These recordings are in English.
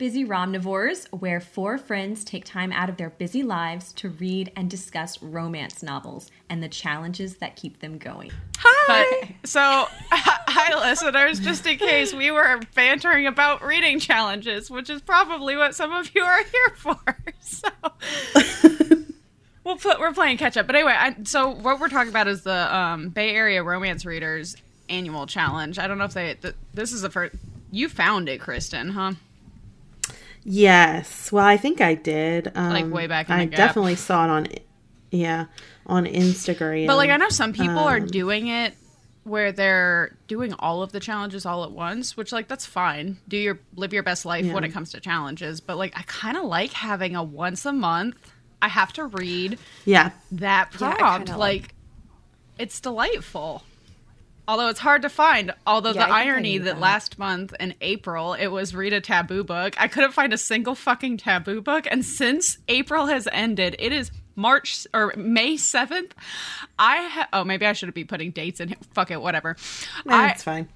Busy Romnivores, where four friends take time out of their busy lives to read and discuss romance novels and the challenges that keep them going. Hi! But, so, hi listeners, just in case we were bantering about reading challenges, which is probably what some of you are here for. So... We're playing catch up. But anyway, so what we're talking about is the Bay Area Romance Readers Annual Challenge. I don't know if this is the first. You found it, Kristen, huh? Yes. Well, I think I did. Like way back in the gap. I definitely saw it on Instagram. But like I know some people are doing it where they're doing all of the challenges all at once, which like that's fine. Live your best life when it comes to challenges. But like I kind of like having a once a month. I have to read that prompt. Yeah, like, it's delightful. Although it's hard to find. Although the irony that last month in April, it was read a taboo book. I couldn't find a single fucking taboo book. And since April has ended, it is March or May 7th. Oh, maybe I shouldn't be putting dates in. Fuck it, whatever. That's fine.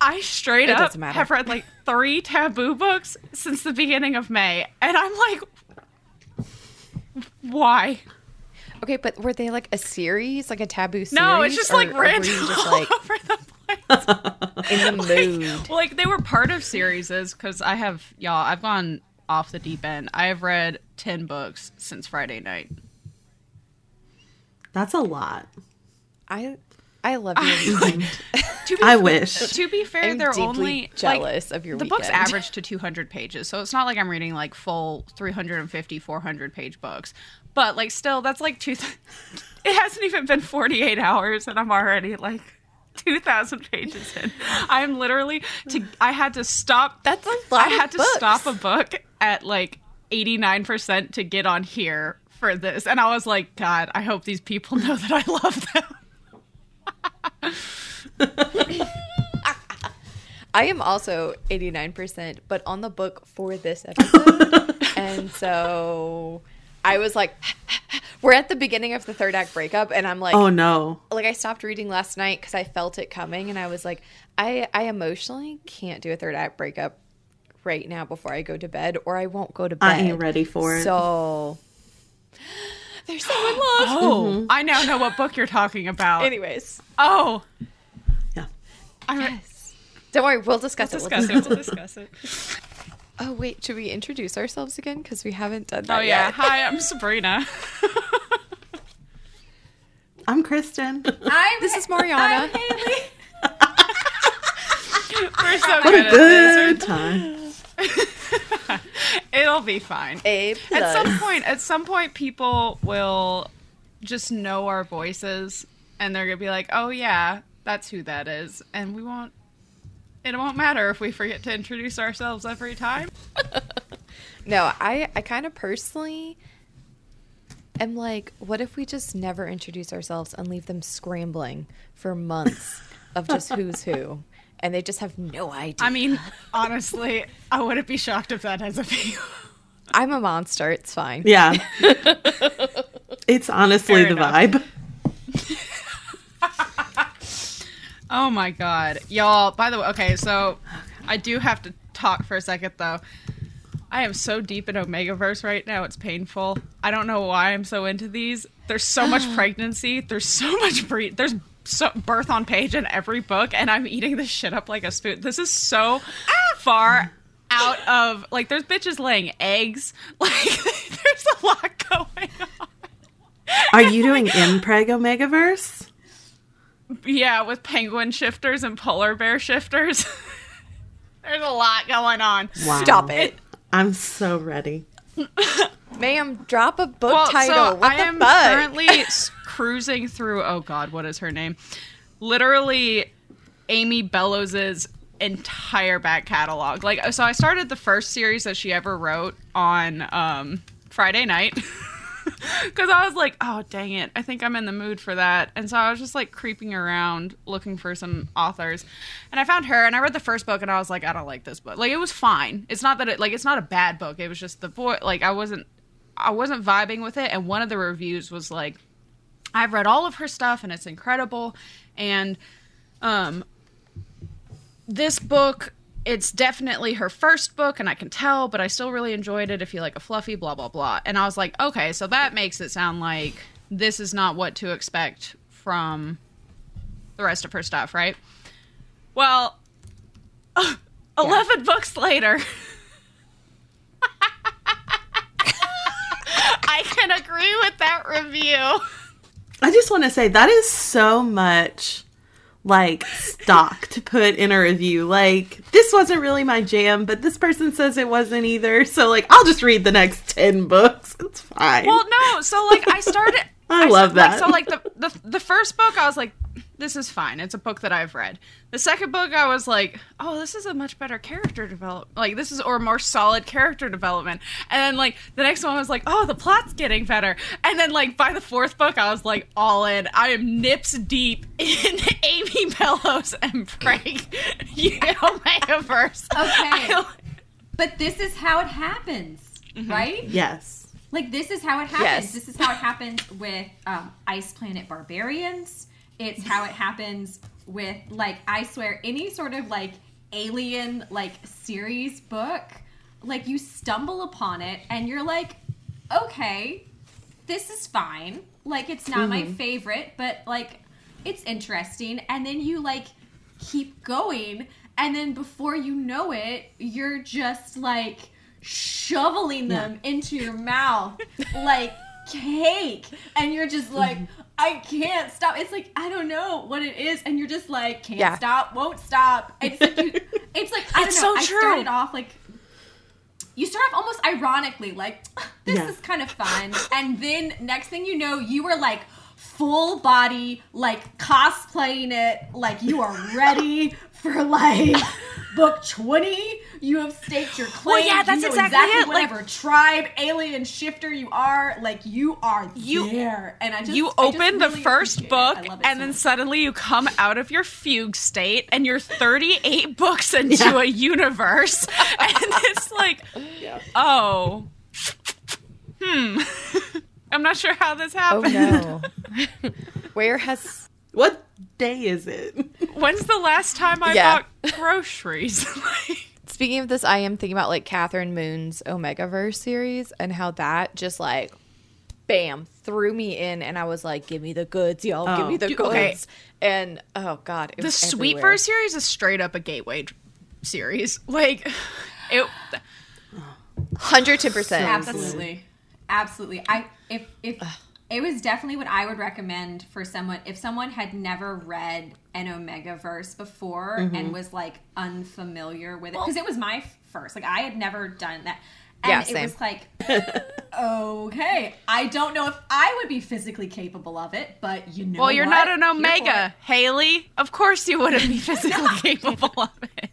I straight up have read like 3 taboo books since the beginning of May. And I'm like... Why? Okay, but were they like a series, like a taboo series? No, it's just like random just, like... all over the place. In the mood. Well, like they were part of series because I've gone off the deep end. I have read 10 books since Friday night. That's a lot. I love your weekend. To be fair, I'm they're only jealous like, of your. The weekend. Books average to 200 pages, so it's not like I'm reading like full 350, 400 page books. But like, still, that's like it hasn't even been 48 hours, and I'm already like 2,000 pages in. I'm literally I had to stop. That's a lot. I had to stop a book at like 89% to get on here for this, and I was like, God, I hope these people know that I love them. I am also 89%, but on the book for this episode. And so I was like, we're at the beginning of the third act breakup, and I'm like, oh no. Like I stopped reading last night because I felt it coming, and I was like, I emotionally can't do a third act breakup right now before I go to bed, or I won't go to bed. I ain't ready for it. So... They're so in love. Oh, mm-hmm. I now know what book you're talking about. Anyways. Oh. Yeah. Yes. Don't worry. We'll discuss it. We'll discuss it. Oh, wait. Should we introduce ourselves again? Because we haven't done that yet. Hi, I'm Sabrina. I'm Kristen. This is Mariana. I'm Haley. We're so what good a good time. It'll be fine. At some point people will just know our voices and they're gonna be like, oh yeah, that's who that is, and it won't matter if we forget to introduce ourselves every time. No, I kind of personally am like, what if we just never introduce ourselves and leave them scrambling for months of just who's who? And they just have no idea. I mean, honestly, I wouldn't be shocked if that has a few. I'm a monster. It's fine. Yeah. It's honestly the vibe. Oh, my God. Y'all, by the way, okay, so I do have to talk for a second, though. I am so deep in Omegaverse right now. It's painful. I don't know why I'm so into these. There's so much pregnancy. There's so much breed. There's birth on page in every book, and I'm eating this shit up like a spoon. This is so far out of, like, there's bitches laying eggs. Like, there's a lot going on. Are you doing Impreg Omegaverse? Yeah, with penguin shifters and polar bear shifters. There's a lot going on. Wow. Stop it. I'm so ready. Ma'am, drop a book title. What the fuck? I am currently cruising through, oh God, what is her name? Literally Amy Bellows' entire back catalog. Like, so I started the first series that she ever wrote on Friday night because I was like, oh, dang it. I think I'm in the mood for that. And so I was just like creeping around looking for some authors, and I found her, and I read the first book, and I was like, I don't like this book. Like, it was fine. It's not that it, like, it's not a bad book. It was just the boy, like, I wasn't vibing with it. And one of the reviews was like, I've read all of her stuff and it's incredible, and this book It's definitely her first book, and I can tell, but I still really enjoyed it. If you like a fluffy, blah, blah, blah. And I was like, okay, so that makes it sound like this is not what to expect from the rest of her stuff, right? Well, 11 books later, I can agree with that review. I just want to say that is so much... like, stock to put in a review. Like, this wasn't really my jam, but this person says it wasn't either. So, like, I'll just read the next 10 books. It's fine. Well, no. So, like, I started... I love that. Like, so, like, the first book, I was like, this is fine. It's a book that I've read. The second book, I was like, oh, this is a much better character development. Like, this is... or more solid character development. And then, like, the next one was like, oh, the plot's getting better. And then, like, by the fourth book, I was like, all in. I am nips deep in Amy Bellows and Frank. You know, my verse. Okay. But this is how it happens, mm-hmm. right? Yes. Like, this is how it happens. Yes. This is how it happens with Ice Planet Barbarians. It's how it happens with, like, I swear, any sort of, like, alien, like, series book. Like, you stumble upon it, and you're like, okay, this is fine. Like, it's not my favorite, but, like, it's interesting. And then you, like, keep going, and then before you know it, you're just, like... shoveling them into your mouth like cake, and you're just like, I can't stop. It's like, I don't know what it is, and you're just like, can't stop, won't stop. It's like you, it's like, I don't know. So I started off like, you start off almost ironically like, this is kind of fun, and then next thing you know, you were like full body like cosplaying it, like you are ready for like book 20. You have staked your claim. Well, yeah, that's exactly it. Whatever like, tribe, alien, shifter you are, like you are there. And I just you open the first book, and then suddenly you come out of your fugue state, and you're 38 books into a universe, and it's like, oh, I'm not sure how this happened. Oh no, where has what day is it? When's the last time I bought groceries? Speaking of this, I am thinking about, like, Catherine Moon's Omegaverse series and how that just, like, bam, threw me in. And I was like, give me the goods, y'all. Give me the goods. Okay. And, oh, God. It was everywhere. Sweetverse series is straight up a gateway series. Like, it... 110%. Absolutely. Absolutely. If it was definitely what I would recommend for someone. If someone had never read an Omegaverse before and was, like, unfamiliar with it. Because it was my first. Like, I had never done that. And it was like, okay, I don't know if I would be physically capable of it, but you know you're what? Not an Omega, Haley. Of course you wouldn't be physically capable of it.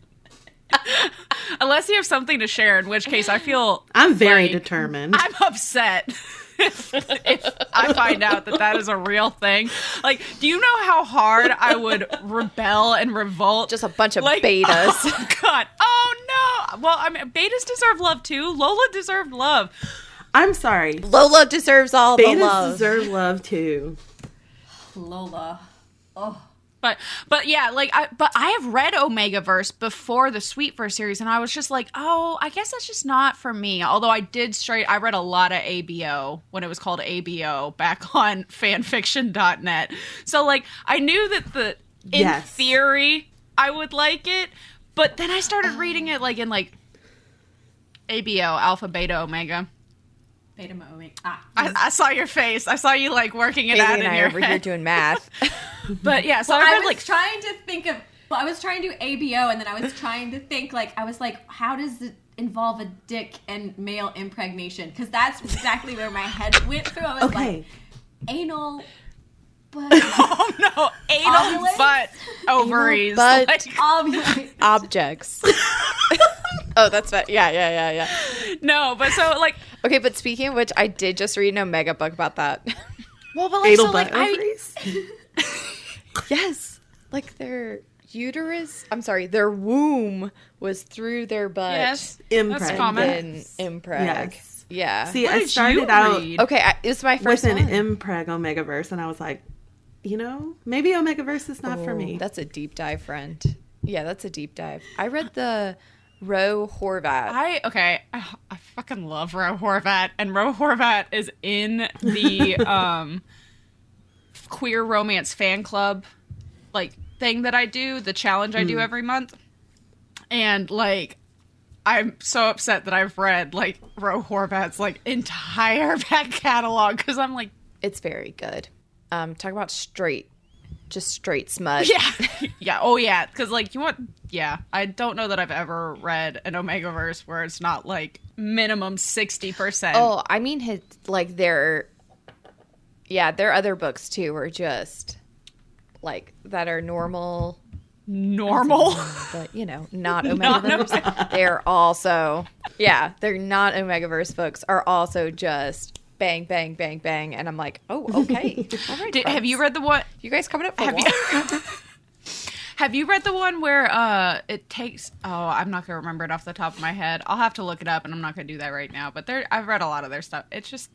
Unless you have something to share, in which case I feel... I'm very determined. I'm upset. If I find out that is a real thing. Like, do you know how hard I would rebel and revolt? Just a bunch of betas. Oh, God. Oh, no. Well, I mean, betas deserve love, too. Lola deserved love. I'm sorry. Lola deserves all the love. Betas deserve love, too. Lola. Oh. But yeah, like, I have read Omegaverse before the Sweetverse series, and I was just like, oh, I guess that's just not for me. Although I read a lot of ABO when it was called ABO back on fanfiction.net. So, like, I knew that in theory, I would like it, but then I started reading it, like, in, like, ABO, Alpha, Beta, Omega. Beta, Omega. Ah. I saw your face. I saw you, like, working it out in your head. Over here doing math. But yeah, so I was like trying to think of. Well, I was trying to do ABO, and then I was trying to think like I was like, how does it involve a dick and male impregnation? Because that's exactly where my head went through. I was like, anal butt. Oh no, anal butt ovaries, but like, objects. Oh, that's bad. Yeah. No, but so like okay, but speaking of which, I did just read an Omega book about that. Well, but like anal so butt like ovaries. Yes, like their uterus. I'm sorry, their womb was through their butt. Yes, that's common. Impreg. Yes. Yeah. See, what I started out. Okay, it was my first with an impreg Omegaverse, and I was like, you know, maybe Omegaverse is not for me. That's a deep dive, friend. Yeah, that's a deep dive. I read the Ro Horvat. I fucking love Ro Horvat, and Ro Horvat is in the queer romance fan club like thing that I do, the challenge I do every month, and like I'm so upset that I've read like Ro Horvat's like entire back catalog because I'm like, it's very good. Talk about straight smut. Yeah. Oh yeah, because like you want. Yeah, I don't know that I've ever read an Omegaverse where it's not like minimum 60%. Oh, I mean, his, like their other books too are just like that are normal, but you know, not Omegaverse. They're also they're not Omegaverse books are also just bang, bang, bang, bang, and I'm like, oh, okay. All right, have you read the one? You guys coming up for a walk? Have you read the one where it takes... Oh, I'm not going to remember it off the top of my head. I'll have to look it up, and I'm not going to do that right now. But I've read a lot of their stuff. It's just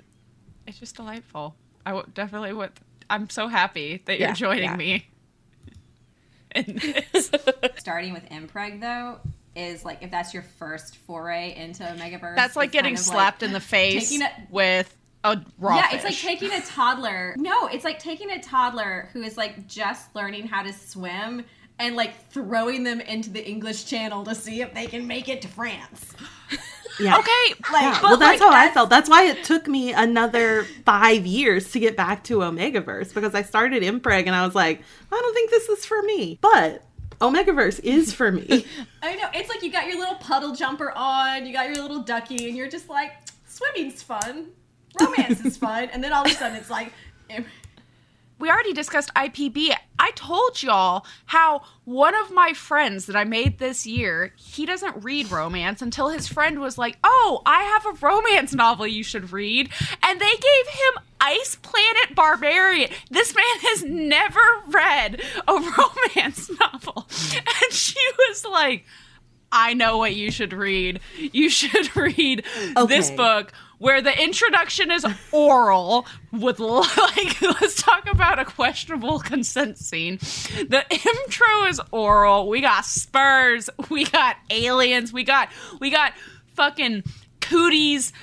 delightful. Definitely would... I'm so happy that you're joining me in this. Starting with Impreg, though, is, like, if that's your first foray into Omegaverse... That's like getting slapped in the face with... It's like taking a toddler. No, it's like taking a toddler who is like just learning how to swim and like throwing them into the English Channel to see if they can make it to France. Yeah. Okay. Like, yeah. Well, that's how I felt. That's why it took me another 5 years to get back to Omegaverse, because I started Impreg and I was like, I don't think this is for me. But Omegaverse is for me. I know. It's like you got your little puddle jumper on, you got your little ducky, and you're just like, swimming's fun. Romance is fun, and then all of a sudden it's like... We already discussed IPB. I told y'all how one of my friends that I made this year, he doesn't read romance until his friend was like, oh, I have a romance novel you should read. And they gave him Ice Planet Barbarian. This man has never read a romance novel. And she was like, I know what you should read. You should read this book where the introduction is oral with, like, let's talk about a questionable consent scene. The intro is oral. We got spurs. We got aliens. We got fucking cooties.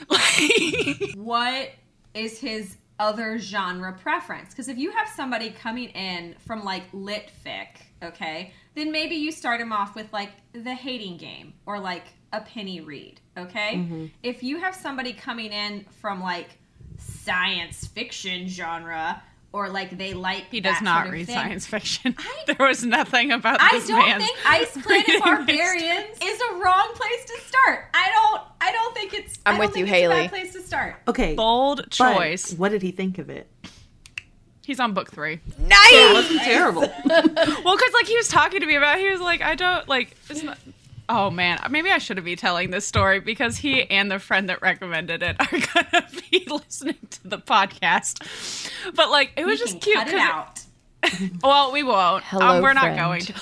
What is his other genre preference? Because if you have somebody coming in from, like, lit fic, okay, then maybe you start him off with, like, The Hating Game or, like, a Penny Reid, okay? Mm-hmm. If you have somebody coming in from, like, science fiction genre or, like, they like he does not read thing, science fiction. There was nothing about this man. I don't think Ice Planet Barbarians is a wrong place to start. I don't think it's... I'm with you, Haley. A bad place to start. Okay. Bold choice. But what did he think of it? He's on book 3. Nice! So it wasn't terrible. Well, because, like, he was talking to me about it. He was like, I don't, like, it's not... Oh, man. Maybe I shouldn't be telling this story, because he and the friend that recommended it are going to be listening to the podcast. But, like, it was just cute. Cut it out. Well, we won't. Hello, we're friend. Not going to.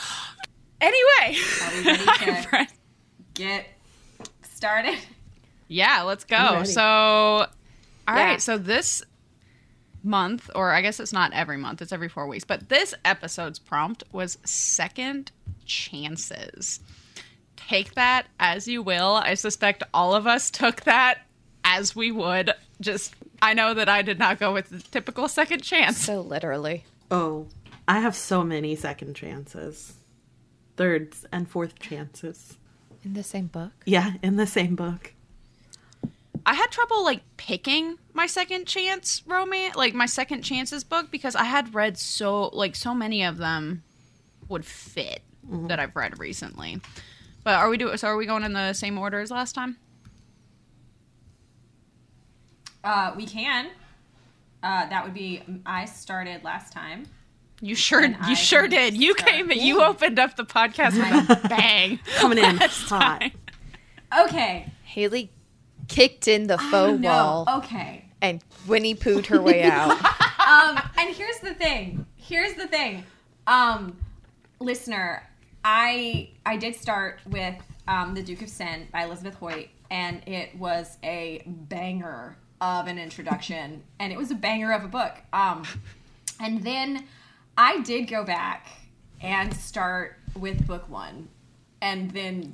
Anyway. Hi, friend. Get started. Yeah, let's go. So, all right. So this... month, or I guess it's not every month, it's every 4 weeks, but this episode's prompt was second chances. Take that as you will. I suspect all of us took that as we would. Just, I know that I did not go with the typical second chance. So literally. Oh, I have so many second chances. Thirds and fourth chances. In the same book? Yeah, in the same book. I had trouble, like, picking my second chance romance, like, my second chances book, because I had read so many of them would fit that I've read recently. But are we going in the same order as last time? We can. That would be, I started last time. You sure did. You came and you opened up the podcast with a bang. Coming in hot. Okay. Haley kicked in the faux wall. Okay. And Winnie pooed her way out. And here's the thing. Listener, I did start with The Duke of Sin by Elizabeth Hoyt, and it was a banger of an introduction, and it was a banger of a book. And then I did go back and start with book one, and then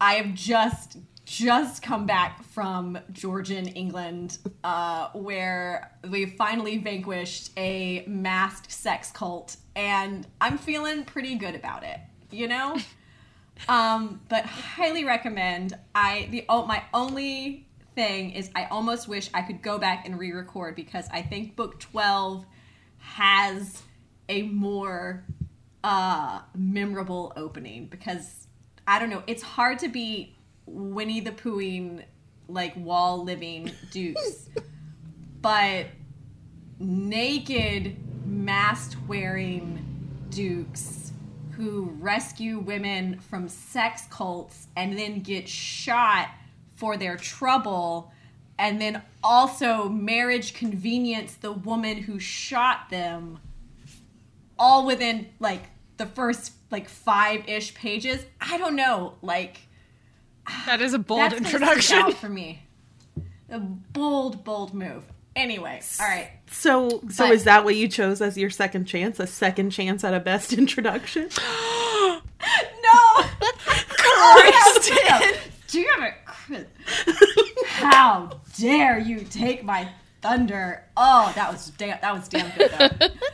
I have just come back from Georgian England, where we finally vanquished a masked sex cult, and I'm feeling pretty good about it, you know. But highly recommend. My only thing is I almost wish I could go back and re-record, because I think book 12 has a more memorable opening, because I don't know, it's hard to be Winnie the Poohing, like, wall living dudes, but naked mask wearing dukes who rescue women from sex cults and then get shot for their trouble, and then also marriage convenience the woman who shot them, all within like the first like 5-ish pages. I don't know, like, that is a bold introduction out for me. A bold move. Anyway, all right. So is that what you chose as your second chance? A second chance at a best introduction? No. Kristen. Damn it, Kristen. How dare you take my thunder? Oh, that was damn good though.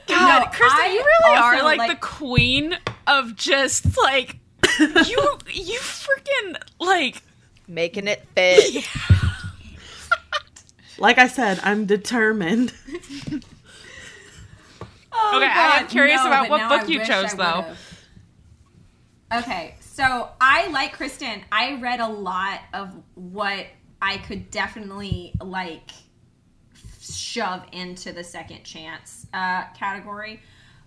God, no, Kristen, you really are like the queen of just like you freaking like making it fit. Yeah. Like I said, I'm determined. Oh, okay, God, I'm curious about what book you chose, though. Okay, so I, like Kristen, I read a lot of what I could definitely, like, shove into the second chance category.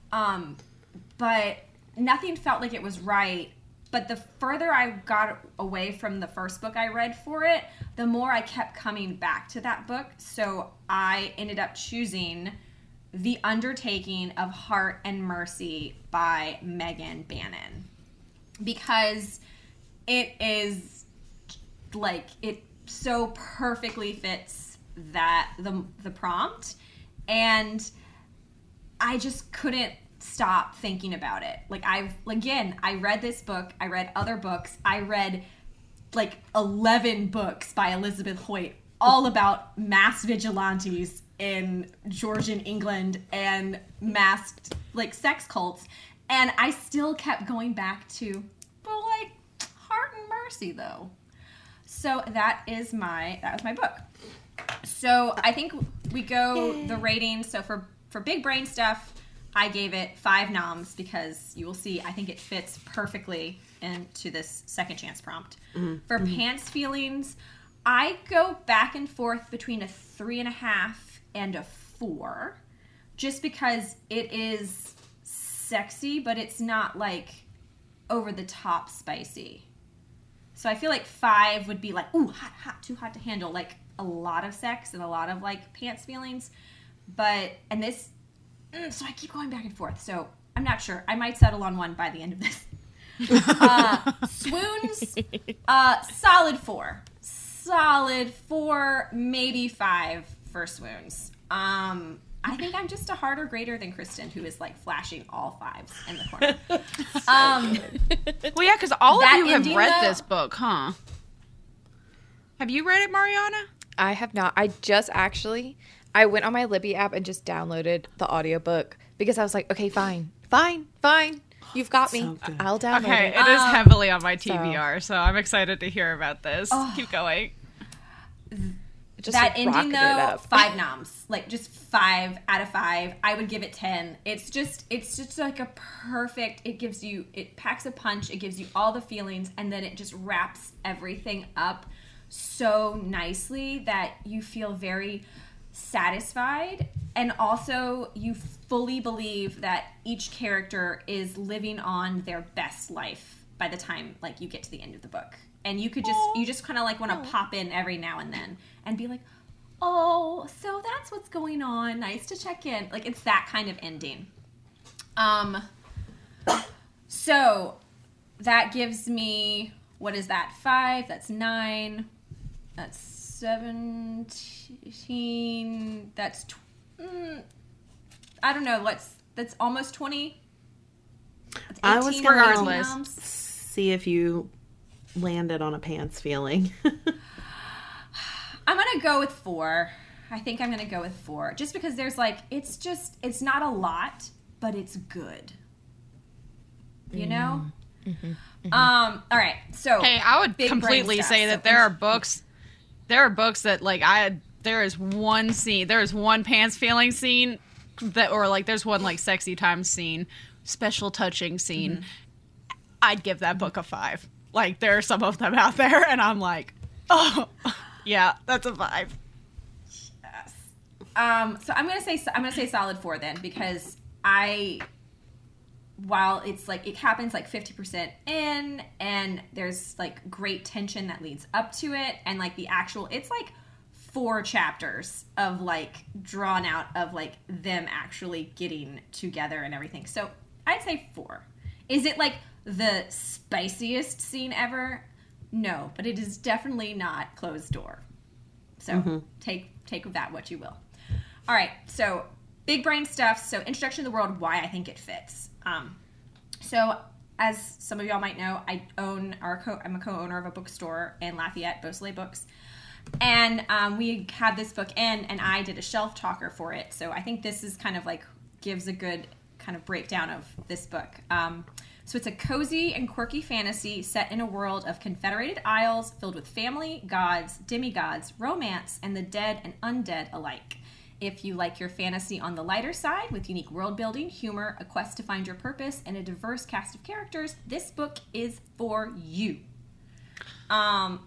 But nothing felt like it was right. But the further I got away from the first book I read for it, the more I kept coming back to that book. So I ended up choosing The Undertaking of Heart and Mercy by Megan Bannen, because it is like, it so perfectly fits that the prompt, and I just couldn't stop thinking about it. Like, I read this book, I read other books, I read like 11 books by Elizabeth Hoyt, all about mass vigilantes in Georgian England and masked like sex cults, and I still kept going back to, but like, Heart and Mercy though. So that was my book. So I think we go the ratings. So for big brain stuff, I gave it 5 noms, because you will see, I think it fits perfectly into this second chance prompt. Mm-hmm. For pants feelings, I go back and forth between a 3.5 and a 4, just because it is sexy, but it's not like over the top spicy. So I feel like 5 would be like, ooh, hot, hot, too hot to handle, like a lot of sex and a lot of like pants feelings. But, and this, so I keep going back and forth. So I'm not sure. I might settle on 1 by the end of this. Swoons, solid 4. Solid 4, maybe 5 for swoons. I think I'm just a harder grader than Kristen, who is like flashing all 5s in the corner. Well, yeah, because all of you have read this book, huh? Have you read it, Mariana? I have not. I went on my Libby app and just downloaded the audiobook, because I was like, okay, fine. You've got me. So I'll download it. Okay, it is heavily on my TBR, so I'm excited to hear about this. Oh, keep going. Just that like ending, though, 5 noms. Like, just 5 out of 5. I would give it 10. It's just like a perfect, it packs a punch, it gives you all the feelings, and then it just wraps everything up so nicely that you feel very satisfied, and also you fully believe that each character is living on their best life by the time like you get to the end of the book, and you could just kind of like want to pop in every now and then and be like, oh, so that's what's going on, nice to check in. Like, it's that kind of ending. So that gives me, what is that, 5, that's 9, that's 17, that's I don't know, that's almost 20. I was going to see if you landed on a pants feeling. I'm going to go with 4. I think I'm going to go with 4. Just because there's like, it's just, it's not a lot, but it's good. You know? Mm-hmm. Mm-hmm. All right. So, hey, I would completely say that there are books that like there is one pants feeling scene that, or like there's one like sexy time scene, special touching scene. Mm-hmm. I'd give that book a 5. Like there are some of them out there and I'm like, oh yeah, that's a 5. Yes. So I'm going to say solid 4 then, because while it's like it happens like 50% in, and there's like great tension that leads up to it, and like the actual, it's like 4 chapters of like drawn out of like them actually getting together and everything. So I'd say 4. Is it like the spiciest scene ever? No, but it is definitely not closed door. So take that what you will. All right, so big brain stuff. So Introduction to the World, why I think it fits. So as some of y'all might know, I own I'm a co-owner of a bookstore in Lafayette, Beausoleil Books, and we had this book in, and I did a shelf talker for it. So I think this is kind of like gives a good kind of breakdown of this book. So it's a cozy and quirky fantasy set in a world of confederated isles filled with family, gods, demigods, romance, and the dead and undead alike. If you like your fantasy on the lighter side with unique world building, humor, a quest to find your purpose, and a diverse cast of characters, this book is for you. I'm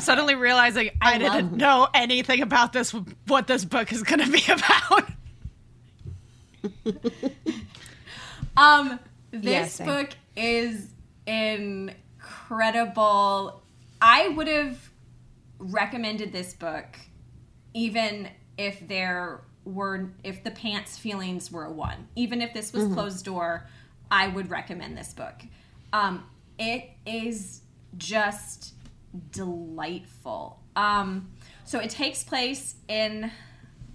suddenly realizing I didn't know anything about this, what this book is going to be about. This book is incredible. I would have recommended this book even if the pants feelings were a 1. Even if this was closed door, I would recommend this book. It is just delightful. So it takes place in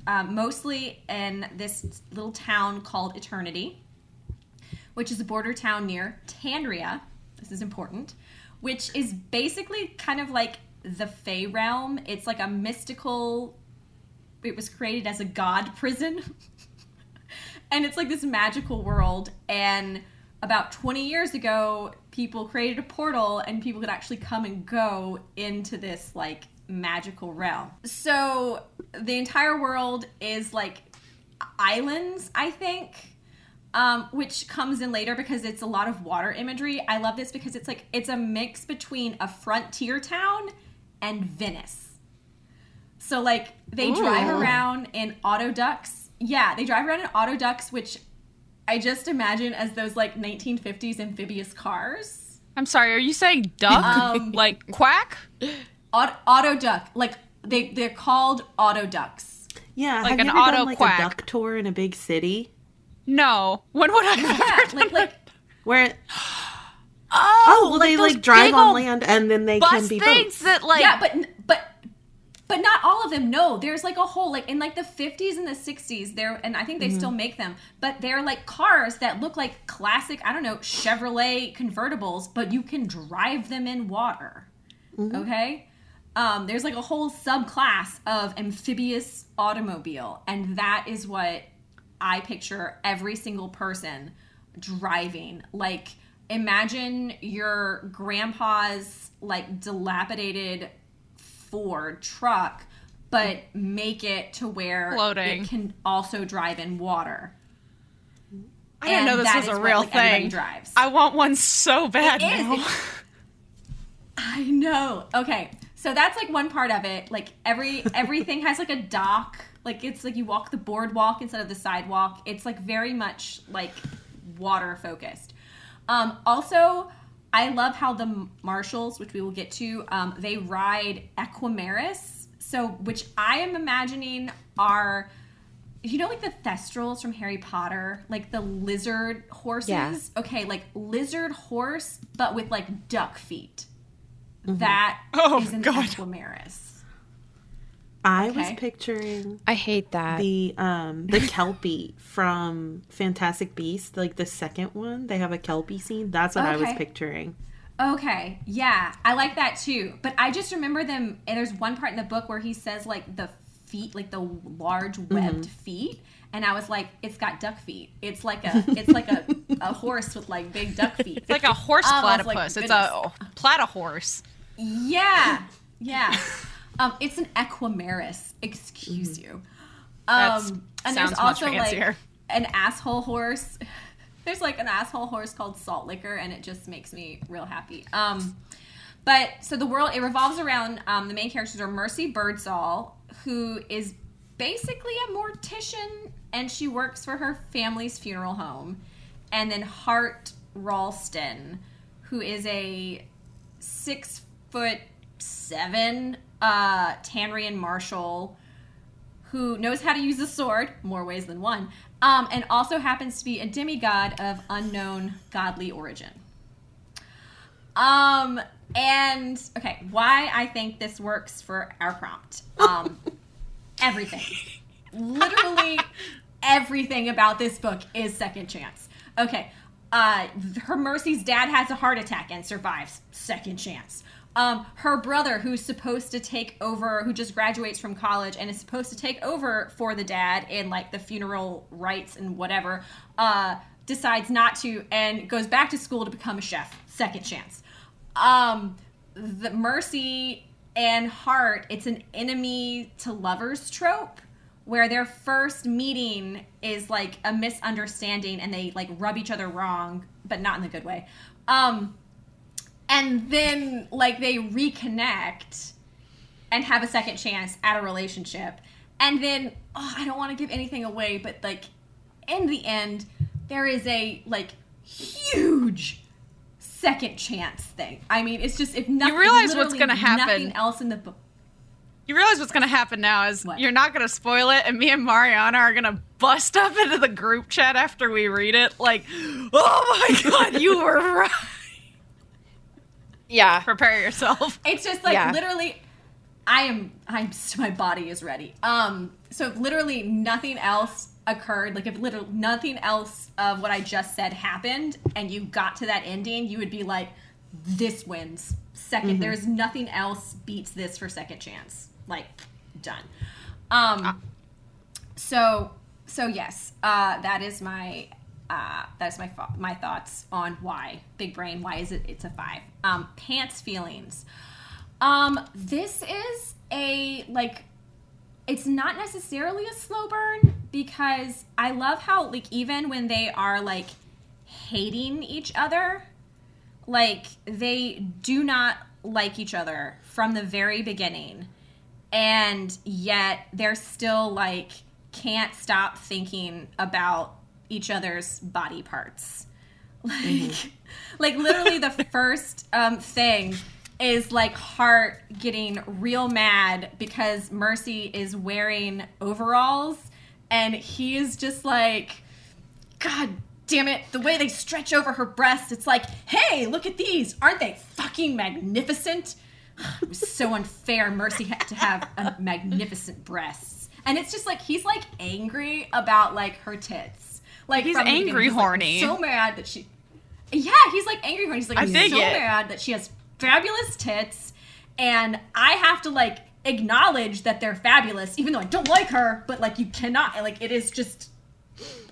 mostly in this little town called Eternity, which is a border town near Tanria. This is important, which is basically kind of like the Fey realm. It's like a mystical. It was created as a god prison. And it's like this magical world. And about 20 years ago, people created a portal and people could actually come and go into this like magical realm. So the entire world is like islands, I think, which comes in later because it's a lot of water imagery. I love this because it's like, it's a mix between a frontier town and Venice. So, like, they drive around in auto ducks. Yeah, they drive around in auto ducks, which I just imagine as those, like, 1950s amphibious cars. I'm sorry, are you saying duck? Like, quack? Auto duck. Like, they're called auto ducks. Yeah, like have an you ever auto done, like, quack. A duck tour in a big city? No. When would I have ever done like where... well, like they, like, drive on land and then they can be boats. That, like... Yeah, but not all of them. No, there's like a whole, like in like the 50s and the 60s there, and I think they still make them, but they're like cars that look like classic, I don't know, Chevrolet convertibles, but you can drive them in water. Mm-hmm. Okay. There's like a whole subclass of amphibious automobile. And that is what I picture every single person driving. Like imagine your grandpa's like dilapidated Ford truck, but make it to where it can also drive in water. I didn't know this was a real thing. I want one so bad now. I know. Okay, so that's like one part of it. Like everything has like a dock. Like it's like you walk the boardwalk instead of the sidewalk. It's like very much like water focused. Also, I love how the marshals, which we will get to, they ride Aquamaris, so which I am imagining are, you know, like the Thestrals from Harry Potter, like the lizard horses. Yeah. Okay, like lizard horse, but with like duck feet. Mm-hmm. That is an Aquamaris. I was picturing. I hate that the Kelpie from Fantastic Beasts, like the second one. They have a Kelpie scene. That's what I was picturing. Okay, yeah, I like that too. But I just remember them. And there's one part in the book where he says like the feet, like the large webbed feet, and I was like, it's got duck feet. It's like a, a horse with like big duck feet. It's like a horse platypus. Like, it's a platyhorse. Yeah, yeah. It's an equimaris. Excuse you. And sounds there's also much fancier. Like an asshole horse. There's like an asshole horse called Salt Liquor, and it just makes me real happy. But so the world, it revolves around the main characters are Mercy Birdsall, who is basically a mortician, and she works for her family's funeral home. And then Hart Ralston, who is a 6'7" Tanrian marshal who knows how to use a sword more ways than one, and also happens to be a demigod of unknown godly origin. And okay, why I think this works for our prompt. Everything, literally everything about this book is second chance. Okay, her Mercy's dad has a heart attack and survives. Second chance. Her brother, who's supposed to take over, who just graduates from college and is supposed to take over for the dad in, like, the funeral rites and whatever, decides not to and goes back to school to become a chef. Second chance. The Mercy and Hart, it's an enemy to lovers trope where their first meeting is, like, a misunderstanding and they, like, rub each other wrong, but not in the good way. And then, like, they reconnect and have a second chance at a relationship. And then, I don't want to give anything away, but, like, in the end, there is a, like, huge second chance thing. I mean, it's just, if nothing, you realize what's going to happen. Nothing else in the book. You realize what's going to happen now is what? You're not going to spoil it, and me and Mariana are going to bust up into the group chat after we read it. Like, oh, my God, you were right. Yeah. Prepare yourself. It's just like literally I'm my body is ready. So if literally nothing else occurred, like if literally nothing else of what I just said happened and you got to that ending, you would be like, this wins. Second, there's nothing else beats this for second chance. Like, done. So yes, that is my my thoughts on why. Big brain, why is it's a 5? Pants feelings. This is a, like, it's not necessarily a slow burn because I love how, like, even when they are, like, hating each other, like, they do not like each other from the very beginning, and yet they're still, like, can't stop thinking about each other's body parts. Like, like literally the first thing is like Hart getting real mad because Mercy is wearing overalls and he is just like, God damn it, the way they stretch over her breasts. It's like, hey, look at these. Aren't they fucking magnificent? It was so unfair Mercy had to have a magnificent breasts. And it's just like, he's like angry about like her tits. Like, he's angry, he's horny. Like, so mad that she... Yeah, he's, like, angry horny. He's, like, mad that she has fabulous tits, and I have to, like, acknowledge that they're fabulous, even though I don't like her, but, like, you cannot. Like, it is just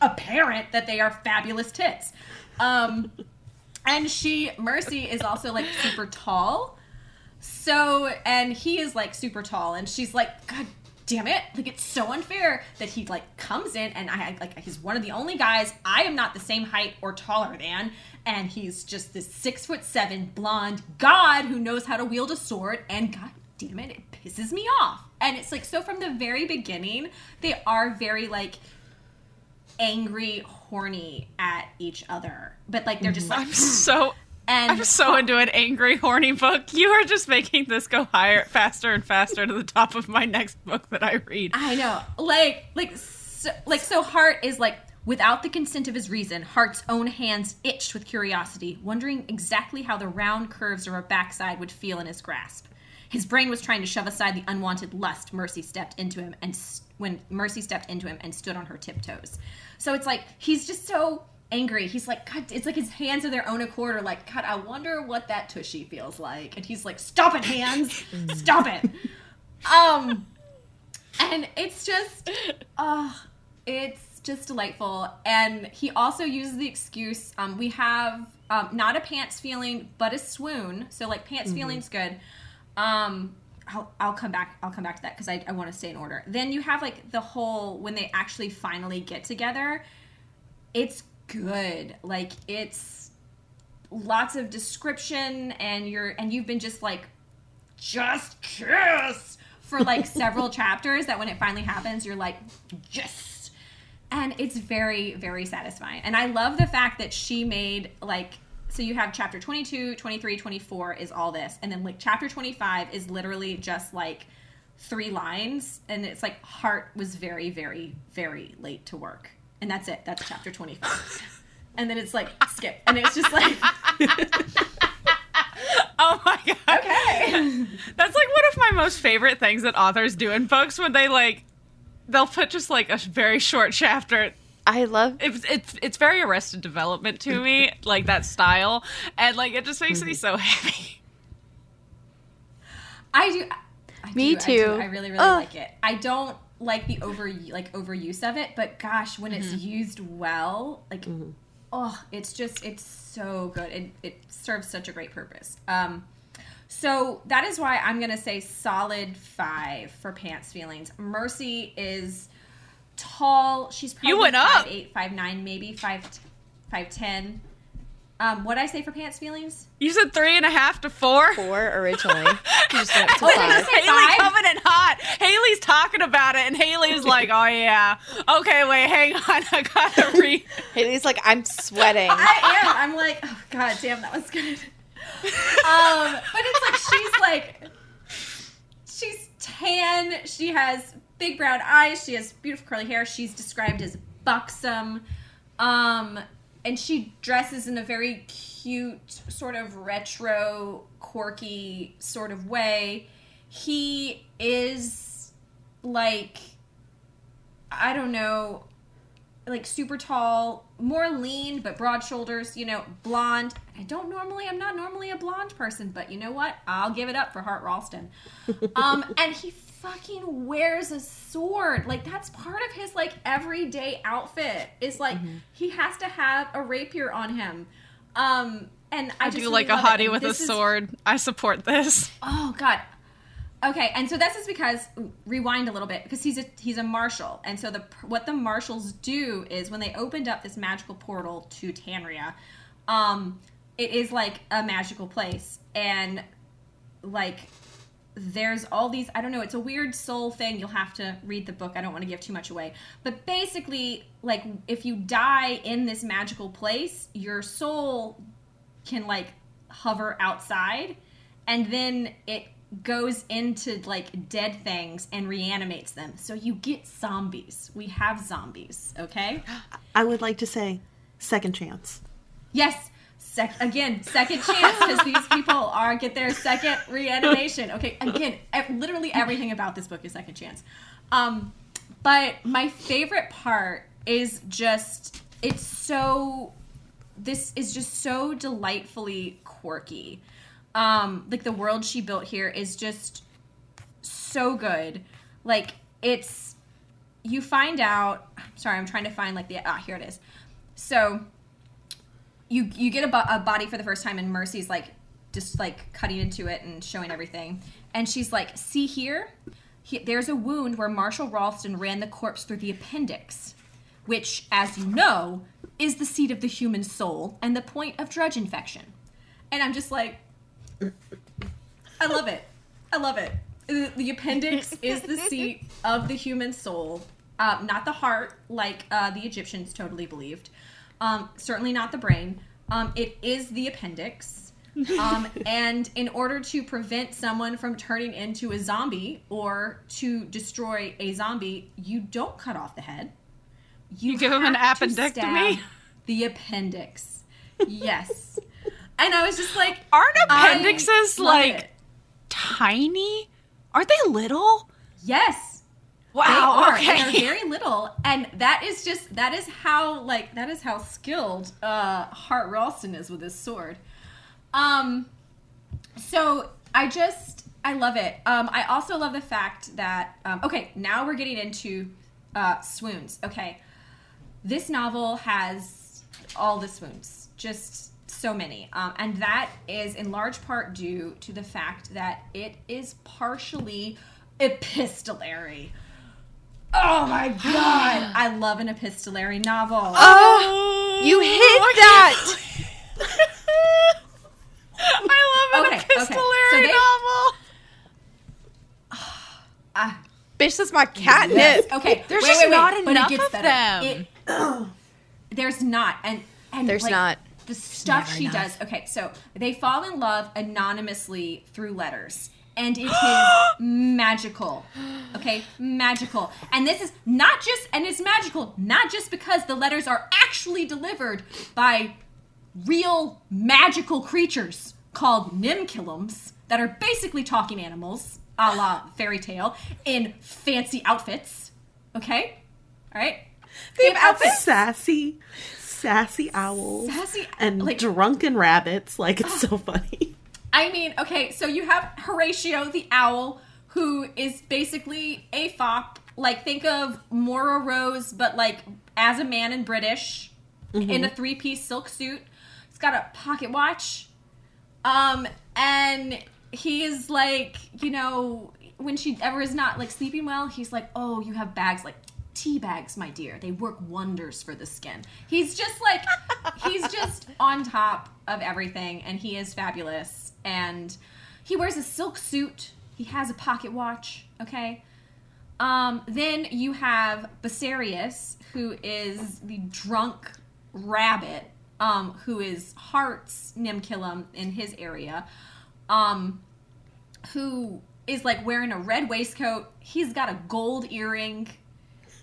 apparent that they are fabulous tits. And Mercy is also, like, super tall. So, and he is, like, super tall, and she's, like, God damn it, like, it's so unfair that he, like, comes in and I, like, he's one of the only guys I am not the same height or taller than, and he's just this 6'7" blonde god who knows how to wield a sword, and God damn it pisses me off. And it's like, so from the very beginning they are very, like, angry, horny at each other, but, like, they're just like, I'm so into an angry, horny book. You are just making this go higher, faster and faster to the top of my next book that I read. I know. So Hart is like, without the consent of his reason, Hart's own hands itched with curiosity, wondering exactly how the round curves of her backside would feel in his grasp. His brain was trying to shove aside the unwanted lust Mercy stepped into him, and when Mercy stepped into him and stood on her tiptoes. So it's like, he's just so angry. He's like, God, it's like his hands of their own accord are like, God, I wonder what that tushy feels like. And he's like, stop it, hands. Stop it. And it's just, it's just delightful. And he also uses the excuse, we have not a pants feeling, but a swoon. So like pants feeling's good. I'll come back to that because I want to stay in order. Then you have like the whole, when they actually finally get together, it's good. Like it's lots of description and you've been just like, just kiss for like several chapters, that when it finally happens, you're like, yes. And it's very, very satisfying. And I love the fact that she made like, so you have chapter 22, 23, 24 is all this. And then like chapter 25 is literally just like 3 lines. And it's like Hart was very, very, very late to work. And that's it. That's chapter 25. And then it's like skip. And it's just like... Oh my God. Okay. That's like one of my most favorite things that authors do in books when they like, they'll put just like a very short chapter... I love it. It's very Arrested Development to me, like that style, and like it just makes me so happy. I do. I really like it. I don't like the overuse of it, but gosh, when it's used well, like it's just, it's so good. It serves such a great purpose. So that is why I'm gonna say solid 5 for pants feelings. Mercy is tall. She's probably 5'8", 5'9", maybe 5'10". What did I say for pants feelings? You said 3.5 to 4. 4 originally. You just went to 5. Haley coming in hot. Haley's talking about it, and Haley's like, "Oh yeah, okay, wait, hang on, I gotta read." Haley's like, "I'm sweating." I am. I'm like, "Oh God, damn, that was good." But it's like she's tan. She has big brown eyes. She has beautiful curly hair. She's described as buxom. And she dresses in a very cute, sort of retro, quirky sort of way. He is, like, I don't know, like super tall, more lean, but broad shoulders, you know, blonde. I'm not normally a blonde person, but you know what? I'll give it up for Hart Ralston. And he fucking wears a sword. Like, that's part of his, like, everyday outfit. Is like, he has to have a rapier on him. And I just do really like a hottie with a sword. I support this. Oh, God. Okay, and so this is because, rewind a little bit, because he's a marshal. And so what the marshals do is when they opened up this magical portal to Tanria, it is like a magical place. And, like... there's all these, I don't know, it's a weird soul thing. You'll have to read the book. I don't want to give too much away. But basically, like, if you die in this magical place, your soul can, like, hover outside. And then it goes into, like, dead things and reanimates them. So you get zombies. We have zombies, okay? I would like to say second chance. Yes, second chance, because these people get their second reanimation. Okay, again, literally everything about this book is second chance. But my favorite part is just, this is just so delightfully quirky. Like, the world she built here is just so good. Like, you find out, I'm sorry, I'm trying to find, like, here it is. So... You get a body for the first time, and Mercy's, like, just, like, cutting into it and showing everything. And she's like, see here? There's a wound where Marshal Ralston ran the corpse through the appendix, which, as you know, is the seat of the human soul and the point of drudge infection. And I'm just like, I love it. I love it. The appendix is the seat of the human soul, not the heart, like the Egyptians totally believed. Certainly not the brain. It is the appendix. And in order to prevent someone from turning into a zombie or to destroy a zombie, you don't cut off the head. You give them an appendectomy? The appendix. Yes. And I was just like... Aren't appendixes, like, tiny? Aren't they little? Yes. Wow. They are. Okay. They're very little, and that is how skilled Hart Ralston is with his sword. So I love it. I also love the fact that okay, now we're getting into swoons. Okay, this novel has all the swoons, just so many, and that is in large part due to the fact that it is partially epistolary. Oh my God! I love an epistolary novel. Oh, you hit that! I love an epistolary novel. Bitch, that's my catnip. Yes. Okay, there's just not enough of them. There's not, and there's like, not the stuff she does. Okay, so they fall in love anonymously through letters. And it is magical. Okay? Magical. And this is not just, and it's magical, not just because the letters are actually delivered by real magical creatures called Nimkillums that are basically talking animals, a la fairy tale, in fancy outfits. Okay? All right? They have outfits. Sassy owls. And like, drunken rabbits. Like, it's so funny. I mean, okay, so you have Horatio the owl, who is basically a fop. Like, think of Mora Rose, but, like, as a man in British, in a three-piece silk suit. He's got a pocket watch. And he is, like, you know, when she ever is not, like, sleeping well, he's like, oh, you have bags, like, tea bags, my dear. They work wonders for the skin. He's just, like, he's just on top of everything, and he is fabulous. And he wears a silk suit. He has a pocket watch, okay? Then you have Basarius, who is the drunk rabbit, who is Hart's Nimkillum in his area, who is, like, wearing a red waistcoat. He's got a gold earring.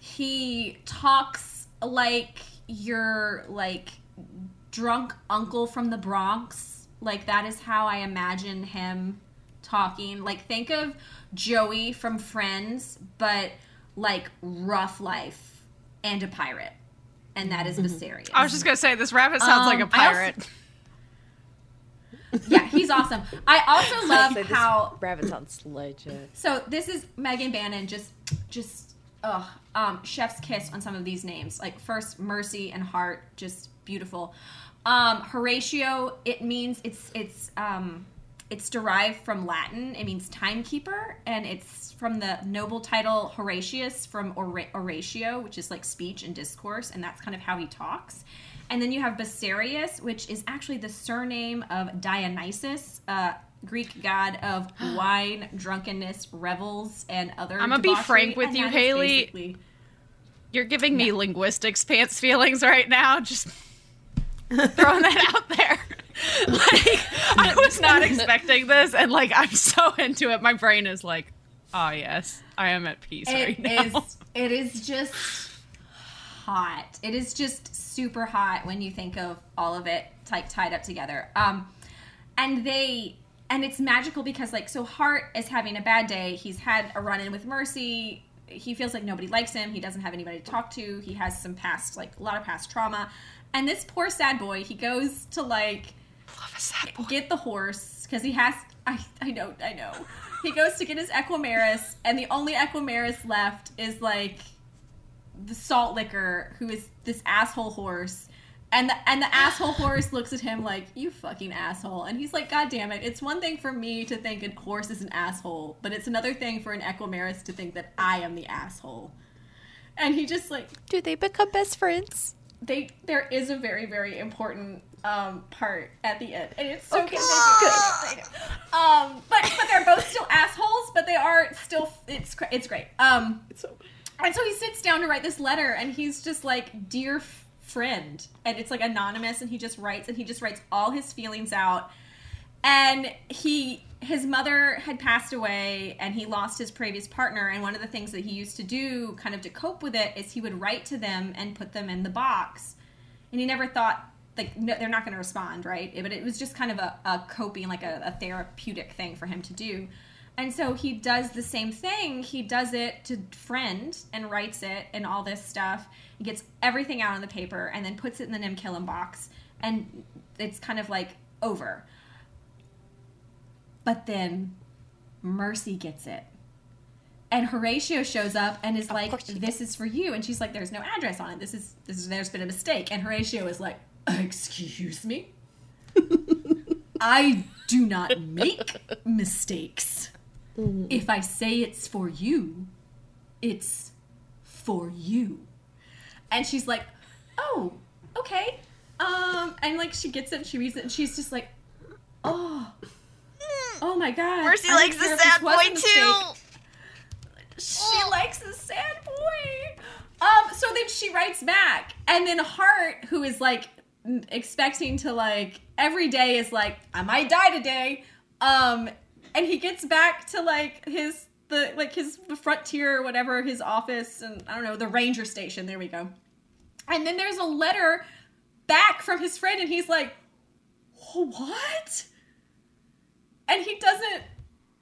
He talks like your, like, drunk uncle from the Bronx. Like, that is how I imagine him talking. Like, think of Joey from Friends, but, like, rough life and a pirate. And that is Basarius. I was just going to say, this rabbit sounds like a pirate. Yeah, he's awesome. I also love how... rabbit sounds legit. So, this is Megan Bannen, chef's kiss on some of these names. Like, first, Mercy and Hart, just beautiful. Horatio, it means it's derived from Latin. It means timekeeper, and it's from the noble title Horatius from Oratio, which is like speech and discourse, and that's kind of how he talks. And then you have Basarius, which is actually the surname of Dionysus, Greek god of wine, drunkenness, revels, and other. I'm gonna be frank with you, Haley. You're giving me linguistics pants feelings right now. Just. Throwing that out there. Like, I was not expecting this, and, like, I'm so into it. My brain is like, oh, yes, I am at peace right now. It is just hot. It is just super hot when you think of all of it, like, tied up together. And it's magical because, like, so Hart is having a bad day. He's had a run-in with Mercy. He feels like nobody likes him. He doesn't have anybody to talk to. He has some past, like, a lot of past trauma. And this poor sad boy, he goes to, like, get the horse, because he has, I know. He goes to get his Equimaris, and the only Equimaris left is, like, the salt licker, who is this asshole horse. And the asshole horse looks at him like, you fucking asshole. And he's like, God damn it. It's one thing for me to think a horse is an asshole, but it's another thing for an Equimaris to think that I am the asshole. And he just, like... Do they become best friends? There is a very, very important part at the end, and it's so good. But they're both still assholes, but they are still. It's great. It's so good. And so he sits down to write this letter, and he's just like, dear friend, and it's like anonymous, and he just writes all his feelings out, and his mother had passed away, and he lost his previous partner, and one of the things that he used to do kind of to cope with it is he would write to them and put them in the box, and he never thought, like, no, they're not going to respond, right? But it was just kind of a coping, like a therapeutic thing for him to do. And so he does the same thing. He does it to Friend and writes it and all this stuff. He gets everything out on the paper and then puts it in the Nim Killam box. And it's kind of like over. But then Mercy gets it. And Horatio shows up and is like, this is for you. And she's like, there's no address on it. This is there's been a mistake. And Horatio is like, excuse me? I do not make mistakes. If I say it's for you, it's for you. And she's like, oh, okay. And like she gets it and she reads it and she's just like, oh my God. Mercy likes the sad boy too. She likes the sad boy. So then she writes back. And then Hart, who is like expecting to like, every day is like, I might die today. And he gets back to like his frontier or whatever, his office, and I don't know, the ranger station. There we go. And then there's a letter back from his friend and he's like, what? And he doesn't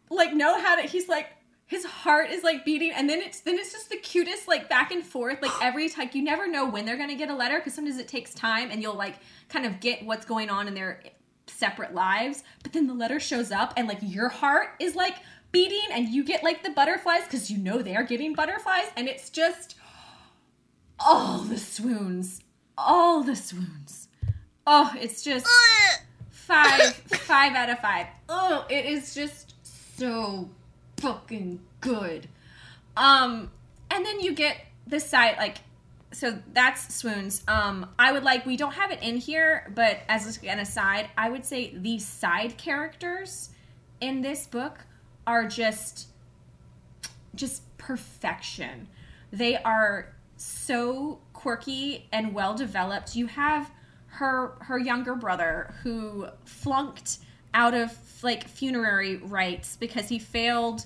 like know how to, he's like, his heart is like beating, and then it's just the cutest like back and forth. Like every time, you never know when they're gonna get a letter because sometimes it takes time, and you'll like kind of get what's going on in their separate lives. But then the letter shows up, and like your heart is like beating, and you get like the butterflies because you know they're getting butterflies, and it's just all the swoons. Oh, it's just five out of five. Oh, it is just so fucking good. And then you get this side, like, so that's swoons. I would like, we don't have it in here, but as an aside, I would say the side characters in this book are just perfection. They are so quirky and well developed. You have her younger brother who flunked out of like funerary rites because he failed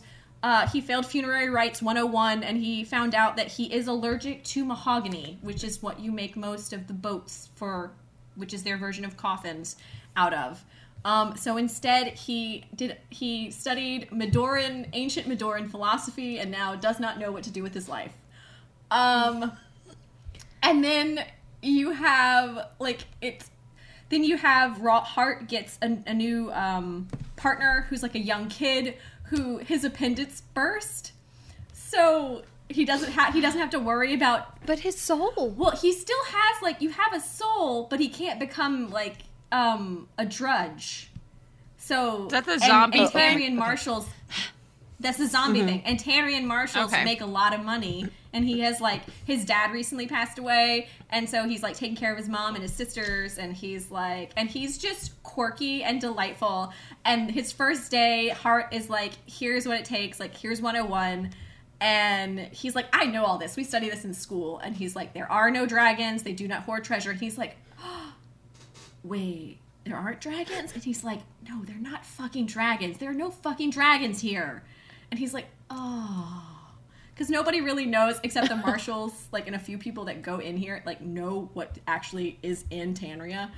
funerary rites 101, and he found out that he is allergic to mahogany, which is what you make most of the boats for, which is their version of coffins, out of. So instead he studied Medoran, ancient Medoran philosophy, and now does not know what to do with his life. And then you have Hart gets a new partner who's like a young kid who his appendix burst, so he doesn't have to worry about. But his soul. Well, he still has like, you have a soul, but he can't become like a drudge. So that's a zombie and thing. Tanria and Marshall's. That's the zombie thing. And Tanria and Marshall's make a lot of money. And he has, like, his dad recently passed away. And so he's, like, taking care of his mom and his sisters. And he's, like, and he's just quirky and delightful. And his first day, Hart is, like, here's what it takes. Like, here's 101. And he's, like, I know all this. We study this in school. And he's, like, there are no dragons. They do not hoard treasure. And he's, like, oh, wait, there aren't dragons? And he's, like, no, they're not fucking dragons. There are no fucking dragons here. And he's, like, oh. Because nobody really knows, except the Marshals, like, and a few people that go in here, like, know what actually is in Tanria.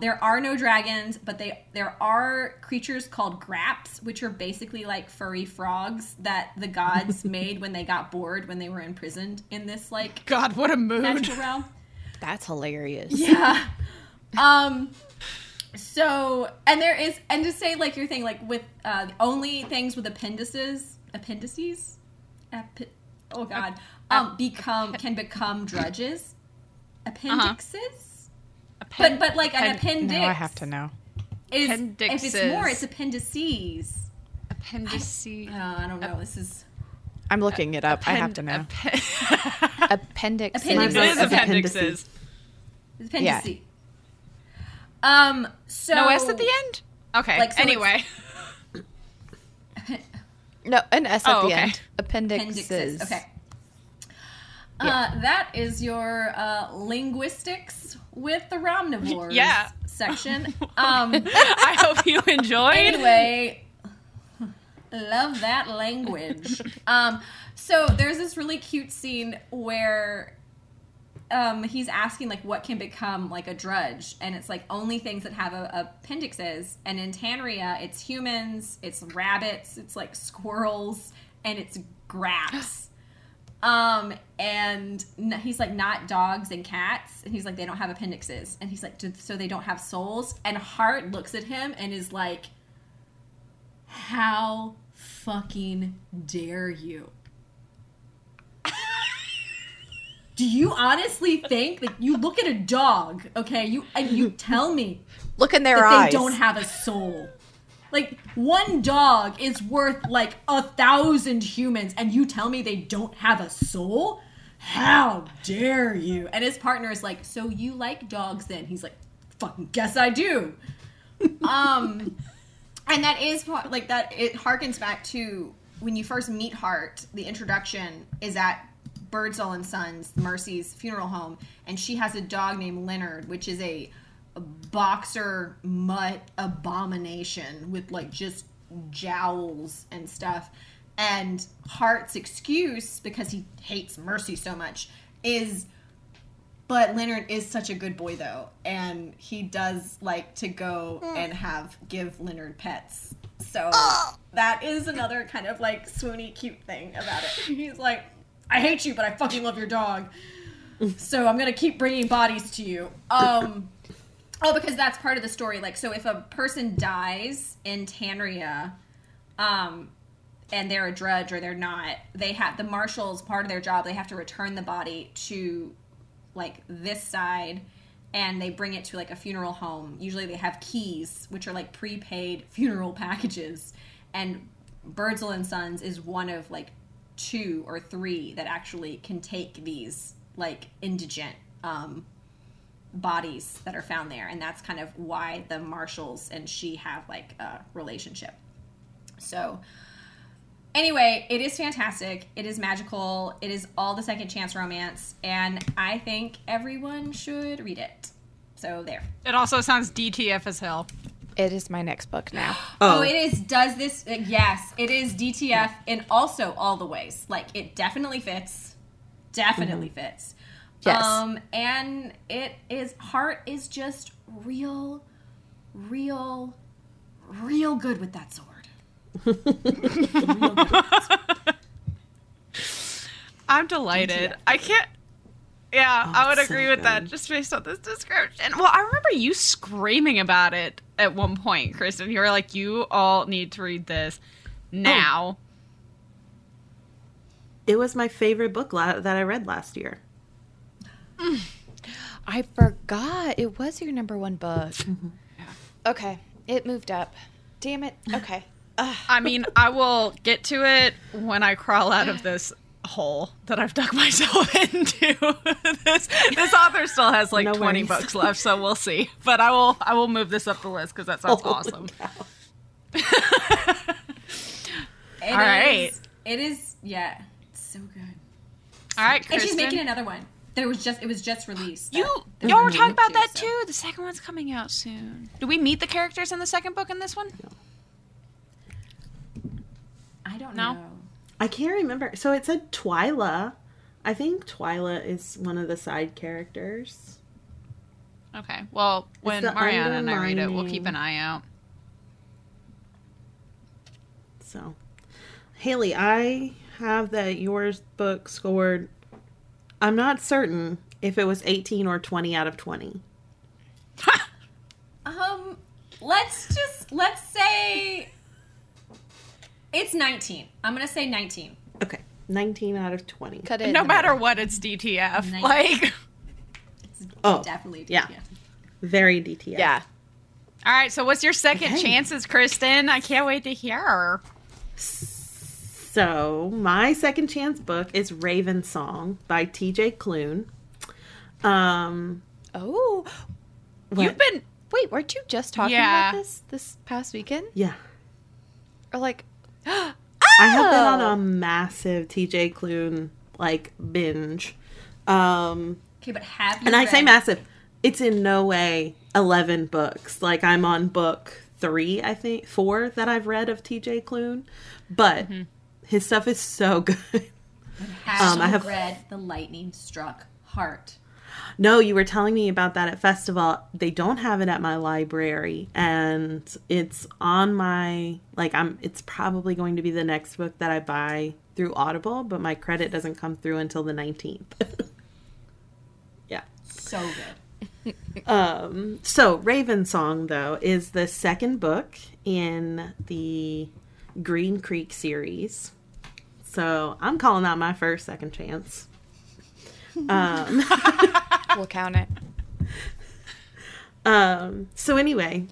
There are no dragons, but there are creatures called graps, which are basically, like, furry frogs that the gods made when they got bored when they were imprisoned in this, like... God, what a mood. Natural realm. That's hilarious. Yeah. So, and there is... And to say, like, your thing, like, with only things with appendices... Oh God! Can become drudges, appendixes, but like an appendix. Now I have to know. Is, if it's more, it's appendices. Appendices. I don't know. This is. I'm looking it up. I have to know. Appendixes. Appendixes. Appendices. Yeah. So no S at the end. Okay. Like, so anyway. No, an S at the end. Appendixes. Okay. Yeah. That is your linguistics with the Romnivores section. I hope you enjoyed. Anyway, love that language. So there's this really cute scene where he's asking like what can become like a drudge, and it's like only things that have appendixes. And in Tanria, it's humans, it's rabbits, it's like squirrels, and it's graps. And he's like, not dogs and cats. And he's like, they don't have appendixes. And he's like, so they don't have souls. And Hart looks at him and is like, how fucking dare you? Do you honestly think that you look at a dog, okay, and you tell me look in their that eyes. They don't have a soul? Like, one dog is worth, like, 1,000 humans, and you tell me they don't have a soul? How dare you? And his partner is like, so you like dogs then? He's like, fucking guess I do. And that is, like, that it harkens back to when you first meet Hart. The introduction is at Birdsall and Sons, Mercy's funeral home, and she has a dog named Leonard, which is a boxer mutt abomination with like just jowls and stuff. And Hart's excuse, because he hates Mercy so much, is, but Leonard is such a good boy though, and he does like to go and give Leonard pets. So that is another kind of like swoony cute thing about it. He's like, I hate you, but I fucking love your dog. So I'm going to keep bringing bodies to you. Because that's part of the story. Like, so if a person dies in Tanria, and they're a drudge or they're not, they have the marshals, part of their job, they have to return the body to like this side, and they bring it to like a funeral home. Usually they have keys, which are like prepaid funeral packages. And Birdsall and Sons is one of like 2 or 3 that actually can take these like indigent bodies that are found there, and that's kind of why the marshals and she have like a relationship. So anyway, it is fantastic, it is magical, it is all the second chance romance, and I think everyone should read it. So there. It also sounds DTF as hell. It is my next book now. Oh, it is. Does this? Yes, it is DTF in also all the ways. Like, it definitely fits. Definitely fits. Yes. And it is, Hart is just real, real, real good with that sword. Real good with that sword. I'm delighted. DTF. I can't. Yeah, I would agree with that just based on this description. Well, I remember you screaming about it at one point, Kristen. You were like, you all need to read this now. Oh. It was my favorite book that I read last year. I forgot. It was your number one book. Yeah. Okay. It moved up. Damn it. Okay. I mean, I will get to it when I crawl out of this hole that I've dug myself into. This author still has like 20 books left, so we'll see. But I will move this up the list because that sounds awesome. All right. It is, yeah, it's so good. All right, Kristen. And she's making another one. It was just released. Y'all were talking about that too. The second one's coming out soon. Do we meet the characters in the second book in this one? I don't know. I can't remember. So it said Twyla. I think Twyla is one of the side characters. Okay. Well, when Mariana and I read it, we'll keep an eye out. So, Haley, I have that your book scored, I'm not certain if it was 18 or 20 out of 20. Let's say it's 19. I'm going to say 19. Okay. 19 out of 20. Cut it. No matter what, it's DTF. 19. Like, it's definitely DTF. Yeah. Very DTF. Yeah. All right. So what's your second chances, Kristen? I can't wait to hear. So my second chance book is Ravensong by TJ Klune. Wait, weren't you just talking about this past weekend? Yeah. Or like, I have been on a massive TJ Klune like binge. Okay, but have you? And I say massive. It's in no way 11 books. Like, I'm on book 3, I think 4 that I've read of TJ Klune, but his stuff is so good. Have I read The Lightning Struck Hart? No, you were telling me about that at festival. They don't have it at my library, and it's on my, like, it's probably going to be the next book that I buy through Audible, but my credit doesn't come through until the 19th. Yeah. So good. So Ravensong, though, is the second book in the Green Creek series. So I'm calling out my first second chance. We'll count it. So anyway,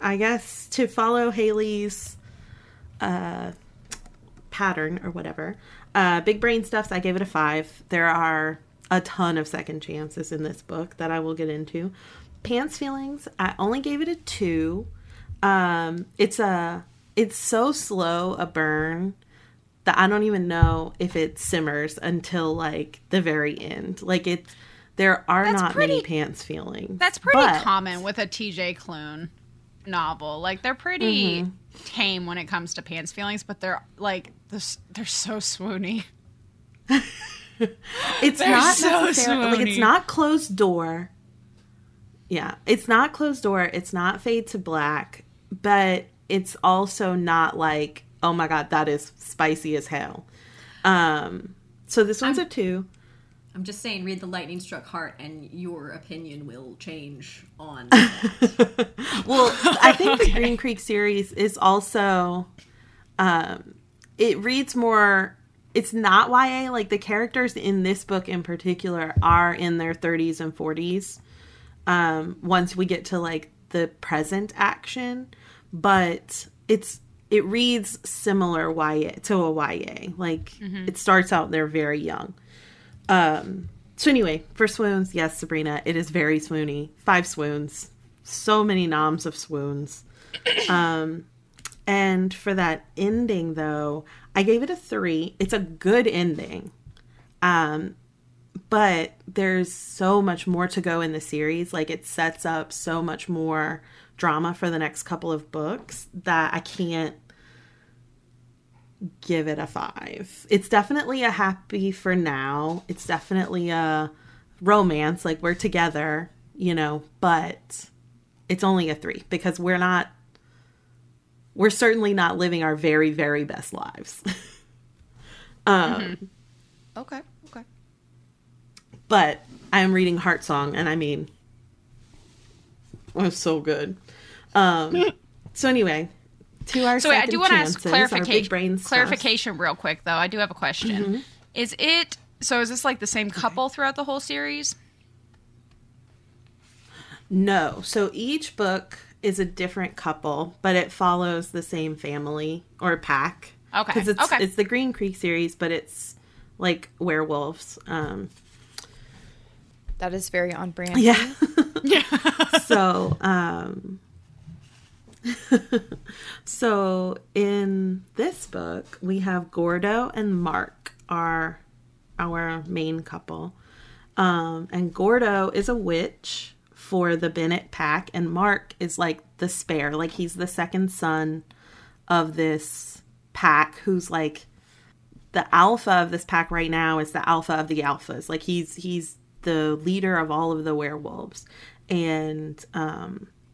I guess to follow Haley's pattern or whatever, Big Brain Stuffs, I gave it a 5. There are a ton of second chances in this book that I will get into. Pants Feelings, I only gave it a 2. It's so slow a burn that I don't even know if it simmers until, like, the very end. Like, there are not many pants feelings. That's pretty common with a TJ Klune novel. Like, they're pretty tame when it comes to pants feelings, but they're so swoony. It's not closed door. Yeah, it's not closed door. It's not fade to black, but it's also not like, oh my God, that is spicy as hell. So this one's a 2. I'm just saying, read The Lightning Struck Heart, and your opinion will change on that. Well, I think the Green Creek series is also, it reads more. It's not YA. Like, the characters in this book in particular are in their 30s and 40s once we get to, like, the present action. But it reads similar YA to a YA. Like, it starts out, they're very young. So anyway, for swoons, yes, Sabrina, it is very swoony. 5 swoons. So many noms of swoons. And for that ending, though, I gave it a 3. It's a good ending. But there's so much more to go in the series. Like, it sets up so much more drama for the next couple of books that I can't give it a 5. It's definitely a happy for now. It's definitely a romance. Like, we're together, you know, but it's only a 3 because we're certainly not living our very, very best lives. Okay. But I'm reading Heart Song, and I mean, it was so good. So anyway, to our second chances. So wait, I do want to ask clarification real quick, though. I do have a question. Is this like the same couple throughout the whole series? No. So each book is a different couple, but it follows the same family or pack. Okay. Because it's the Green Creek series, but it's like werewolves. That is very on brand. Yeah. Yeah. So in this book, we have Gordo and Mark are our main couple. And Gordo is a witch for the Bennett pack, and Mark is like the spare, like he's the second son of this pack, who's like the alpha of this pack right now, is the alpha of the alphas. Like he's the leader of all of the werewolves, and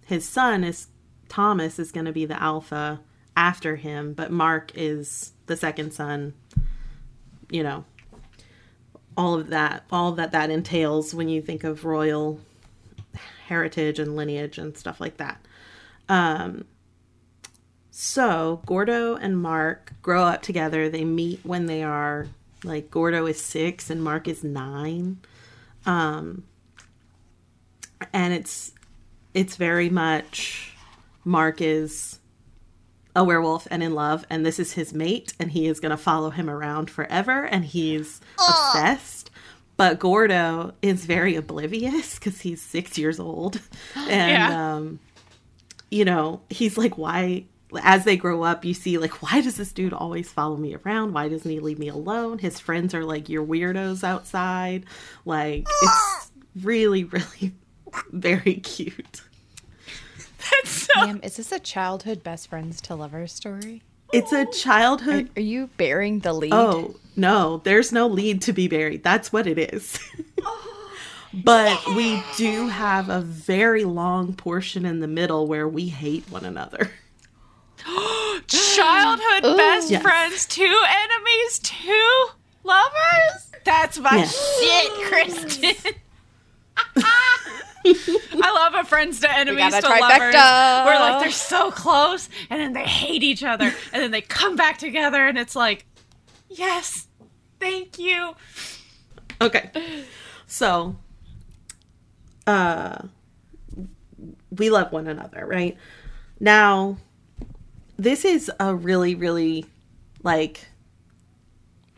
his son is Thomas is going to be the alpha after him, but Mark is the second son, you know, all that entails when you think of royal heritage and lineage and stuff like that. So Gordo and Mark grow up together. They meet when they are, like, Gordo is 6 and Mark is 9. And it's very much Mark is a werewolf and in love, and this is his mate, and he is going to follow him around forever, and he's obsessed. But Gordo is very oblivious because he's 6 years old. And, you know, he's like, why, as they grow up, you see, like, why does this dude always follow me around? Why doesn't he leave me alone? His friends are like, you're weirdos outside. Like, it's really, really very cute. That's so... Ma'am, is this a childhood best friends to lovers story? It's a childhood... Are you bearing the lead? Oh, no. There's no lead to be buried. That's what it is. But we do have a very long portion in the middle where we hate one another. Childhood best friends, two enemies, two lovers? That's my shit, Kristen. I love our friends to enemies to lovers. We're like, they're so close, and then they hate each other, and then they come back together, and it's like, yes, thank you. Okay. So, we love one another, right? Now, this is a really, really, like,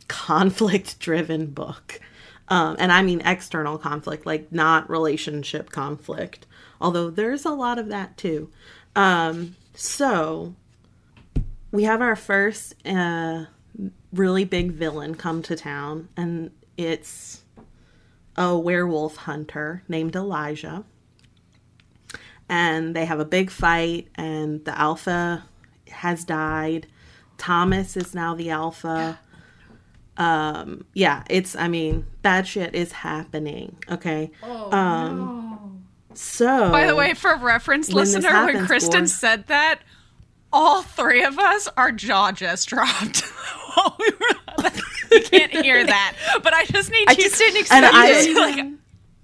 conflict-driven book. And I mean external conflict, like not relationship conflict. Although there's a lot of that too. So we have our first really big villain come to town. And it's a werewolf hunter named Elijah. And they have a big fight and the alpha has died. Thomas is now the alpha. It's, I mean, bad shit is happening, okay? No. So... By the way, for reference, listener, when Kristen said that, all three of us, our jaw just dropped. You can't hear that. But I just need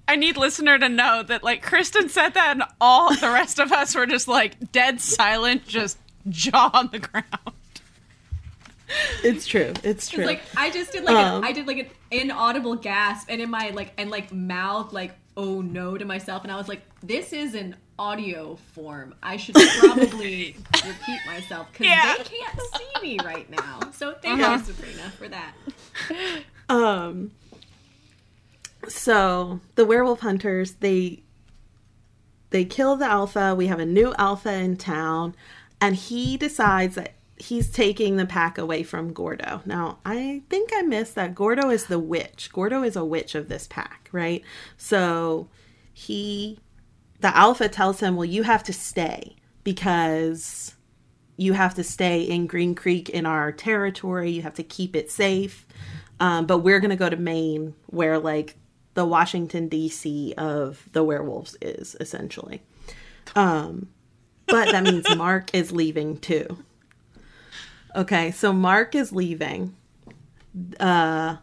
I need listener to know that, like, Kristen said that and all the rest of us were just, like, dead silent, just jaw on the ground. It's true. Like I just did like an inaudible gasp, and in my mouth oh no to myself, and I was like, this is an audio form. I should probably repeat myself because they can't see me right now. So thank you, Sabrina, for that. So the werewolf hunters they kill the alpha. We have a new alpha in town, and he decides that he's taking the pack away from Gordo. Now, I think I missed that Gordo is the witch. Gordo is a witch of this pack, right? So the alpha tells him, well, you have to stay because you have to stay in Green Creek in our territory. You have to keep it safe. But we're going to go to Maine where the Washington, D.C. of the werewolves is essentially. But that means Mark is leaving too. Okay, so Mark is leaving. Mark,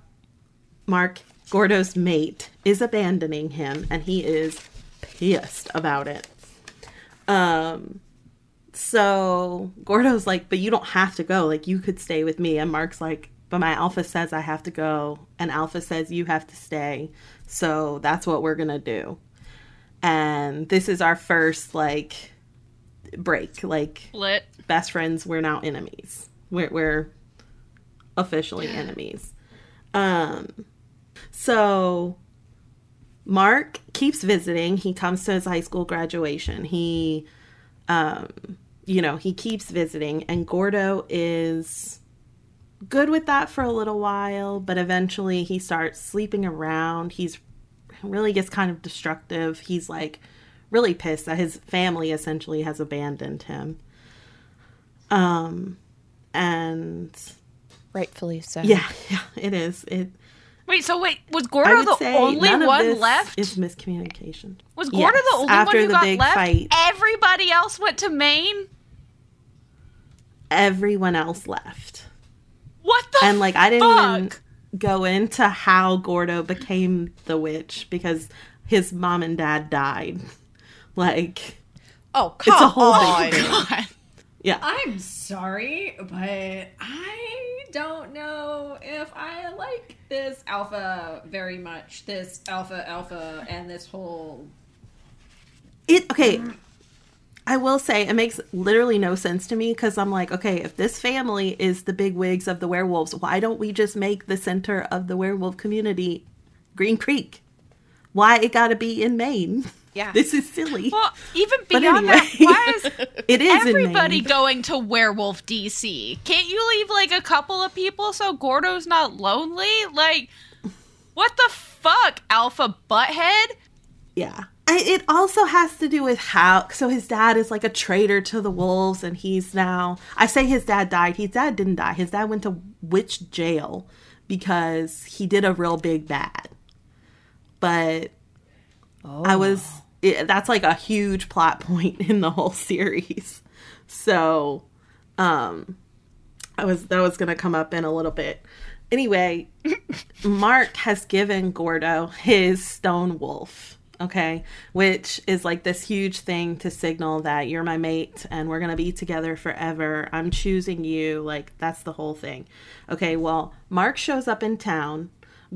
Gordo's mate, is abandoning him, and he is pissed about it. So Gordo's like, but you don't have to go. You could stay with me. And Mark's like, but my alpha says I have to go, and alpha says you have to stay. So that's what we're going to do. And this is our first, break. Lit. Best friends, we're now enemies. We're officially enemies. So Mark keeps visiting. He comes to his high school graduation. He, he keeps visiting. And Gordo is good with that for a little while. But eventually he starts sleeping around. He's really gets kind of destructive. He's really pissed that his family essentially has abandoned him. And rightfully so. Yeah, it is. Wait, was Gordo the only one left? It's miscommunication. Was Gordo the only one who got left? Fight, everybody else went to Maine. Everyone else left. What the fuck? And I didn't even go into how Gordo became the witch because his mom and dad died. Oh, come on. It's a whole big thing. Yeah. I'm sorry, but I don't know if I like this alpha very much. This alpha, and this whole... Okay, I will say it makes literally no sense to me because I'm okay, if this family is the bigwigs of the werewolves, why don't we just make the center of the werewolf community Green Creek? Why it gotta be in Maine? Yeah. This is silly. Well, even beyond that, why is everybody going to Werewolf DC? Can't you leave a couple of people so Gordo's not lonely? What the fuck, alpha butthead? Yeah. It also has to do with how... So his dad is a traitor to the wolves, and he's now... I say his dad died. His dad didn't die. His dad went to witch jail because he did a real big bad. But... Oh. That's like a huge plot point in the whole series. So, that was going to come up in a little bit. Anyway, Mark has given Gordo his stone wolf, okay? Which is like this huge thing to signal that you're my mate and we're going to be together forever. I'm choosing you. Like, that's the whole thing. Okay, well, Mark shows up in town.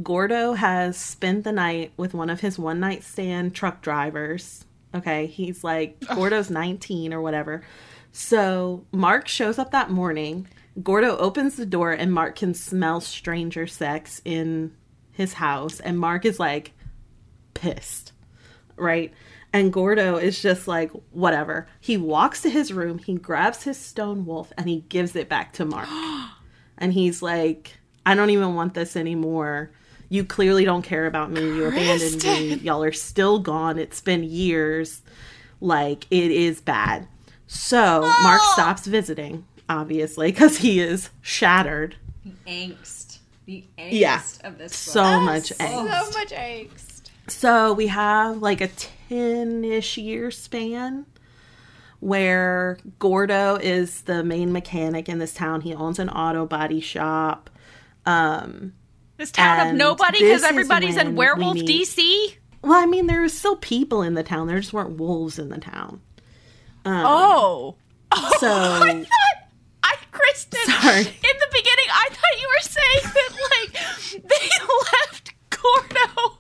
Gordo has spent the night with one of his one-night stand truck drivers, okay? He's like, Gordo's 19 or whatever. So Mark shows up that morning. Gordo opens the door and Mark can smell stranger sex in his house. And Mark is like pissed, right? And Gordo is just like, whatever. He walks to his room. He grabs his stone wolf and he gives it back to Mark. And he's like, I don't even want this anymore. You clearly don't care about me. You abandoned me. Y'all are still gone. It's been years. Like, it is bad. So Mark stops visiting. Obviously, because he is shattered. The angst of this book. So much angst. So we have like a 10-ish year span where Gordo is the main mechanic in this town. He owns an auto body shop. This town of nobody because everybody's in Werewolf DC? Well, I mean, there were still people in the town. There just weren't wolves in the town. So... Kristen, sorry. In the beginning, I thought you were saying that, like, they left Gordo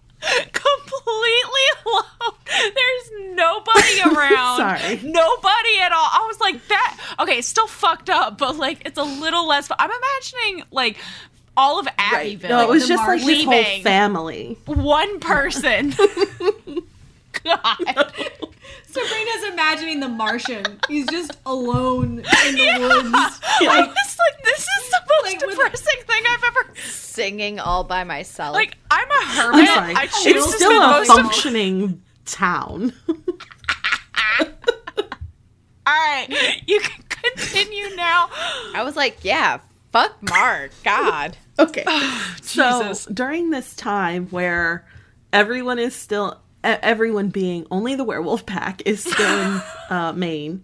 completely alone. There's nobody around. Sorry. Nobody at all. I was like, that, okay, it's still fucked up, but, like, it's a little less. I'm imagining, like, all of Abbeville. Right. No, it was just, like, this whole family. One person. God. No. Sabrina's imagining the Martian. He's just alone in the woods. Yeah. Like, I was like, this is the most depressing thing I've ever... Singing all by myself. Like, I'm a hermit. I choose it's still a functioning town. Alright, you can continue now. I was like, yeah, fuck Mark. God. Okay. Oh, Jesus. So, during this time where everyone is still... Everyone being only the werewolf pack is still in Maine.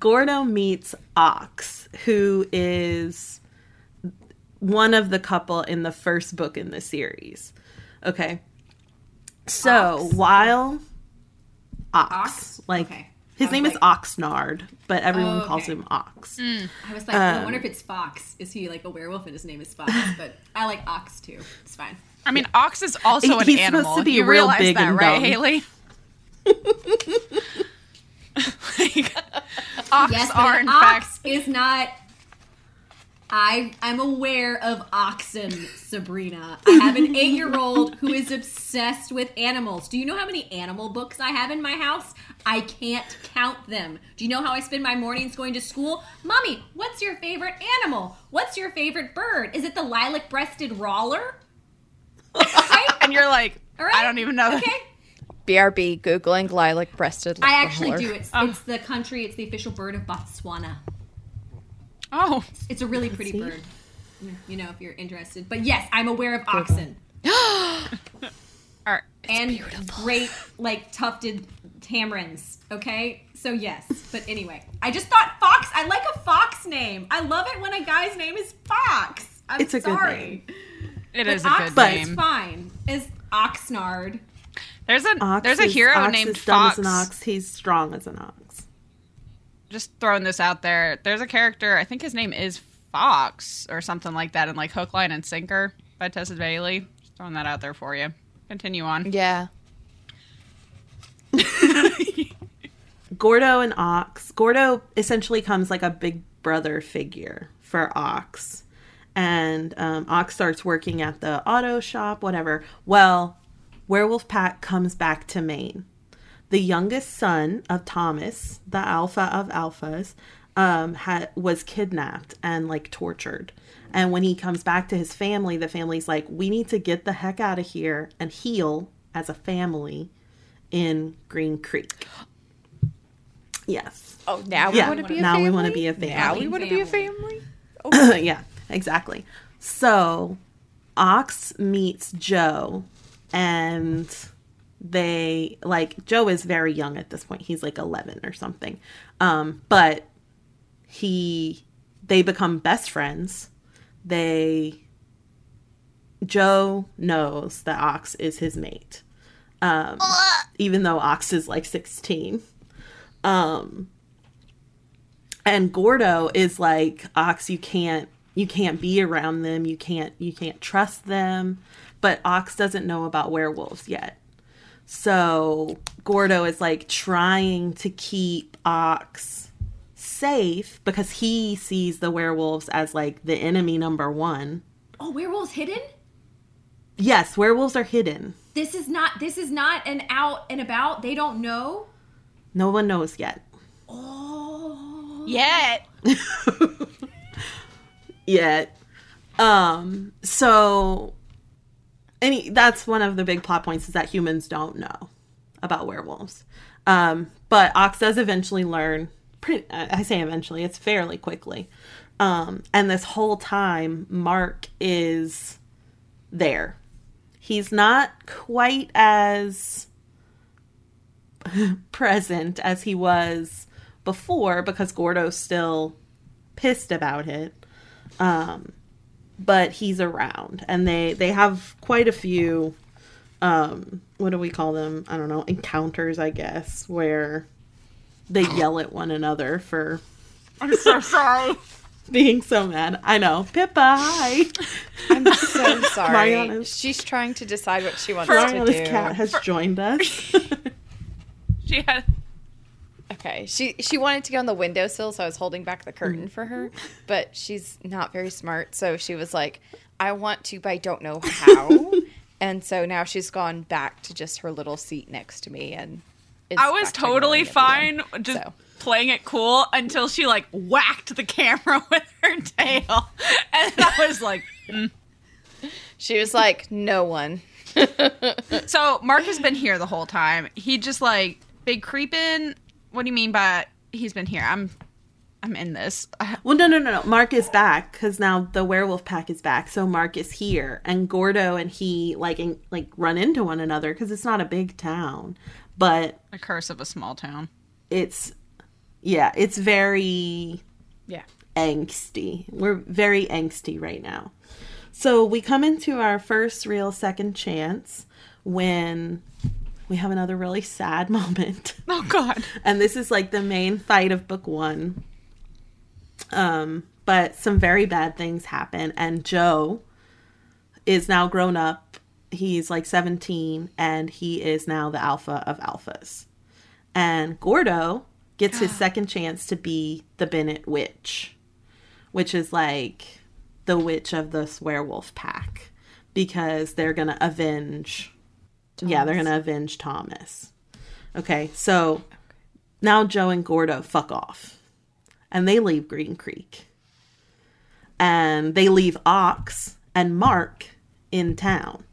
Gordo meets Ox, who is one of the couple in the first book in the series. Okay. So Ox. While Ox, like okay. His name is Oxnard, but everyone calls him Ox. Mm. I was like, I wonder if it's Fox. Is he like a werewolf and his name is Fox? But I like Ox too. It's fine. I mean, Ox is also an animal. Supposed to be you real realize big that, and right, dumb. Haley? Like, Ox yes, are in Ox fact is not. I'm aware of oxen, Sabrina. I have an 8-year-old who is obsessed with animals. Do you know how many animal books I have in my house? I can't count them. Do you know how I spend my mornings going to school? Mommy, what's your favorite animal? What's your favorite bird? Is it the lilac-breasted roller? Right? And you're like, right. I don't even know. Okay. BRB, Googling lilac-breasted. I actually do. It's the country. It's the official bird of Botswana. Oh. It's a really pretty bird, you know, if you're interested. But yes, I'm aware of oxen. All right. And beautiful. Great, like, tufted tamarins. Okay? So yes. But anyway, I just thought Fox. I like a fox name. I love it when a guy's name is Fox. It's a good name. It but is a Ox, good but name. It's fine. Is Oxnard? There's a hero Ox named is Fox. Dumb as an ox. He's strong as an ox. Just throwing this out there. There's a character. I think his name is Fox or something like that. In like Hook, Line, and Sinker by Tessa Bailey. Just throwing that out there for you. Continue on. Yeah. Gordo and Ox. Gordo essentially comes like a big brother figure for Ox. And Ox starts working at the auto shop, whatever. Well, Werewolf Pack comes back to Maine. The youngest son of Thomas, the alpha of alphas, was kidnapped and, like, tortured. And when he comes back to his family, the family's like, we need to get the heck out of here and heal as a family in Green Creek. Yes. Oh, now we want to be a family. Now we want to be a family? Oh. Yeah. Exactly. So Ox meets Joe, And they, like, Joe is very young at this point. He's like 11 or something. But they become best friends. Joe knows that Ox is his mate. Even though Ox is like 16. And Gordo is like, Ox, you can't be around them. You can't trust them. But Ox doesn't know about werewolves yet. So Gordo is like trying to keep Ox safe because he sees the werewolves as like the enemy number one. Oh, werewolves hidden? Yes, werewolves are hidden. This is not an out and about. They don't know. No one knows yet. Oh. Yet. Yet. So that's one of the big plot points, is that humans don't know about werewolves. But Ox does eventually learn. I say eventually, it's fairly quickly. And this whole time, Mark is there. He's not quite as present as he was before because Gordo's still pissed about it. But he's around, and they have quite a few, what do we call them? I don't know, encounters, I guess, where they yell at one another for... I'm so sorry. Being so mad. I know. Pippa, hi. I'm so sorry. Mariana's... She's trying to decide what she wants to do. Mariana's cat has joined us. She had... Okay, she wanted to go on the windowsill, so I was holding back the curtain for her, but she's not very smart, so she was like, I want to, but I don't know how, and so now she's gone back to just her little seat next to me, and it's I was totally fine everyone, just so. Playing it cool until she, like, whacked the camera with her tail, and I was like, She was like, no one. So Mark has been here the whole time. He just, like, been creeping... What do you mean by he's been here? I'm in this. Well, no. Mark is back because now the werewolf pack is back. So Mark is here, and Gordo and he like run into one another because it's not a big town, but a curse of a small town. It's very angsty. We're very angsty right now. So we come into our first real second chance when. We have another really sad moment. Oh, God. And this is like the main fight of book one. But some very bad things happen. And Joe is now grown up. He's like 17. And he is now the alpha of alphas. And Gordo gets his second chance to be the Bennett witch. Which is like the witch of this werewolf pack. Because they're going to avenge... Thomas. Yeah, they're going to avenge Thomas. Okay, so now Joe and Gordo fuck off. And they leave Green Creek. And they leave Ox and Mark in town.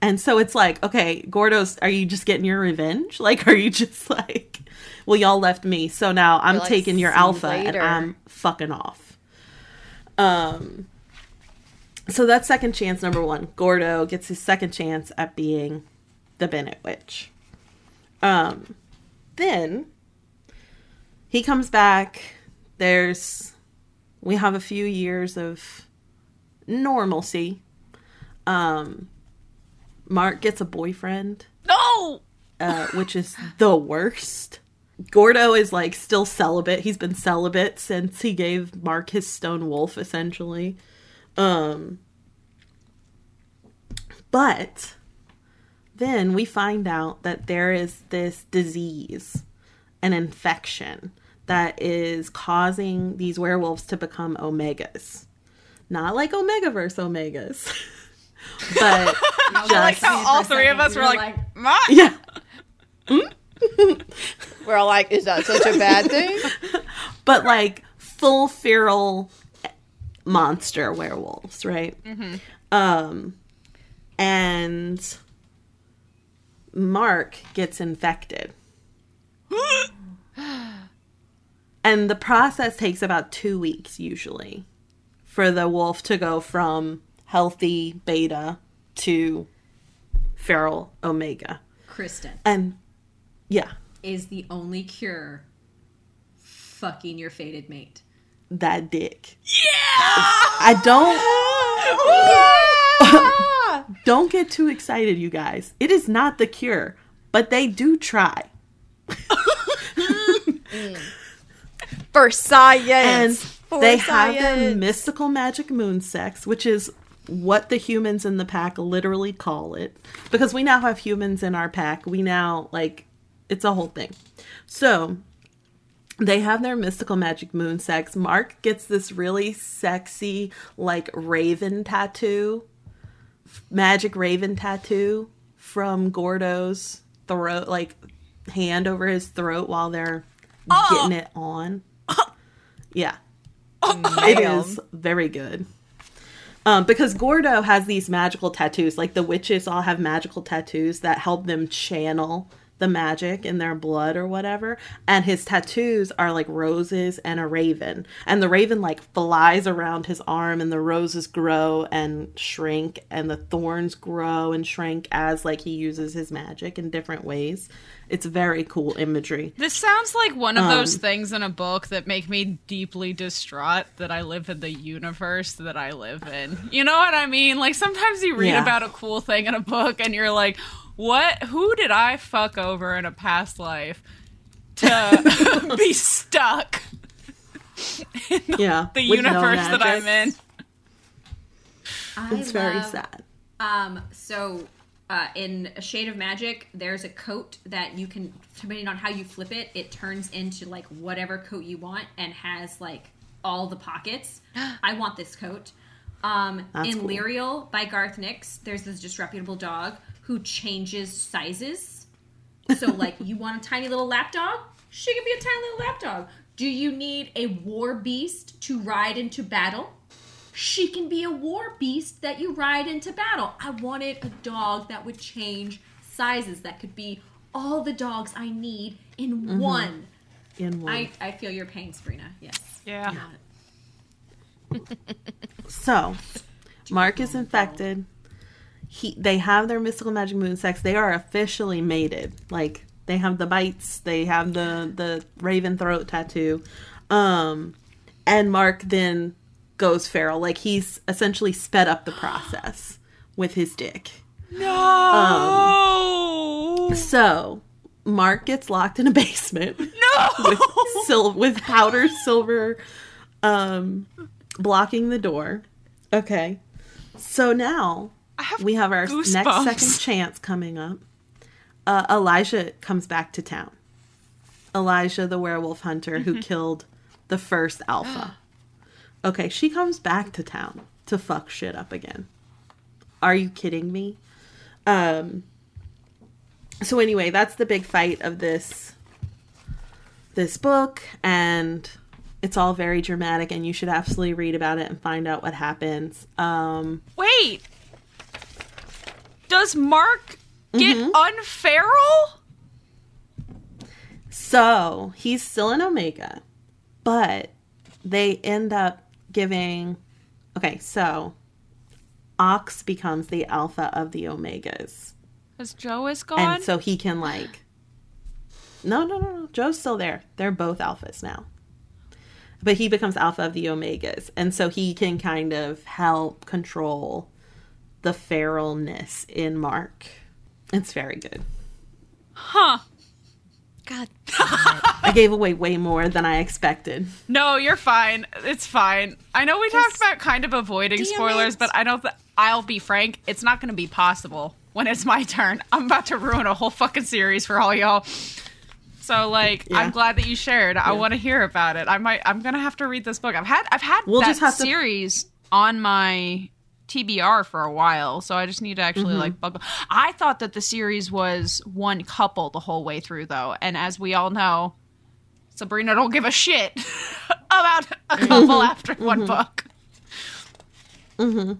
And so it's like, okay, Gordo's, are you just getting your revenge? Like, are you just like, well, y'all left me, so now I'm like, taking your alpha and I'm fucking off. So that's second chance number one. Gordo gets his second chance at being the Bennett Witch. Then he comes back. We have a few years of normalcy. Mark gets a boyfriend. No! Which is the worst. Gordo is like still celibate. He's been celibate since he gave Mark his stone wolf, essentially. But then we find out that there is this disease, an infection that is causing these werewolves to become omegas. Not like Omegaverse omegas, but just like how all three of us were like Mark. Yeah. We're all like, is that such a bad thing? But like full feral monster werewolves, right? Mm-hmm. And Mark gets infected. And the process takes about 2 weeks usually for the wolf to go from healthy beta to Feral Omega. Kristen. Yeah. Is the only cure fucking your fated mate. That dick. Yeah! I don't... Yeah! Don't get too excited, you guys. It is not the cure, but they do try. For science. And they have the mystical magic moon sex, which is what the humans in the pack literally call it. Because we now have humans in our pack. We now, like, it's a whole thing. So... they have their mystical magic moon sex. Mark gets this really sexy, like, raven tattoo, magic raven tattoo from Gordo's throat, like, hand over his throat while they're getting it on. Yeah. It is very good. Because Gordo has these magical tattoos. Like, the witches all have magical tattoos that help them channel the magic in their blood or whatever, and his tattoos are like roses and a raven, and the raven like flies around his arm, and the roses grow and shrink, and the thorns grow and shrink as like he uses his magic in different ways. It's very cool imagery. This sounds like one of those things in a book that make me deeply distraught that I live in the universe that I live in. You know what I mean? Like, sometimes you read about a cool thing in a book and you're like, what? Who did I fuck over in a past life to be stuck in the universe that I'm in? It's very sad. So in A Shade of Magic, there's a coat that you can, depending on how you flip it, it turns into like whatever coat you want and has like all the pockets. I want this coat. In cool. Lirial by Garth Nix, there's this disreputable dog who changes sizes. So, like, you want a tiny little lapdog? She can be a tiny little lapdog. Do you need a war beast to ride into battle? She can be a war beast that you ride into battle. I wanted a dog that would change sizes, that could be all the dogs I need in one. In one. I feel your pain, Sabrina. Yes. Yeah. So, Mark is infected. They have their mystical magic moon sex. They are officially mated. Like, they have the bites. They have the raven throat tattoo. And Mark then goes feral. Like, he's essentially sped up the process with his dick. No! So, Mark gets locked in a basement. No! With powdered silver blocking the door. Okay. So now... we have our goosebumps. Next second chance coming up. Elijah comes back to town. Elijah, the werewolf hunter who killed the first alpha. Okay, she comes back to town to fuck shit up again. Are you kidding me? So anyway, that's the big fight of this book, and it's all very dramatic, and you should absolutely read about it and find out what happens. Wait! Does Mark get unferal? So, he's still in Omega, but they end up giving... Okay, so Ox becomes the alpha of the Omegas. Because Joe is gone? And so he can, like... No. Joe's still there. They're both alphas now. But he becomes alpha of the Omegas. And so he can kind of help control... the feralness in Mark. It's very good. Huh. God. I gave away way more than I expected. No, you're fine. It's fine. I know we talked about kind of avoiding spoilers, but I don't I'll be frank, it's not going to be possible when it's my turn. I'm about to ruin a whole fucking series for all y'all. So, like, I'm glad that you shared. Yeah. I want to hear about it. I'm going to have to read this book. I've had that series on my TBR for a while, so I just need to actually like buckle. I thought that the series was one couple the whole way through, though, and as we all know, Sabrina don't give a shit about a couple after one book. Okay.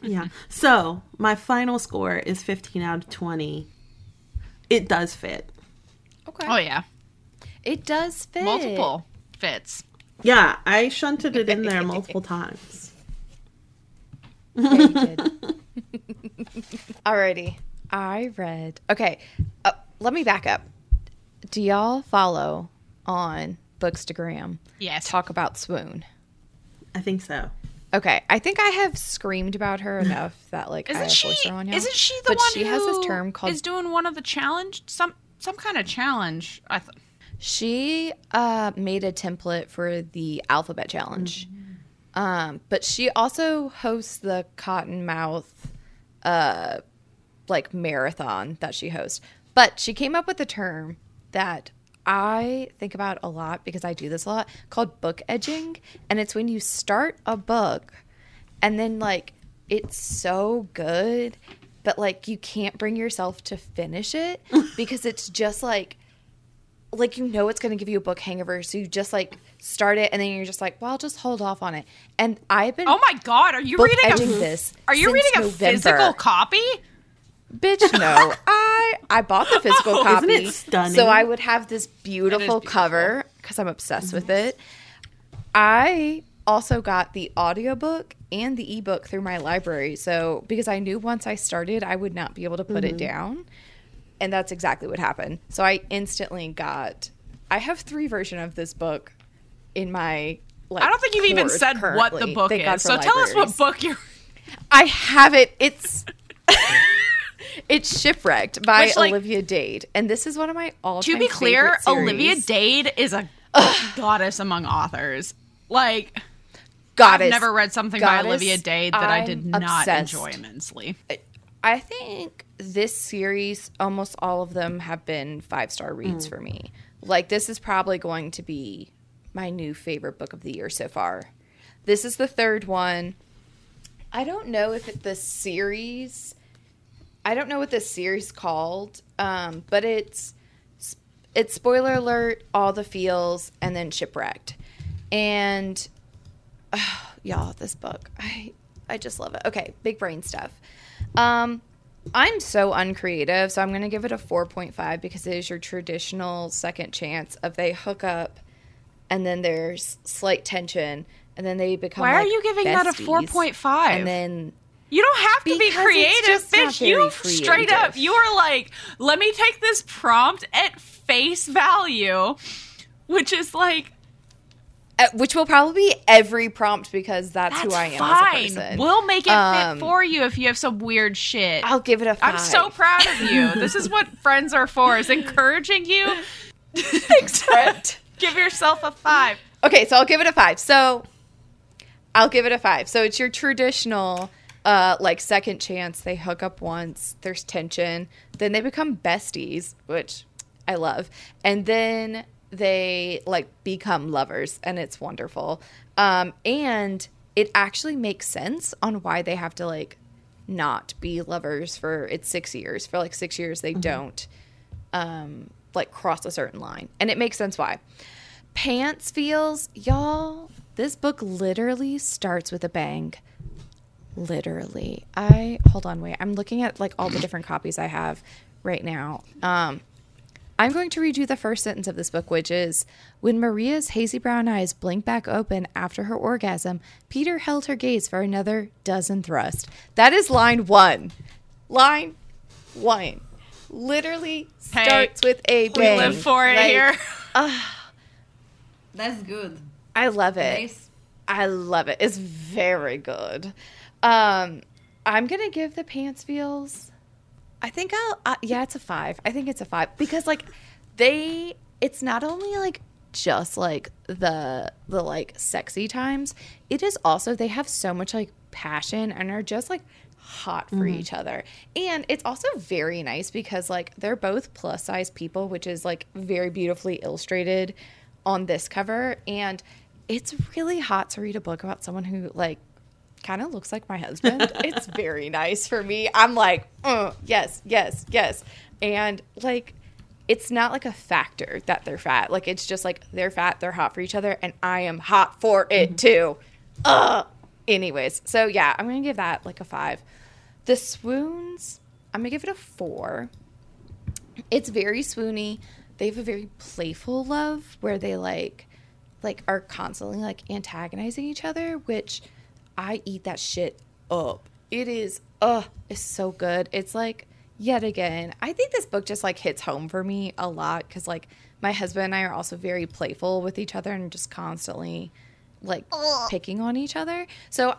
Yeah. So my final score is 15 out of 20. It does fit. Okay. Oh yeah. It does fit. Multiple fits. Yeah, I shunted it in there multiple times. Yeah, you did. Alrighty. I read. Okay. Let me back up. Do y'all follow on Bookstagram? Yes. Talk about Swoon. I think so. Okay. I think I have screamed about her enough that like isn't I have she, voice on y'all. Isn't she the but one she who has this term called is doing one of the challenge some kind of challenge? She made a template for the alphabet challenge. Mm-hmm. But she also hosts the Cottonmouth like marathon that she hosts. But she came up with a term that I think about a lot because I do this a lot called book edging. And it's when you start a book and then like it's so good, but like you can't bring yourself to finish it because it's just like you know it's going to give you a book hangover, so you just like start it and then you're just like, well, I'll just hold off on it. And I've been are you reading this? Are you reading a physical copy? Bitch, no. I bought the physical copy. Isn't it stunning? So I would have this beautiful cover because I'm obsessed with it. I also got the audiobook and the ebook through my library. So because I knew once I started I would not be able to put it down. And that's exactly what happened. So I instantly got – I have 3 versions of this book in my like, I don't think you've even said currently. What the book is. So tell us what book you're – I have it. It's Shipwrecked by Olivia Dade. And this is one of my all-time favorite series. To be clear, Olivia Dade is a goddess among authors. Like I've never read something by Olivia Dade that I did not enjoy immensely. I think this series, almost all of them have been 5-star reads for me. Like, this is probably going to be my new favorite book of the year so far. This is the 3rd one. I don't know if the series, I don't know what this series is called, but it's Spoiler Alert, All the Feels, and then Shipwrecked. And, y'all, this book, I just love it. Okay, big brain stuff. I'm so uncreative, so I'm going to give it a 4.5 because it is your traditional second chance of they hook up and then there's slight tension and then they become Why are you giving besties, that a 4.5? And then you don't have to be creative, bitch. You straight up, you are like, let me take this prompt at face value, which is like which will probably be every prompt because that's who I am as a person. We'll make it fit for you if you have some weird shit. I'll give it a 5. I'm so proud of you. This is what friends are for, is encouraging you. Except give yourself a 5. Okay, so I'll give it a 5. So it's your traditional, like, second chance. They hook up once. There's tension. Then they become besties, which I love. And then they like become lovers and it's wonderful. And it actually makes sense on why they have to like not be lovers for 6 years. For like 6 years they don't like cross a certain line. And it makes sense why. Pants feels, y'all, this book literally starts with a bang. Literally. I'm looking at like all the different copies I have right now. I'm going to read you the first sentence of this book, which is, when Maria's hazy brown eyes blinked back open after her orgasm, Peter held her gaze for another dozen thrusts. That is line 1. Line 1. Literally starts with a bang. We live for it here. That's good. I love it. Nice. I love it. It's very good. I'm going to give the pants feels... I think it's a 5. I think it's a 5 because like it's not only like just like the like sexy times, it is also they have so much like passion and are just like hot for each other. And it's also very nice because like they're both plus size people, which is like very beautifully illustrated on this cover. And it's really hot to read a book about someone who like kind of looks like my husband. It's very nice for me. I'm like, yes. And like, it's not like a factor that they're fat. Like, it's just like they're fat, they're hot for each other, and I am hot for it too. Anyways, so yeah, I'm going to give that like a 5. The swoons, I'm going to give it a 4. It's very swoony. They have a very playful love where they like are constantly like antagonizing each other, which I eat that shit up. It is Oh, it's so good. It's like, yet again, I think this book just like hits home for me a lot because like my husband and I are also very playful with each other and just constantly like picking on each other. So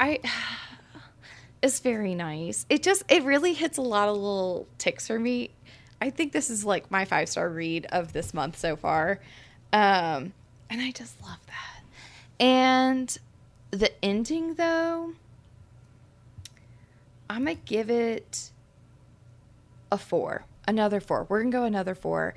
it's very nice. It really hits a lot of little ticks for me. I think this is like my 5-star read of this month so far. And I just love that. And the ending though, I'm going to give it a 4. Another 4. We're going to go another 4.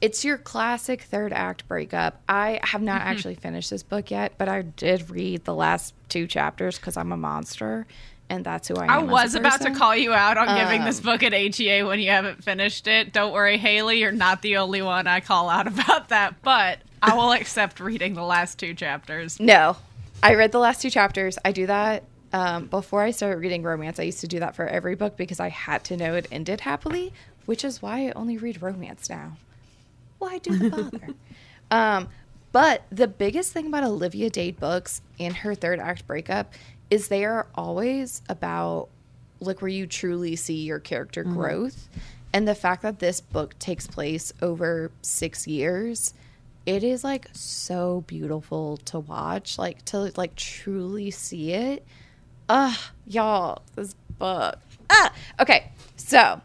It's your classic third act breakup. I have not actually finished this book yet, but I did read the last 2 chapters because I'm a monster. And that's who I am. I was about to call you out on giving this book an AGA when you haven't finished it. Don't worry, Haley, you're not the only one I call out about that. But I will accept reading the last 2 chapters. No, I read the last 2 chapters. I do that before I started reading romance. I used to do that for every book because I had to know it ended happily, which is why I only read romance now. Why do the bother? But the biggest thing about Olivia Dade books and her third act breakup is they are always about like where you truly see your character growth. And the fact that this book takes place over 6 years, it is like so beautiful to watch, like to like truly see it. Y'all, this book. Okay, so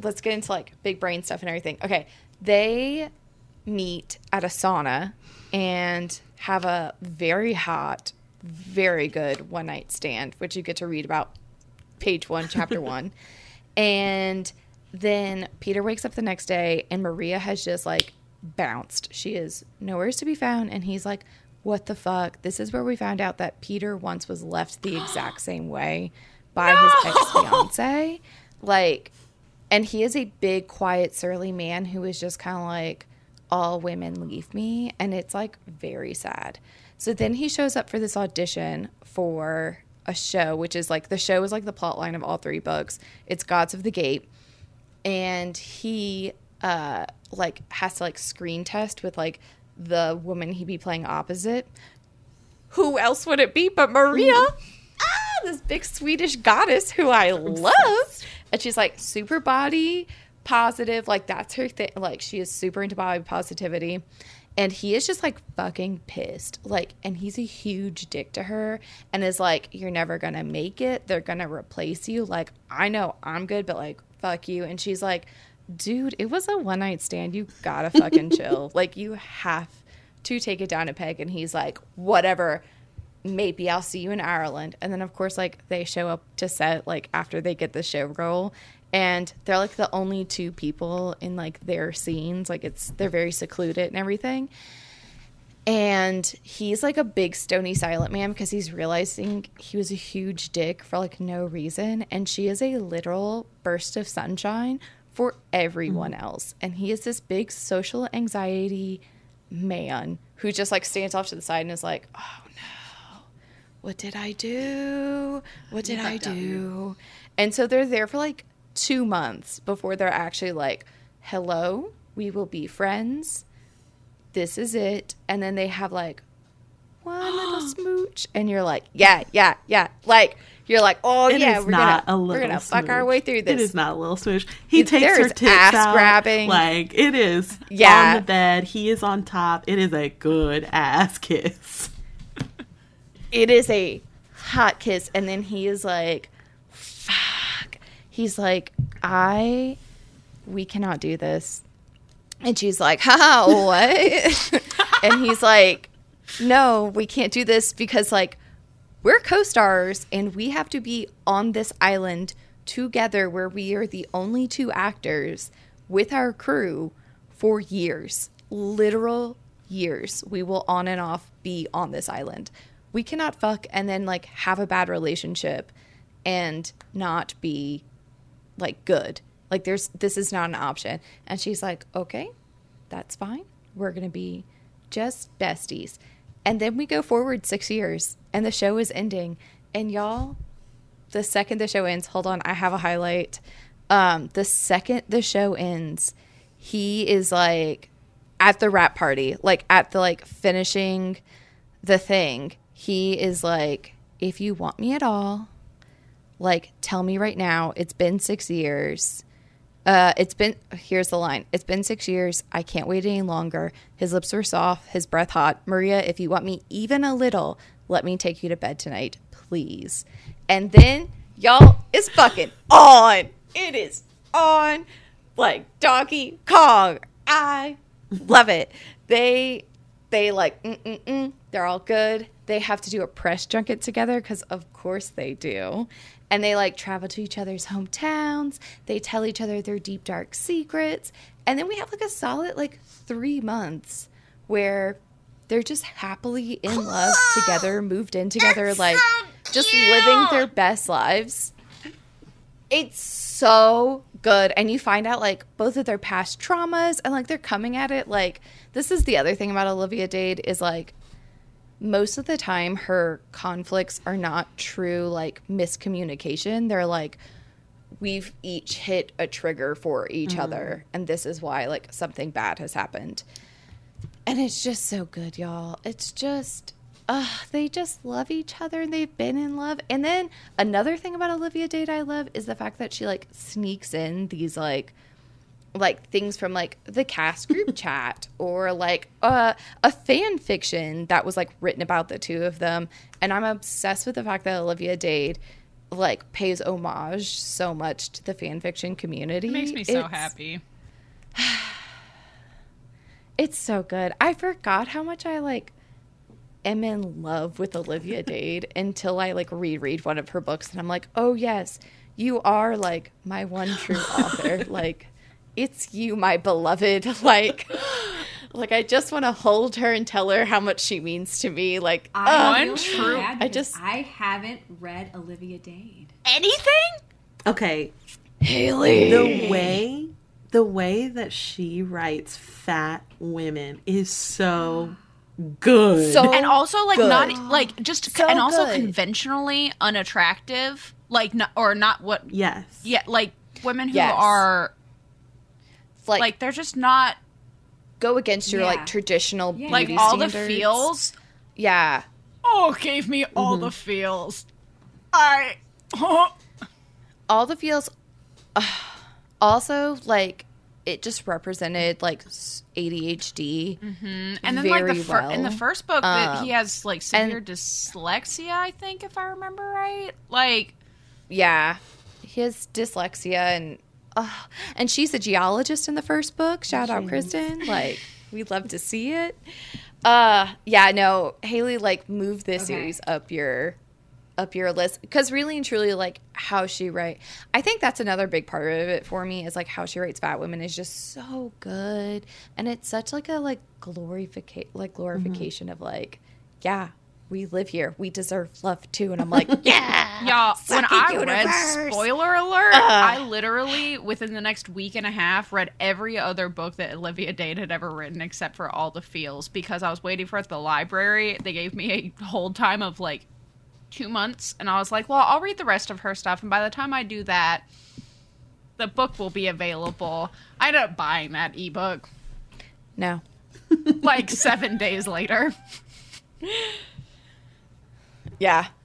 let's get into like big brain stuff and everything. Okay, they meet at a sauna and have a very hot, very good one night stand, which you get to read about page 1, chapter 1. And then Peter wakes up the next day and Maria has just like bounced. She is nowhere to be found. And he's like, what the fuck? This is where we found out that Peter once was left the exact same way by his ex-fiance. Like, and he is a big, quiet, surly man who is just kind of like, all women leave me. And it's like very sad. So then he shows up for this audition for a show, which is like, the show is like the plot line of all 3 books. It's Gods of the Gate. And he like has to like screen test with like the woman he'd be playing opposite. Who else would it be but Maria? This big Swedish goddess who I love. And she's like super body positive. Like that's her thing. Like she is super into body positivity. And he is just, like, fucking pissed. Like, and he's a huge dick to her and is like, you're never going to make it. They're going to replace you. Like, I know I'm good, but, like, fuck you. And she's like, dude, it was a one-night stand. You got to fucking chill. Like, you have to take it down a peg. And he's like, whatever. Maybe I'll see you in Ireland. And then, of course, like, they show up to set, like, after they get the show role. And they're, like, the only 2 people in, like, their scenes. Like, they're very secluded and everything. And he's, like, a big, stony, silent man because he's realizing he was a huge dick for, like, no reason. And she is a literal burst of sunshine for everyone else. And he is this big social anxiety man who just, like, stands off to the side and is like, oh, no. What did I do? What did I do? And so they're there for, like, 2 months before they're actually like, hello, we will be friends. This is it. And then they have like one little smooch and you're like, yeah, yeah, yeah. Like you're like, oh it yeah, we're gonna fuck our way through this. It is not a little smooch. He takes her tits out, grabbing. Like it is on the bed. He is on top. It is a good ass kiss. It is a hot kiss. And then he is like, he's like, we cannot do this. And she's like, ha, what? And he's like, no, we can't do this because, like, we're co-stars and we have to be on this island together where we are the only 2 actors with our crew for years, literal years. We will on and off be on this island. We cannot fuck and then, like, have a bad relationship and not be like good. Like this is not an option. And she's like, okay, that's fine. We're going to be just besties. And then we go forward 6 years and the show is ending. And y'all, the second the show ends, hold on, I have a highlight. The second the show ends, he is like at the rap party, like at the like finishing the thing. He is like, if you want me at all, like, tell me right now, it's been 6 years. Here's the line. It's been 6 years. I can't wait any longer. His lips were soft, his breath hot. Maria, if you want me even a little, let me take you to bed tonight, please. And then, y'all, it's fucking on. It is on like Donkey Kong. I love it. They like, they're all good. They have to do a press junket together because of course they do. And they like travel to each other's hometowns. They tell each other their deep, dark secrets. And then we have like a solid like 3 months where they're just happily in love together, moved in together, it's like so just living their best lives. It's so good. And you find out like both of their past traumas and like they're coming at it. Like this is the other thing about Olivia Dade is like, most of the time her conflicts are not true like miscommunication. They're like, we've each hit a trigger for each other, and this is why like something bad has happened. And it's just so good, y'all. It's just they just love each other and they've been in love. And then another thing about Olivia Dade I love is the fact that she like sneaks in these like things from like the cast group chat or like a fan fiction that was like written about the two of them. And I'm obsessed with the fact that Olivia Dade like pays homage so much to the fan fiction community. It makes me so happy. It's so good. I forgot how much I like am in love with Olivia Dade until I like reread one of her books and I'm like, oh yes, you are like my one true author. Like, it's you, my beloved. Like I just want to hold her and tell her how much she means to me. Like, I haven't read Olivia Dade. Anything? Okay, Haley. The way that she writes fat women is so good. So and also like good. Not like just so and also good. Conventionally unattractive. Like not, or not what? Yes. Yeah, like women who are. Like they're just not go against your like traditional beauty like all standards. The feels gave me all the feels. All the feels also like it just represented like ADHD and then like in the first book that he has like severe dyslexia, I think, if I remember right. Like he has dyslexia and she's a geologist in the first book. Shout out, Kristen. Like, we love to see it. Haley, like, move this series up your list. Because really and truly, like, how she writes. I think that's another big part of it for me is, like, how she writes fat women is just so good. And it's such, like, a, like, glorification of, like, we live here. We deserve love, too. And I'm like, y'all, when I read Spoiler Alert, I literally, within the next week and a half, read every other book that Olivia Dade had ever written except for All the Feels because I was waiting for it at the library. They gave me a hold time of, like, 2 months. And I was like, well, I'll read the rest of her stuff. And by the time I do that, the book will be available. I ended up buying that ebook. No. Like, 7 days later. Yeah,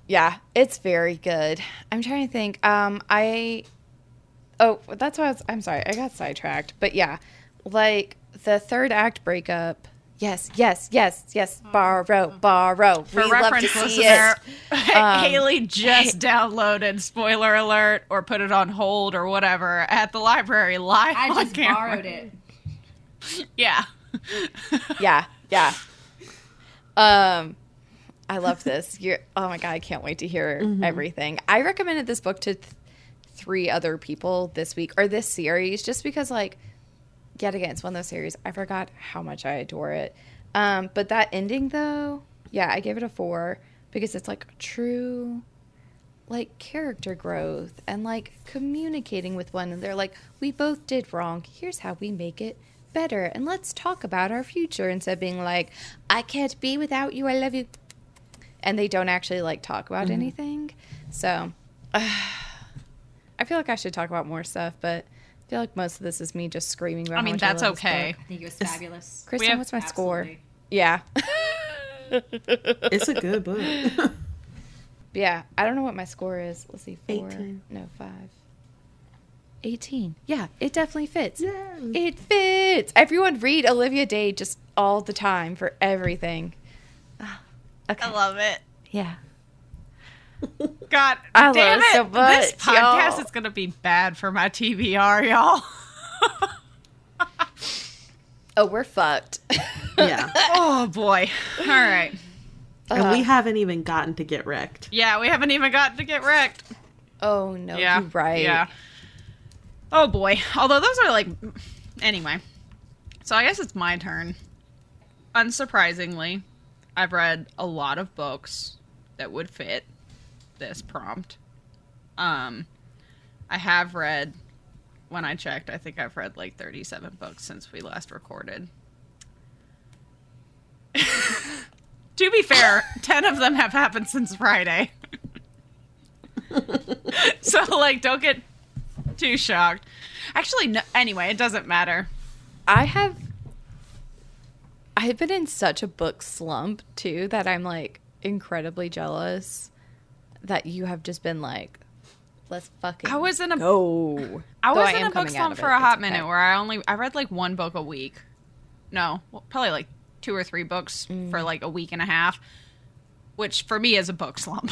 it's very good. I'm trying to think. That's why I'm sorry. I got sidetracked. But yeah, like the third act breakup. Yes. Borrow. For we reference, love to see it. Haley just downloaded Spoiler Alert or put it on hold or whatever at the library live. I just borrowed it. Yeah. I love this. Oh, my God, I can't wait to hear everything. I recommended this book to three other people this week, or this series, just because, like, yet again, it's one of those series. I forgot how much I adore it. But that ending, though, I gave it a 4 because it's, like, true, like, character growth and, like, communicating with one another. Like, we both did wrong. Here's how we make it better, and let's talk about our future instead of being like, I can't be without you. I love you. And they don't actually, like, talk about anything. So I feel like I should talk about more stuff, but I feel like most of this is me just screaming about it. I mean, that's okay. I think it was fabulous. Kristen, what's my score? Yeah. It's a good book. Yeah, I don't know what my score is. Let's see, 5. 18. Yeah, it definitely fits. Yeah. It fits. Everyone read Olivia Dade just all the time for everything. Okay. I love it. Yeah. God, I damn love it. It so much, this podcast y'all. Is going to be bad for my TBR, y'all. Oh, we're fucked. Yeah. Oh, boy. All right. And we haven't even gotten to get wrecked. Yeah, we haven't even gotten to get wrecked. Oh, no. Yeah. You're right. Yeah. Oh, boy. Although those are like... Anyway. So I guess it's my turn. Unsurprisingly, I've read a lot of books that would fit this prompt. I have read... When I checked, I think I've read like 37 books since we last recorded. To be fair, 10 of them have happened since Friday. So, like, don't get... too shocked. Actually, no, anyway, it doesn't matter. I've been in such a book slump too that I'm like incredibly jealous that you have just been like, let's fucking go. I was in a book slump for a hot minute where I read like one book a week. No, well, probably like 2 or 3 books for like a week and a half, which for me is a book slump.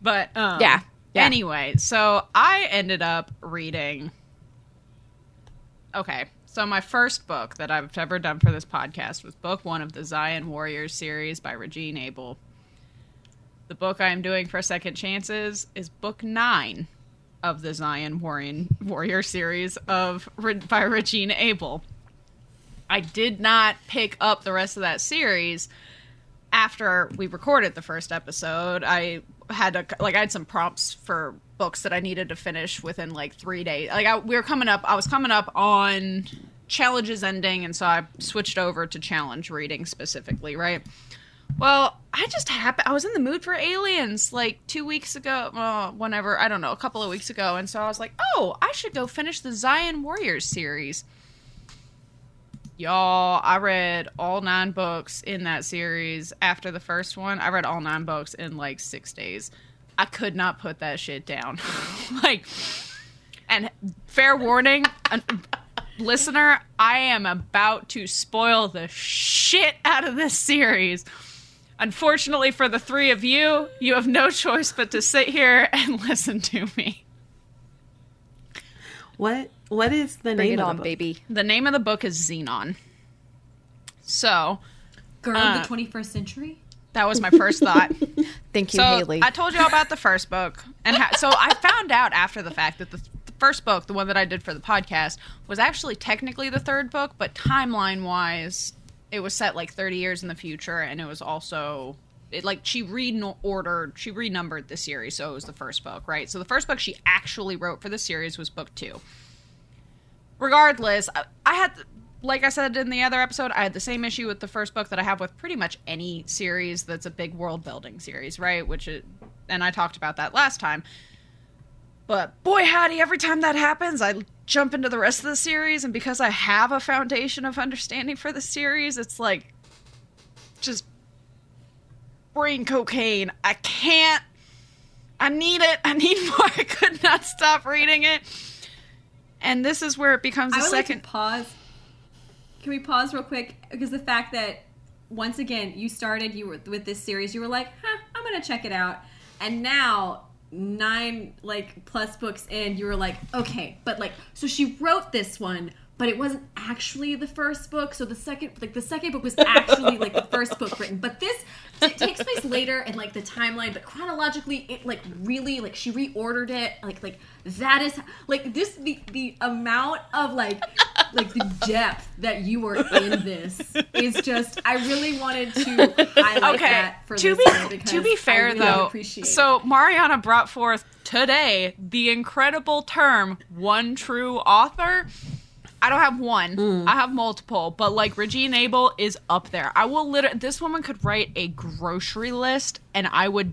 But yeah. Yeah. Anyway, so I ended up reading... Okay, so my first book that I've ever done for this podcast was book 1 of the Zion Warriors series by Regine Abel. The book I am doing for Second Chances is book 9 of the Zion Warrior series by Regine Abel. I did not pick up the rest of that series after we recorded the first episode. I had some prompts for books that I needed to finish within like 3 days. Like I was coming up on challenges ending, and so I switched over to challenge reading specifically, right? Well, I was in the mood for aliens like 2 weeks ago, a couple of weeks ago, and so I was like, oh, I should go finish the Zion Warriors series. Y'all, I read all 9 books in that series after the first one. I read all 9 books in, like, 6 days. I could not put that shit down. And fair warning, listener, I am about to spoil the shit out of this series. Unfortunately for the 3 of you, you have no choice but to sit here and listen to me. What is the name of the book? Baby. The name of the book is Xenon. So, Girl of the 21st Century? That was my first thought. Thank you, Haley. I told you all about the first book. And so I found out after the fact that the first book, the one that I did for the podcast, was actually technically the third book, but timeline-wise, it was set like 30 years in the future, and it was also... She renumbered the series, so it was the first book, right? So the first book she actually wrote for the series was book 2. Regardless, I had, like I said in the other episode, I had the same issue with the first book that I have with pretty much any series that's a big world-building series, right? And I talked about that last time. But boy howdy, every time that happens, I jump into the rest of the series, and because I have a foundation of understanding for the series, it's like, just... brain cocaine. I need it. I need more. I could not stop reading it. And this is where it becomes a second. Like to pause. Can we pause real quick? Because the fact that once again you were with this series, you were like, huh, I'm gonna check it out. And now 9 like plus books in, you were like, okay, but like so she wrote this one. But it wasn't actually the first book, so the second book was actually like the first book written. But this takes place later in like the timeline, but chronologically, it like really like she reordered it. Like that is like this the amount of like the depth that you were in this is just. I really wanted to highlight that for this one because to be fair I really though, appreciate it. So Mariana brought forth today the incredible term "one true author." I don't have one. I have multiple. But, like, Regine Abel is up there. I will literally... This woman could write a grocery list, and I would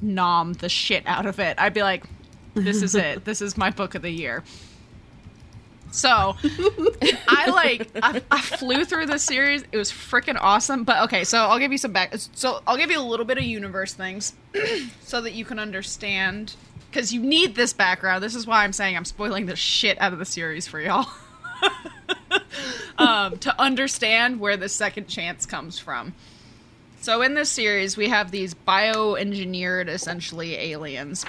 nom the shit out of it. I'd be like, this is it. This is my book of the year. So I flew through this series. It was freaking awesome. But okay, so I'll give you some back. So I'll give you a little bit of universe things so that you can understand, because you need this background. This is why I'm saying I'm spoiling the shit out of the series for y'all. To understand where the second chance comes from. So in this series, we have these bioengineered, essentially, aliens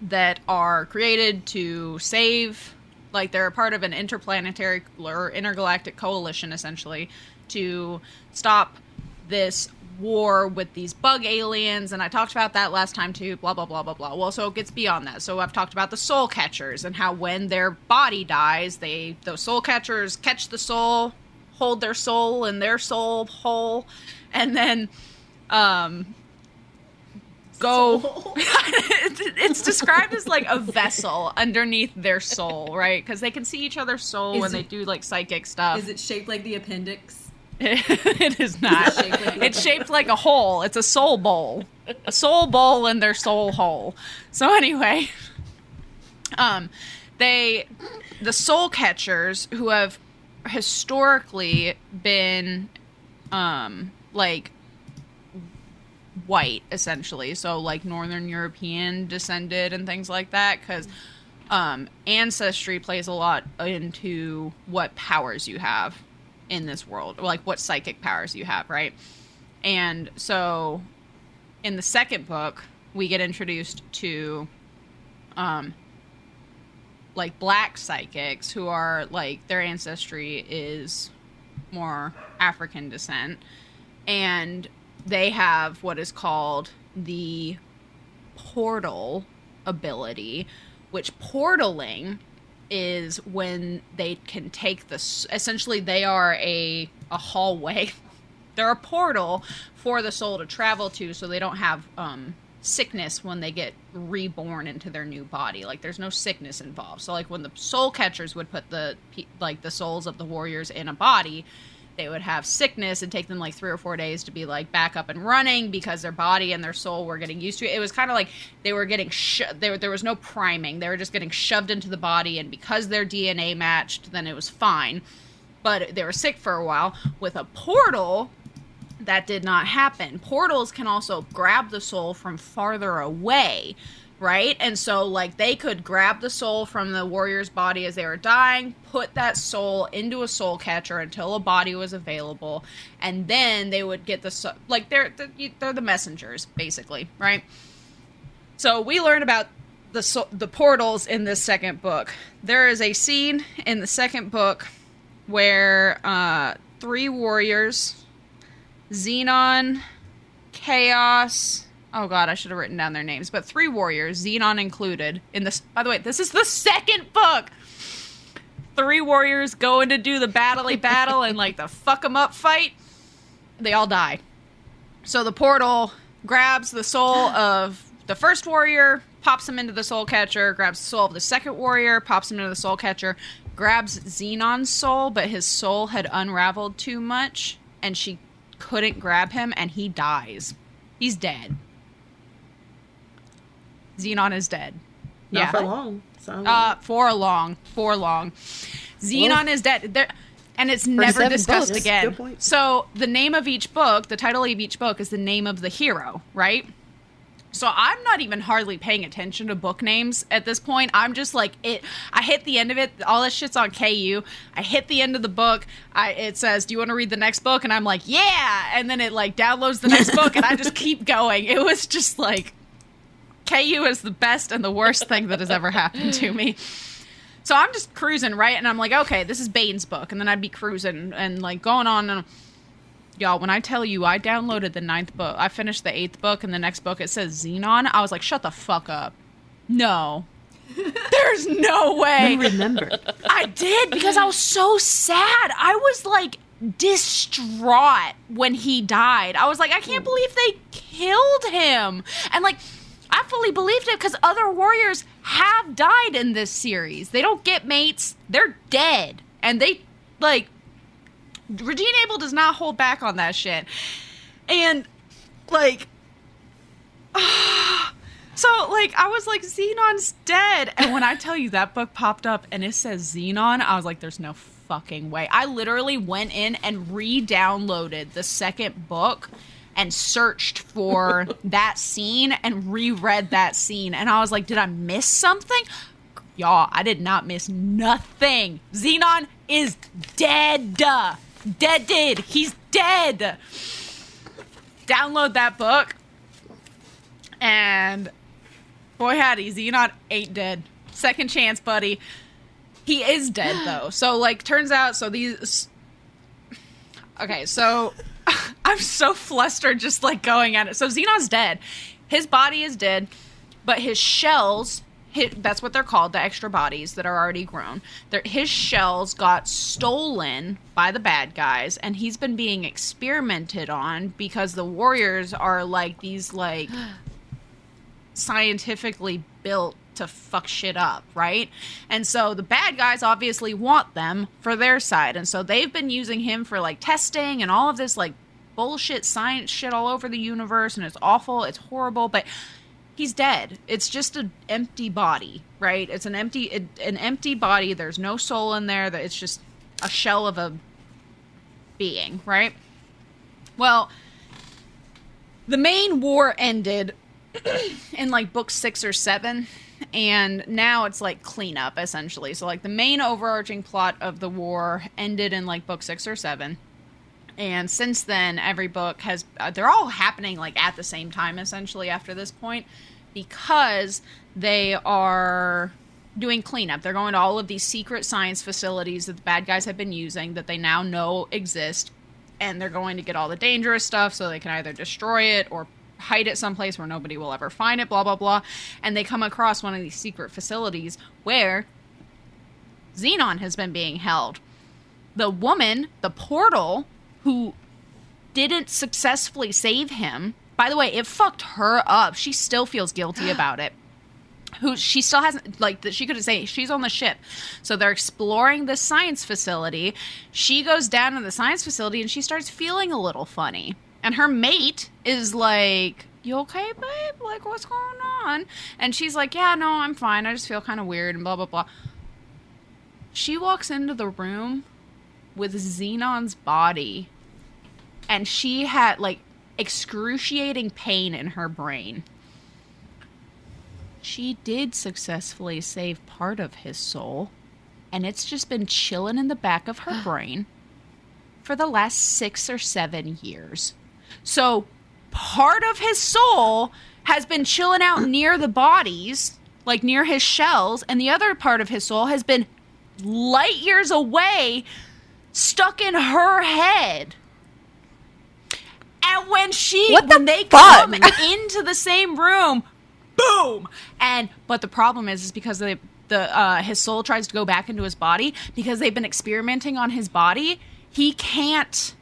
that are created to save, like, they're a part of an interplanetary or intergalactic coalition, essentially, to stop this war with these bug aliens. And I talked about that last time too, blah, blah, blah, blah, blah. Well, so it gets beyond that. So I've talked about the soul catchers and how when their body dies, those soul catchers catch the soul, hold their soul in their soul hole, and then go. It's described as like a vessel underneath their soul, right? Because they can see each other's soul when they do like psychic stuff. Is it shaped like the appendix? It is not. It's shaped like a hole. It's a soul bowl. A soul bowl in their soul hole. So anyway, the soul catchers, who have historically been like white, essentially, so like Northern European descended and things like that, because ancestry plays a lot into what powers you have in this world, like what psychic powers you have, right? And so in the second book, we get introduced to like black psychics, who are like, their ancestry is more African descent, and they have what is called the portal ability, which portaling is when they can take this, essentially they are a hallway. They're a portal for the soul to travel to, so they don't have sickness when they get reborn into their new body. Like, there's no sickness involved. So like when the soul catchers would put the souls of the warriors in a body, they would have sickness and take them like 3 or 4 days to be like back up and running, because their body and their soul were getting used to it. It was kind of like they were getting there was no priming. They were just getting shoved into the body, and because their DNA matched, then it was fine. But they were sick for a while. With a portal, that did not happen. Portals can also grab the soul from farther away, right? And so like they could grab the soul from the warrior's body as they were dying, put that soul into a soul catcher until a body was available, and then they would get the soul. Like they're the messengers, basically, right? So we learn about the portals in this second book. There is a scene in the second book where three warriors, Xenon, Chaos, oh god, I should have written down their names. But three warriors, Xenon included, in this. By the way, this is the second book. Three warriors going to do the battley battle and like the fuck 'em up fight. They all die. So the portal grabs the soul of the first warrior, pops him into the soul catcher, grabs the soul of the second warrior, pops him into the soul catcher, grabs Xenon's soul, but his soul had unraveled too much and she couldn't grab him, and he dies. He's dead. Xenon is dead. Not for long. For long. Xenon is dead. And it's never discussed again. So the name of each book, the title of each book, is the name of the hero, right? So I'm not even hardly paying attention to book names at this point. I'm just like, I hit the end of it. All this shit's on KU. I hit the end of the book. It says, do you want to read the next book? And I'm like, yeah. And then it like downloads the next book, and I just keep going. It was just like, KU is the best and the worst thing that has ever happened to me. So I'm just cruising, right? And I'm like, okay, this is Bane's book. And then I'd be cruising and like going on and... Y'all, when I tell you I downloaded the 9th book, I finished the 8th book, and the next book it says Xenon, I was like, shut the fuck up. No. There's no way. You remembered. I did, because I was so sad. I was like distraught when he died. I was like, I can't believe they killed him. And like, I fully believed it, because other warriors have died in this series. They don't get mates. They're dead. And they, like... Regine Abel does not hold back on that shit. And, like... So, I was like, Xenon's dead. And when I tell you that book popped up and it says Xenon, I was like, there's no fucking way. I literally went in and re-downloaded the second book and searched for that scene and reread that scene. And I was like, did I miss something? Y'all, I did not miss nothing. Xenon is dead. Deaded. He's dead. Download that book. And boy howdy, Xenon ain't dead. Second chance, buddy. He is dead, though. So, like, turns out, so these... Okay, so... I'm so flustered just, like, going at it. So Xenon's dead. His body is dead, but his shells... that's what they're called, the extra bodies that are already grown. His shells got stolen by the bad guys, and he's been being experimented on because the warriors are like these, like, scientifically built to fuck shit up, right? And so the bad guys obviously want them for their side, and so they've been using him for, like, testing and all of this, like, bullshit science shit all over the universe, and it's awful, it's horrible, but... he's dead. It's just an empty body, right? It's an empty body. There's no soul in there. It's just a shell of a being, right? Well, the main war ended in, like, book 6 or 7, and now it's, like, cleanup, essentially. So, like, the main overarching plot of the war ended in, like, book 6 or 7. And since then, every book has... they're all happening, like, at the same time, essentially, after this point. Because they are doing cleanup. They're going to all of these secret science facilities that the bad guys have been using that they now know exist. And they're going to get all the dangerous stuff so they can either destroy it or hide it someplace where nobody will ever find it, blah, blah, blah. And they come across one of these secret facilities where Xenon has been being held. The woman, the portal... who didn't successfully save him. By the way, it fucked her up. She still feels guilty about it. She still hasn't, like, she couldn't say, she's on the ship. So they're exploring this science facility. She goes down to the science facility and she starts feeling a little funny. And her mate is like, you okay, babe? Like, what's going on? And she's like, yeah, no, I'm fine. I just feel kind of weird and blah, blah, blah. She walks into the room with Xenon's body. And she had, like, excruciating pain in her brain. She did successfully save part of his soul, and it's just been chilling in the back of her brain for the last 6 or 7 years. So part of his soul has been chilling out near the bodies, like near his shells, and the other part of his soul has been light years away, stuck in her head. And when they come into the same room, boom! But the problem is because his soul tries to go back into his body, because they've been experimenting on his body, he can't,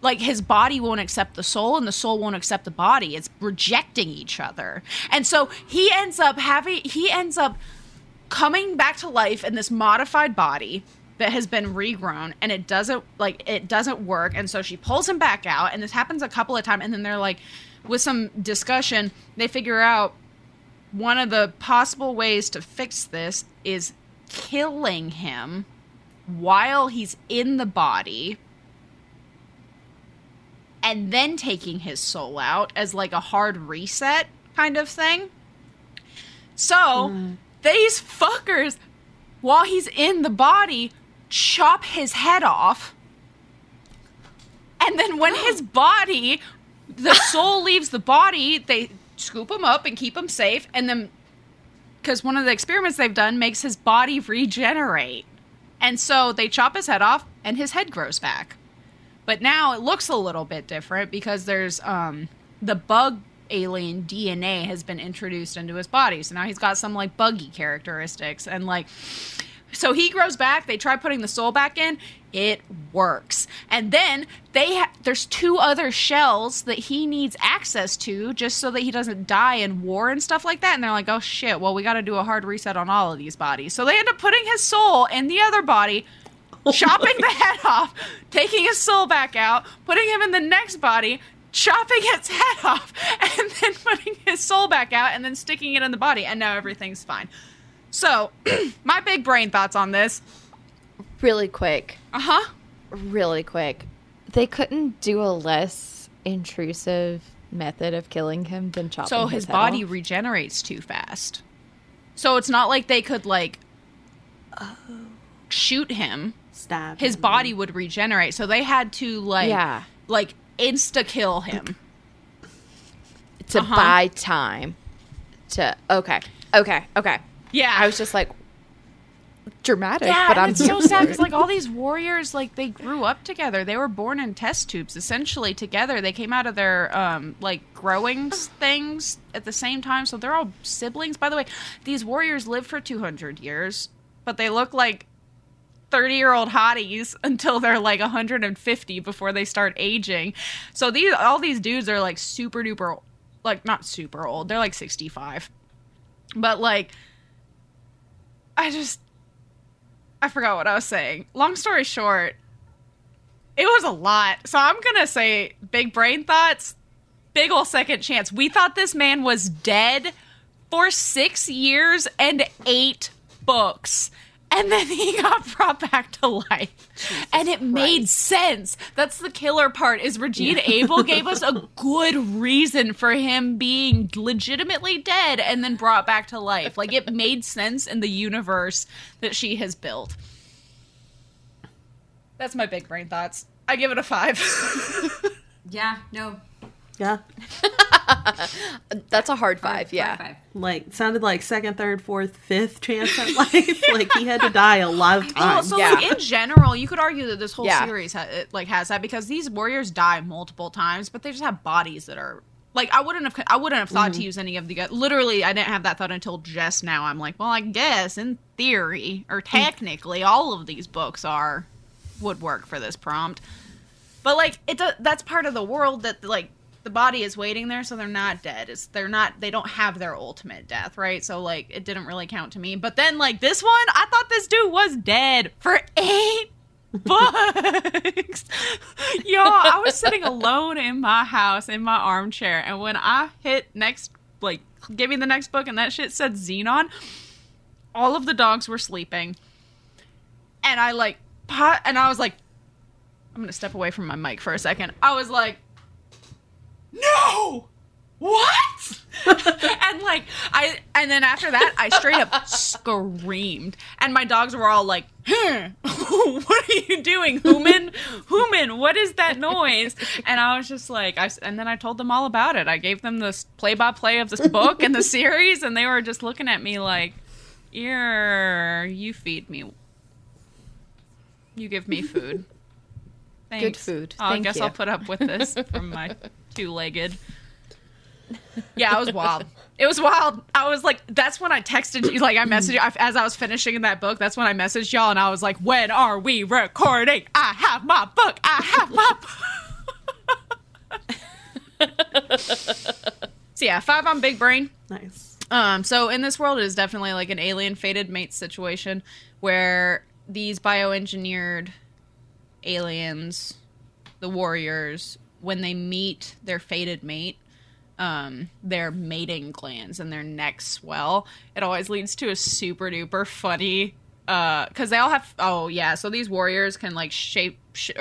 like, his body won't accept the soul, and the soul won't accept the body. It's rejecting each other. And so he ends up coming back to life in this modified body that has been regrown, and it doesn't work, and so she pulls him back out, and this happens a couple of times, and then they're like, with some discussion, they figure out one of the possible ways to fix this is killing him while he's in the body, and then taking his soul out as, like, a hard reset kind of thing. So, these fuckers, while he's in the body, chop his head off, and then when his body, the soul leaves the body, they scoop him up and keep him safe, and then, because one of the experiments they've done makes his body regenerate, and so they chop his head off, and his head grows back, but now it looks a little bit different, because there's, the bug alien DNA has been introduced into his body, so now he's got some, like, buggy characteristics, and, like, so he grows back. They try putting the soul back in. It works. And then there's 2 other shells that he needs access to just so that he doesn't die in war and stuff like that. And they're like, oh shit, well, we got to do a hard reset on all of these bodies. So they end up putting his soul in the other body, chopping the head off, taking his soul back out, putting him in the next body, chopping its head off and then putting his soul back out and then sticking it in the body, and now everything's fine. So, my big brain thoughts on this. Really quick. Uh-huh. Really quick. They couldn't do a less intrusive method of killing him than chopping his head off. So his body regenerates too fast. So it's not like they could, like, shoot him. Stab his body would regenerate. So they had to, like, like insta-kill him. To buy time. Okay. Yeah. I was just like, dramatic, but I'm so sad because, like, all these warriors, like, they grew up together. They were born in test tubes, essentially, together. They came out of their, like, growing things at the same time. So they're all siblings. By the way, these warriors lived for 200 years, but they look like 30-year-old hotties until they're, like, 150 before they start aging. So these, all these dudes are, like, super-duper, like, not super old. They're, like, 65. But, like, I forgot what I was saying. Long story short, it was a lot. So I'm going to say big brain thoughts, big ol' second chance. We thought this man was dead for 6 years and 8 books. And then he got brought back to life. Jesus and it Christ. Made sense. That's the killer part, is Regine Abel gave us a good reason for him being legitimately dead and then brought back to life. Like, it made sense in the universe that she has built. That's my big brain thoughts. I give it a 5. Yeah. That's a hard 5, Hard five. Like, sounded like second, third, fourth, fifth chance at life. Like, he had to die a lot of times. Well, so, like, in general, you could argue that this whole series has that, because these warriors die multiple times, but they just have bodies that are, like, I wouldn't have thought to use any of the, literally, I didn't have that thought until just now. I'm like, well, I guess, in theory, or technically, all of these books would work for this prompt. But, like, that's part of the world that, like, the body is waiting there, so they're not dead. They don't have their ultimate death, right? So, like, it didn't really count to me. But then, like, this one, I thought this dude was dead for 8 books. Y'all, I was sitting alone in my house in my armchair, and when I hit next, like, give me the next book, and that shit said Xenon, all of the dogs were sleeping. And I was like, I'm gonna step away from my mic for a second. I was like, no! What? And, like, and then after that, I straight up screamed. And my dogs were all like, what are you doing, human? Human, what is that noise? And I was just like, and then I told them all about it. I gave them the play-by-play of this book and the series, and they were just looking at me like, you feed me. You give me food. Thanks. Good food. I guess I'll put up with this from my... two-legged. Yeah, it was wild. I was like, that's when I texted you, like, I messaged you as I was finishing that book. That's when I messaged y'all, and I was like, when are we recording? I have my book. So yeah, 5 on big brain. Nice. So in this world, it is definitely like an alien fated mate situation where these bioengineered aliens, the warriors, when they meet their fated mate, their mating glands and their necks swell. It always leads to a super duper funny, because they all have. Oh yeah, so these warriors can, like, shift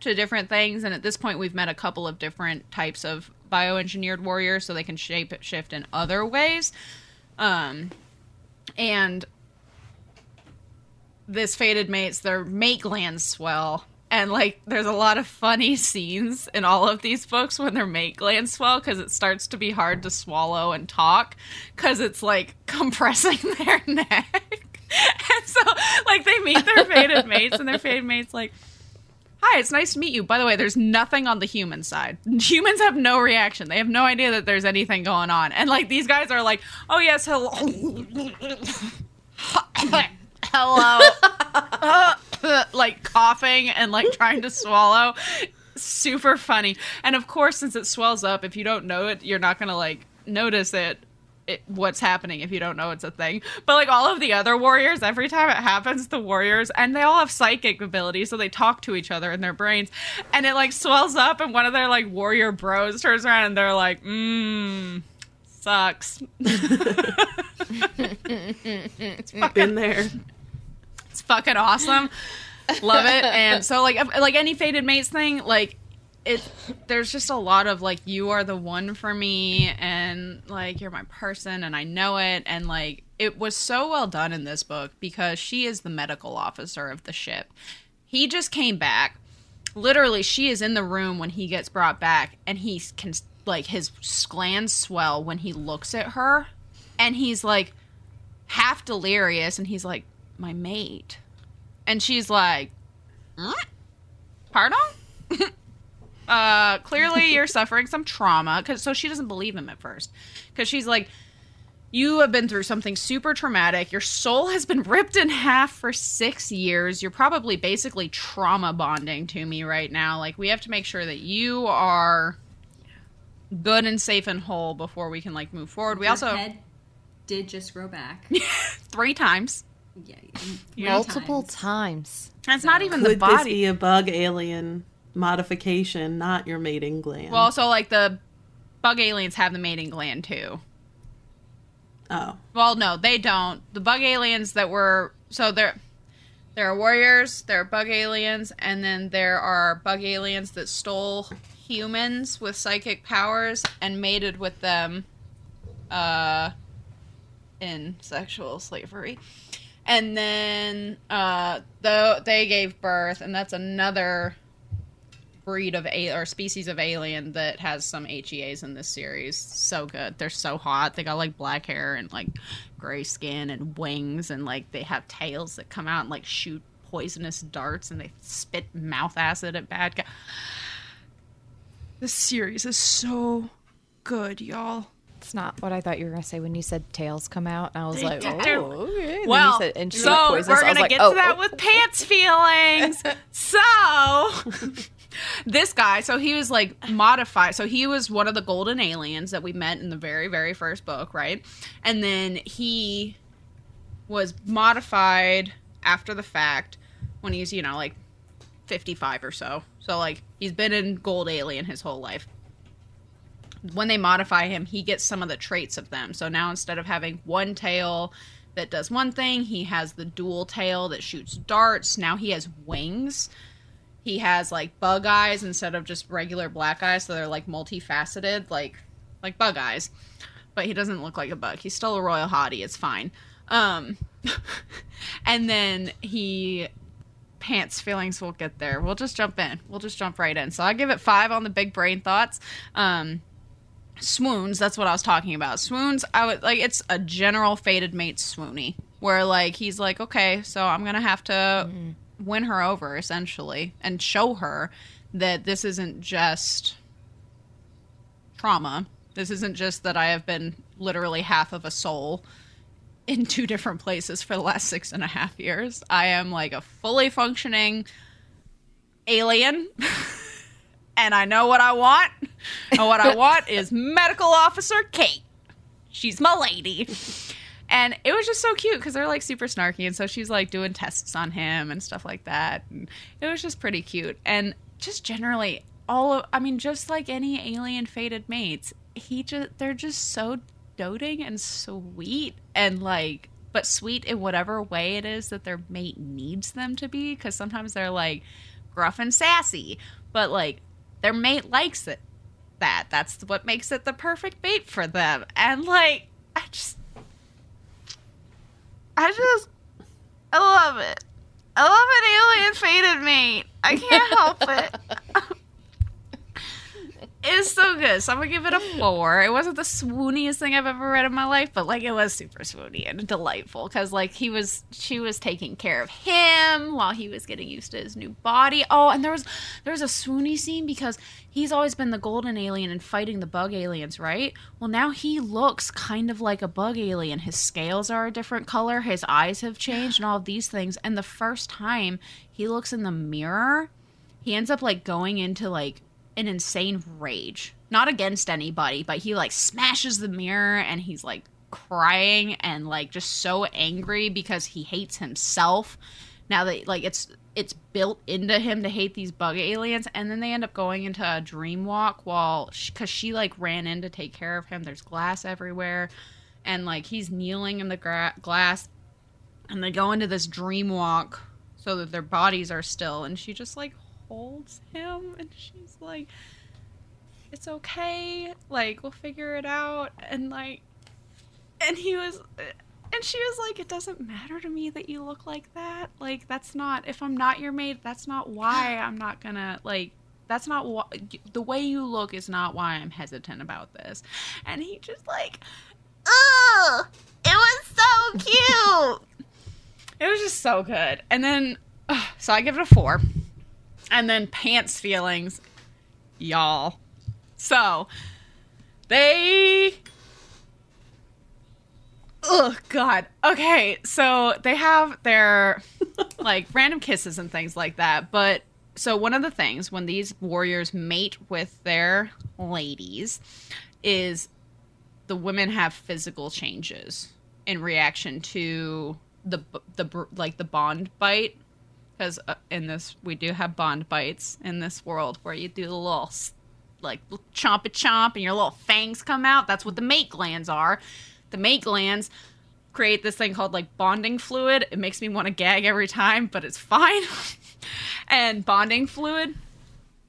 to different things. And at this point, we've met a couple of different types of bioengineered warriors, so they can shift in other ways. And this fated mates, their mate glands swell. And, like, there's a lot of funny scenes in all of these books when their mate glands swell, because it starts to be hard to swallow and talk because it's, like, compressing their neck. And so, like, they meet their fated mates, and their fated mate's like, hi, it's nice to meet you. By the way, there's nothing on the human side. Humans have no reaction. They have no idea that there's anything going on. And, like, these guys are like, oh, yes, hello. Hello. Like, coughing and, like, trying to swallow. Super funny. And of course, since it swells up, if you don't know it, you're not gonna, like, notice it what's happening if you don't know it's a thing. But like all of the other warriors, every time it happens, the warriors, and they all have psychic abilities, so they talk to each other in their brains, and it like swells up, and one of their like warrior bros turns around and they're like, sucks. It's fucking, been there. It's fucking awesome. Love it. And so like any fated mates thing, like there's just a lot of like, you are the one for me, and like, you're my person, and I know it. And like, it was so well done in this book, because she is the medical officer of the ship. He just came back. Literally, she is in the room when he gets brought back, and he can, like, his glands swell when he looks at her, and he's like half delirious, and he's like, my mate. And she's like, pardon? Clearly you're suffering some trauma. So she doesn't believe him at first, because she's like, you have been through something super traumatic. Your soul has been ripped in half for 6 years. You're probably basically trauma bonding to me right now. Like, we have to make sure that you are good and safe and whole before we can, like, move forward. We also... head did just grow back. 3 times. Yeah. Multiple times. That's so, not even the body. Could this be a bug alien modification, not your mating gland? Well, so, like, the bug aliens have the mating gland, too. Oh. Well, no, they don't. The bug aliens that were... So, there are warriors, there are bug aliens, and then there are bug aliens that stole humans with psychic powers and mated with them in sexual slavery. And then they gave birth, and that's another breed of or species of alien that has some HEAs in this series. So good. They're so hot. They got like black hair and like gray skin and wings, and like they have tails that come out and like shoot poisonous darts, and they spit mouth acid at bad guys. This series is so good, y'all. It's not what I thought you were going to say when you said tails come out. And I was like, oh, okay. Well, then you said, so we're going to get to that with pants feelings. So this guy, so he was like modified. So he was one of the golden aliens that we met in the very, very first book, right? And then he was modified after the fact when he's, you know, like 55 or so. So, like, he's been in gold alien his whole life. When they modify him, he gets some of the traits of them. So now instead of having one tail that does one thing, he has the dual tail that shoots darts. Now he has wings. He has, like, bug eyes instead of just regular black eyes. So they're, like, multifaceted, like bug eyes. But he doesn't look like a bug. He's still a royal hottie. It's fine. And then he... pants feelings, we'll get there. We'll just jump in. We'll just jump right in. So I give it 5 on the big brain thoughts. Swoons, that's what I was talking about. Swoons, I would like, it's a general fated mate swoony, where like he's like, okay, so I'm gonna have to win her over essentially, and show her that this isn't just trauma. This isn't just that I have been literally half of a soul in 2 different places for the last 6.5 years. I am like a fully functioning alien, and I know what I want. And what I want is medical officer Kate. She's my lady. And it was just so cute because they're like super snarky, and so she's like doing tests on him and stuff like that. And it was just pretty cute. And just generally, just like any alien fated mates, they're just so doting and sweet, and like, but sweet in whatever way it is that their mate needs them to be, because sometimes they're like gruff and sassy, but like their mate likes it. That's what makes it the perfect mate for them. And like, I love it. I love an alien fated mate. I can't help it. It's so good. So I'm going to give it a 4. It wasn't the swooniest thing I've ever read in my life, but, like, it was super swoony and delightful because, like, she was taking care of him while he was getting used to his new body. Oh, and there was a swoony scene because he's always been the golden alien and fighting the bug aliens, right? Well, now he looks kind of like a bug alien. His scales are a different color. His eyes have changed and all of these things. And the first time he looks in the mirror, he ends up, like, going into, like, an insane rage not against anybody, but he like smashes the mirror and he's like crying and like just so angry because he hates himself now that like it's built into him to hate these bug aliens. And then they end up going into a dream walk while because she like ran in to take care of him. There's glass everywhere and like he's kneeling in the glass and they go into this dream walk so that their bodies are still, and she just like holds him and she's like, it's okay, like we'll figure it out. And like, and he was, and she was like, it doesn't matter to me that you look like that. Like, that's not, if I'm not your mate, that's not why I'm not gonna, like, that's not what, the way you look is not why I'm hesitant about this. And he just like, ugh, it was so cute. It was just so good. And then, so I give it a 4. And then pants feelings, y'all. So, they... Oh, God. Okay, so they have their, like, random kisses and things like that. But, so one of the things when these warriors mate with their ladies is the women have physical changes in reaction to the bond bite. Because in this, we do have bond bites in this world where you do the little, like, chomp-a-chomp and your little fangs come out. That's what the mate glands are. The mate glands create this thing called, like, bonding fluid. It makes me want to gag every time, but it's fine. And bonding fluid.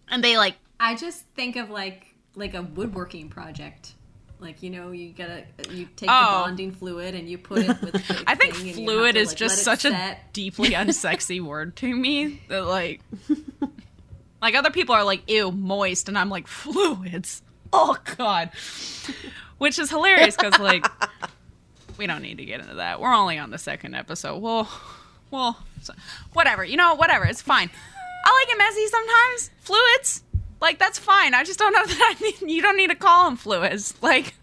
And they, like... I just think of, like a woodworking project. Like, you know, you take the bonding fluid and you put it with... the I think fluid is just such a deeply unsexy word to me that, like... Like, other people are like, ew, moist, and I'm like, fluids. Oh, God. Which is hilarious, because, like, we don't need to get into that. We're only on the second episode. Well, so, whatever. You know, whatever. It's fine. I like it messy sometimes. Fluids. Like, that's fine. I just don't know that you don't need to call them fluids. Like...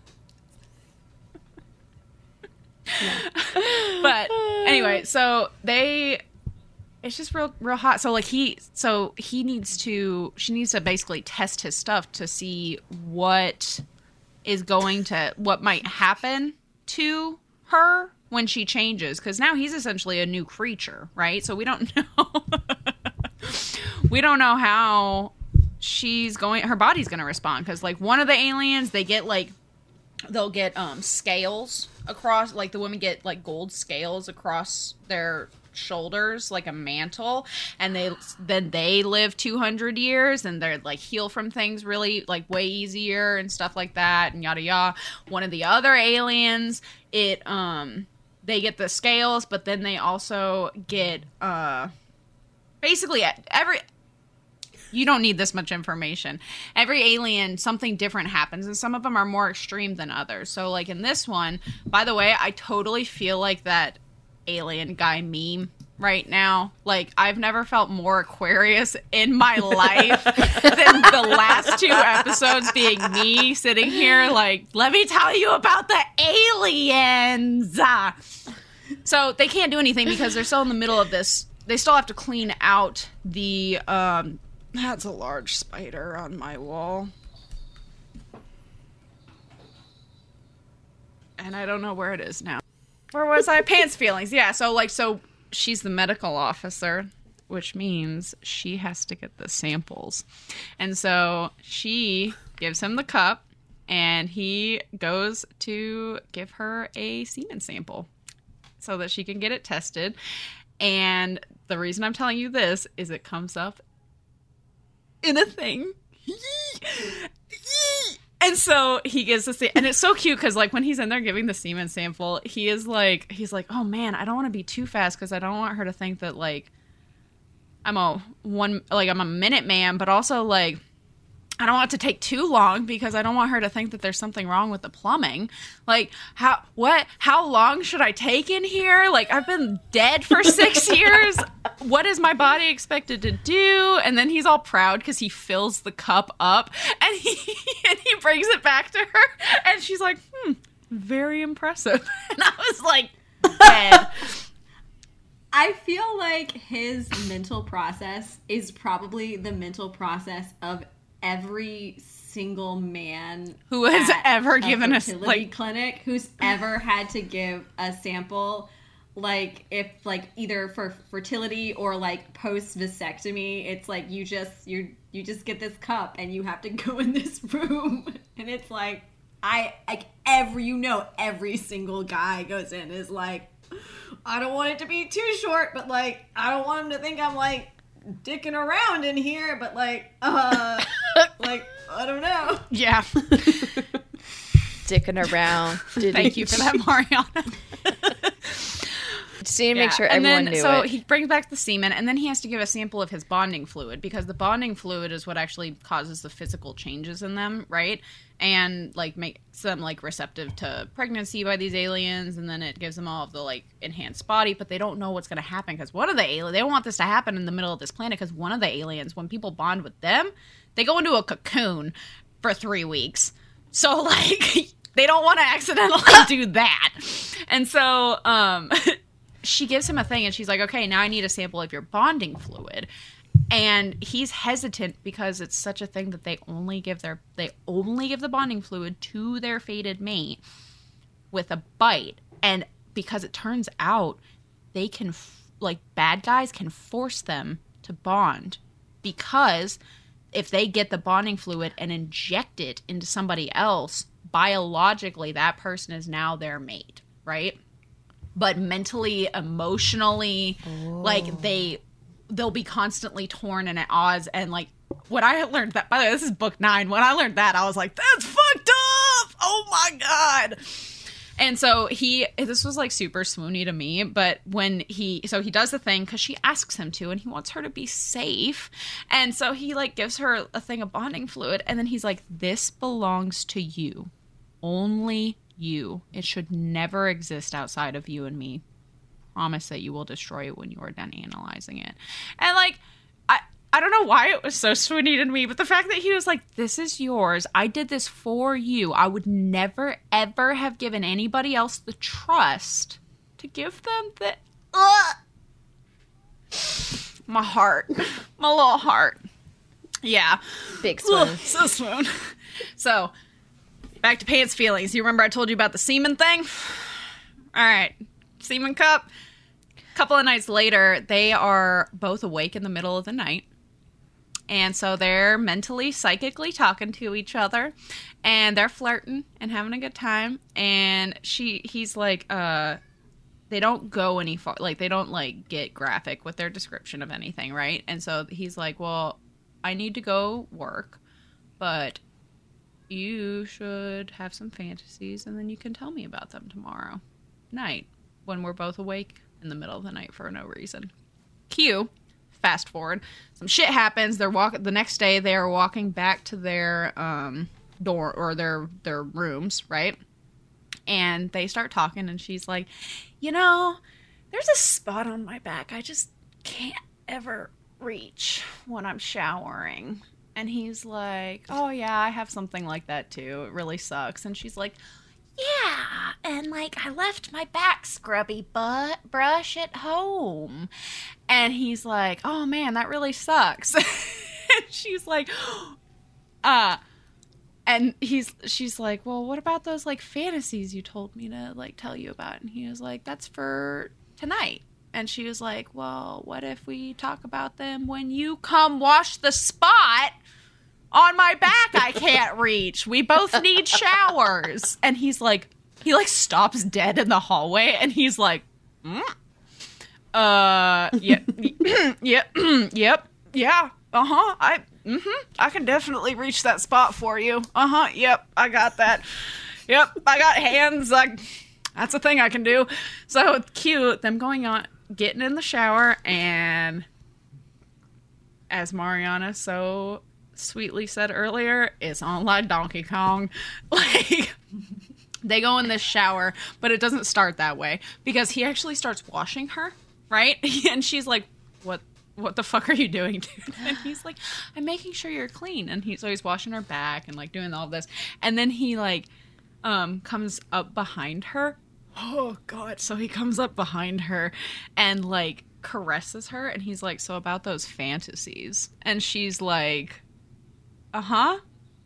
Yeah. But, anyway, so they... It's just real hot. So like she needs to basically test his stuff to see what might happen to her when she changes. Because now he's essentially a new creature, right? So we don't know. We don't know how her body's going to respond. Because like one of the aliens, they get like, they'll get scales across, like the women get like gold scales across their shoulders like a mantle, and then they live 200 years and they're like heal from things really like way easier and stuff like that and yada yada. One of the other aliens, they get the scales, but then they also get basically every... You don't need this much information. Every alien, something different happens, and some of them are more extreme than others. So like in this one, by the way, I totally feel like that alien guy meme right now. Like, I've never felt more Aquarius in my life than the last two episodes being me sitting here like, let me tell you about the aliens. So they can't do anything because they're still in the middle of this. They still have to clean out the that's a large spider on my wall. And I don't know where it is now. Where was I? Pants feelings. Yeah. So she's the medical officer, which means she has to get the samples. And so she gives him the cup and he goes to give her a semen sample so that she can get it tested. And the reason I'm telling you this is it comes up in a thing. And so he gives this, and it's so cute because like when he's in there giving the semen sample, he's like, oh man, I don't want to be too fast because I don't want her to think that like I'm a minute man, but also like I don't want it to take too long because I don't want her to think that there's something wrong with the plumbing. Like how long should I take in here? Like I've been dead for 6 years. What is my body expected to do? And then he's all proud because he fills the cup up and he brings it back to her. And she's like, very impressive. And I was like, dead. I feel like his mental process is probably the mental process of every single man who has ever given a fertility clinic who's ever had to give a sample, like, if, like, either for fertility or, like, post vasectomy. It's like you just get this cup and you have to go in this room, and it's like every single guy goes in is like, I don't want it to be too short, but, like, I don't want him to think I'm, like, dicking around in here, but, like, like, I don't know. Yeah. Dicking around. Thank you for that, Mariana. Just need to make sure everyone knew it. So he brings back the semen, and then he has to give a sample of his bonding fluid, because the bonding fluid is what actually causes the physical changes in them, right? And, like, makes them, like, receptive to pregnancy by these aliens, and then it gives them all of the, like, enhanced body, but they don't know what's going to happen, because one of the aliens, they don't want this to happen in the middle of this planet, because one of the aliens, when people bond with them, they go into a cocoon for 3 weeks. So, like, they don't want to accidentally do that. And so, she gives him a thing, and she's like, okay, now I need a sample of your bonding fluid. And he's hesitant because it's such a thing that they only give the bonding fluid to their fated mate with a bite. And because it turns out they can, like, bad guys can force them to bond, because if they get the bonding fluid and inject it into somebody else, biologically that person is now their mate, right? But mentally, emotionally, like, they'll be constantly torn and at odds. And, like, when I learned that, by the way, this is book 9. When I learned that, I was like, that's fucked up. Oh my God. And so this was, like, super swoony to me. But when he does the thing, because she asks him to, and he wants her to be safe. And so he, like, gives her a thing of bonding fluid. And then he's like, this belongs to you. Only you. It should never exist outside of you and me. Promise that you will destroy it when you are done analyzing it. And, like, I don't know why it was so swoony to me, but the fact that he was like, this is yours, I did this for you, I would never ever have given anybody else the trust to give them that. my little heart. Yeah, big swoon. So swoon. So back to Pants feelings. You remember I told you about the semen thing? All right, semen cup. A couple of nights later, they are both awake in the middle of the night, and so they're mentally, psychically talking to each other, and they're flirting and having a good time. And he's like, they don't go any far, like, they don't, like, get graphic with their description of anything, right? And so he's like, well, I need to go work, but you should have some fantasies, and then you can tell me about them tomorrow night, when we're both awake in the middle of the night for no reason. Cue, fast forward, some shit happens. The next day they are walking back to their door, or their rooms, right? And they start talking, and she's like, you know, there's a spot on my back I just can't ever reach when I'm showering. And he's like, oh yeah, I have something like that too. It really sucks. And she's like, yeah, and, like, I left my back scrubby butt brush at home. And he's like, oh, man, that really sucks. And she's like, and she's like, well, what about those, like, fantasies you told me to, like, tell you about? And he was like, that's for tonight. And she was like, well, what if we talk about them when you come wash the spot on my back I can't reach? We both need showers. And he's like, he, like, stops dead in the hallway, and he's like, I can definitely reach that spot for you. Yep, I got that. Yep, I got hands. Like, that's a thing I can do. So cute, them going on, getting in the shower, and as Mariana so sweetly said earlier, it's on like Donkey Kong. Like, they go in this shower, but it doesn't start that way, because he actually starts washing her, right? And she's like, what the fuck are you doing, dude? And he's like, I'm making sure you're clean. And he's washing her back and, like, doing all this. And then he, like, comes up behind her. Oh God. So he comes up behind her and, like, caresses her, and he's like, so about those fantasies. And she's like,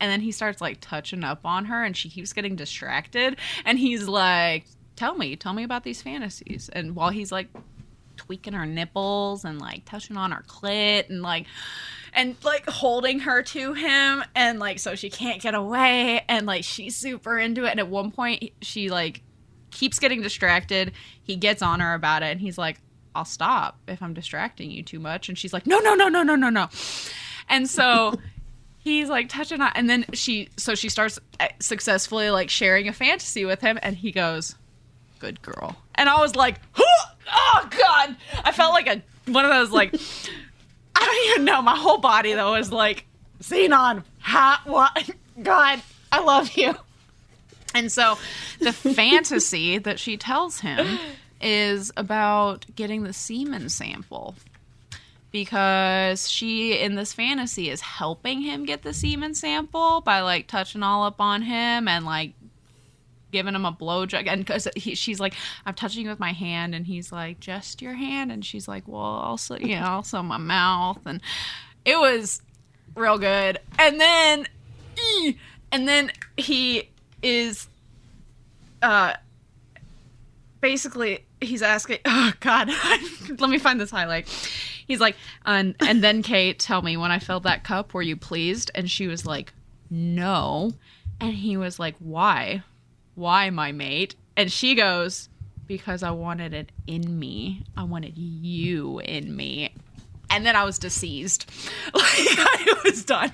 And then he starts like touching up on her and she keeps getting distracted. And he's like, tell me about these fantasies. And while he's like tweaking her nipples and like touching on her clit and like holding her to him and like so she can't get away and like she's super into it. And at one point she like keeps getting distracted. He gets on her about it and he's like, I'll stop if I'm distracting you too much. And she's like, no. And so he's like touching on, and then she starts successfully like sharing a fantasy with him and he goes, good girl. And I was like, oh God, I felt like one of those like, I don't even know, my whole body though was like, Xenon, God, I love you. And so the fantasy that she tells him is about getting the semen sample, because she in this fantasy is helping him get the semen sample by like touching all up on him and like giving him a blowjob. And because she's like, I'm touching you with my hand, and he's like, just your hand? And she's like, well, also, you know, also my mouth. And it was real good. And then he is basically he's asking, oh God, let me find this highlight. He's like, and then Kate, tell me, when I filled that cup, were you pleased? And she was like, no. And he was like, why my mate? And she goes, because I wanted it in me. I wanted you in me. And then I was deceased. Like, I was done.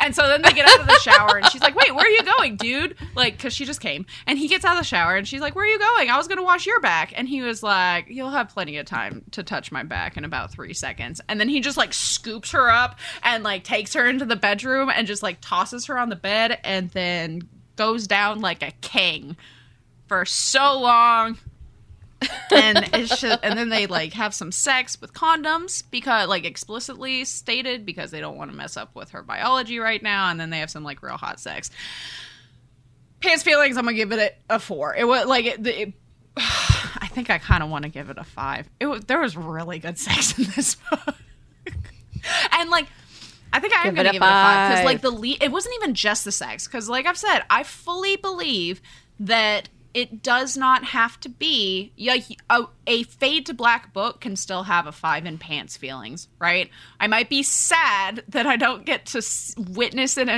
And so then they get out of the shower and she's like, wait, where are you going, dude? Like, because she just came. And he gets out of the shower and she's like, where are you going? I was going to wash your back. And he was like, you'll have plenty of time to touch my back in about 3 seconds. And then he just like scoops her up and like takes her into the bedroom and just like tosses her on the bed and then goes down like a king for so long. And it's just, and then they like have some sex with condoms, because like explicitly stated, because they don't want to mess up with her biology right now. And then they have some like real hot sex. Pants feelings, I'm gonna give it a 4. It was like I think I kind of want to give it a 5. There was really good sex in this book. And like I think I am going to give it a 5, because like it wasn't even just the sex, because like I've said, I fully believe that it does not have to be like a fade to black book can still have a 5 in pants feelings, right? I might be sad that I don't get to witness it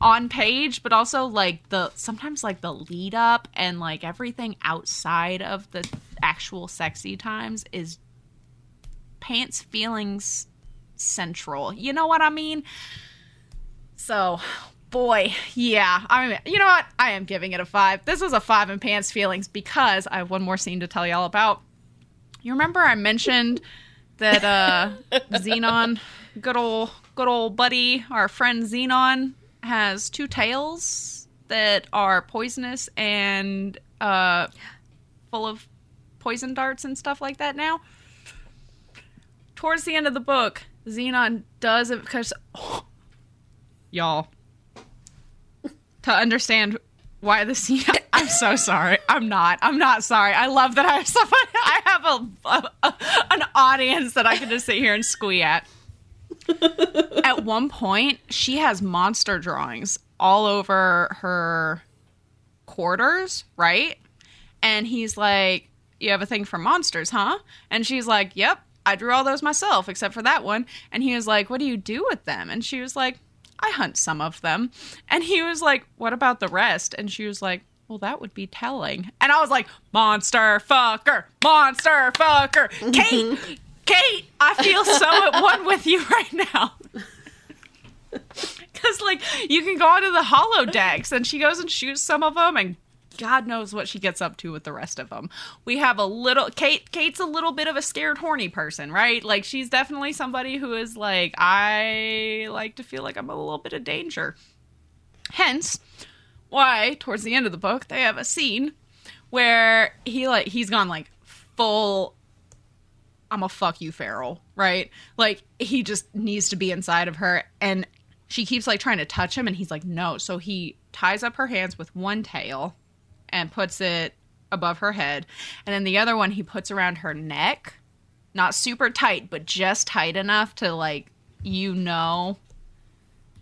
on page, but also like sometimes like the lead up and like everything outside of the actual sexy times is pants feelings central, you know what I mean? So boy, yeah, I mean, you know what, I am giving it a 5. This was a 5 in pants feelings, because I have one more scene to tell y'all about. You remember I mentioned that Xenon, good old buddy, our friend Xenon, has 2 tails that are poisonous and full of poison darts and stuff like that. Now towards the end of the book, Xenon does it because, oh, y'all, to understand why the scene, I'm so sorry. I'm not sorry. I love that I have someone, I have an audience that I can just sit here and squee at. At one point, she has monster drawings all over her quarters, right? And he's like, you have a thing for monsters, huh? And she's like, yep. I drew all those myself, except for that one. And he was like, what do you do with them? And she was like, I hunt some of them. And he was like, what about the rest? And she was like, well, that would be telling. And I was like, monster fucker. Mm-hmm. Kate, I feel so at one with you right now. Because, like, you can go onto the holodecks, and she goes and shoots some of them, and God knows what she gets up to with the rest of them. We have a little Kate's a little bit of a scared horny person, right? Like, she's definitely somebody who is like, I like to feel like I'm a little bit of danger. Hence why towards the end of the book they have a scene where he's gone like full I'm a fuck you feral, right? Like, he just needs to be inside of her, and she keeps like trying to touch him, and he's like, no. So he ties up her hands with one tail and puts it above her head. And then the other one he puts around her neck. Not super tight, but just tight enough to, like, you know,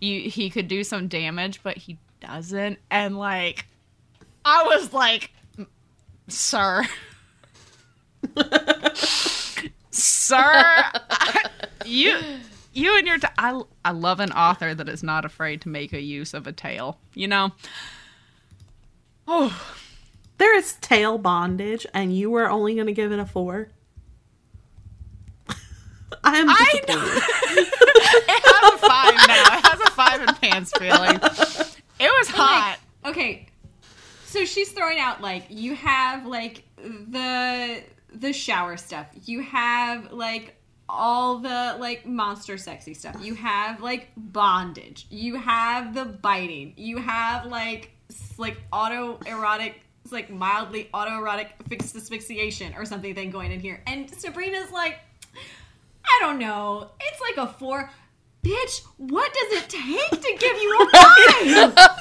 he could do some damage, but he doesn't. And, like, I was like, sir. Sir, you and your... I love an author that is not afraid to make a use of a tail, you know? Oh, there is tail bondage, and you were only going to give it a 4. I am disappointed. It has a 5 now. It has a 5 in pants feeling. It was hot. Like, okay, so she's throwing out, like, you have, like, the shower stuff. You have, like, all the, like, monster sexy stuff. You have, like, bondage. You have the biting. You have, like autoerotic, like, mildly autoerotic fixed asphyxiation or something then going in here. And Sabrina's like, I don't know. It's like a 4. Bitch, what does it take to give you a 5?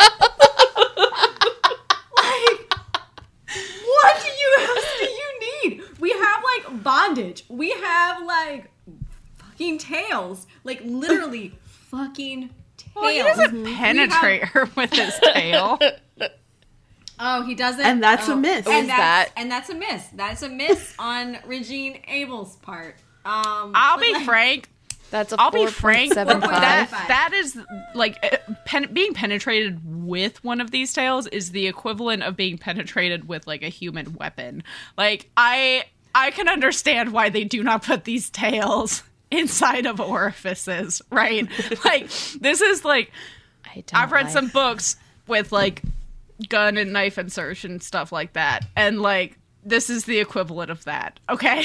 Like, what do you need? We have, like, bondage. We have, like, fucking tails. Like, literally fucking tails. Well, he doesn't penetrate her with his tail. Oh, he doesn't. And that's a miss. And that's a miss. That's a miss on Regine Abel's part. I'll be frank. 4.75. That is like being penetrated with one of these tails is the equivalent of being penetrated with like a human weapon. Like I can understand why they do not put these tails inside of orifices, right? Like this is like I've read some books with like gun and knife insertion stuff like that, and like this is the equivalent of that. Okay.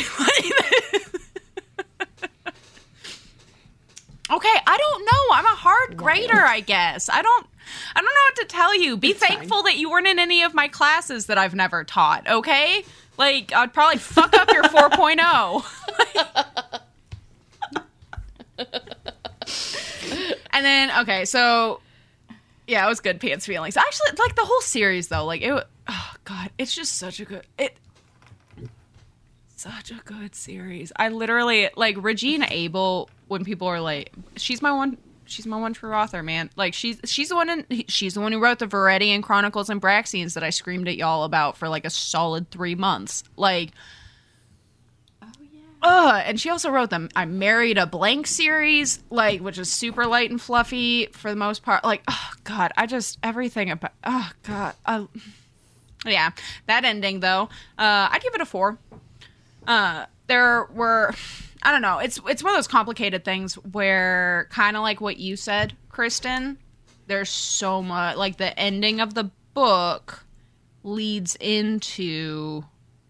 Okay, I don't know. I'm a hard grader, I guess. I don't know what to tell you. Be thankful that you weren't in any of my classes that I've never taught, okay? Like, I'd probably fuck up your 4.0. And then, okay, so, yeah, it was good pants feelings. Actually, like, the whole series, though, like, it, oh, God, it's just such a good series. I literally, like, Regine Abel... When people are like, she's my one true author, man. Like she's the one who wrote the Viridian Chronicles and Braxians that I screamed at y'all about for like a solid 3 months. Like, oh yeah. And she also wrote them. I Married a Blank series, like which is super light and fluffy for the most part. Like, oh God, I just everything about. Oh God, yeah. That ending though, I'd give it a 4. There were. I don't know. It's one of those complicated things where kind of like what you said, Kristen, there's so much like the ending of the book leads into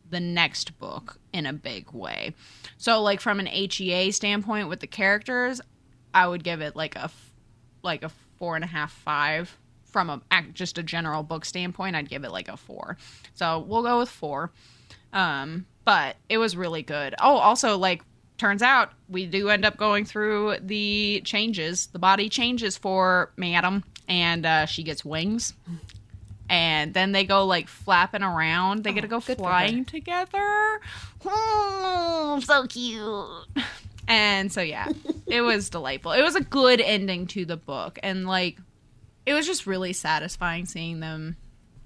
the next book in a big way. So like from an HEA standpoint with the characters, I would give it like a 4.5, 5. From just a general book standpoint, I'd give it like a 4. So we'll go with 4. But it was really good. Oh, also like. Turns out we do end up going through the changes. The body changes for Madam, and she gets wings. And then they go, like, flapping around. They get to go flying together. Oh, so cute. And so, yeah, it was delightful. It was a good ending to the book. And, like, it was just really satisfying seeing them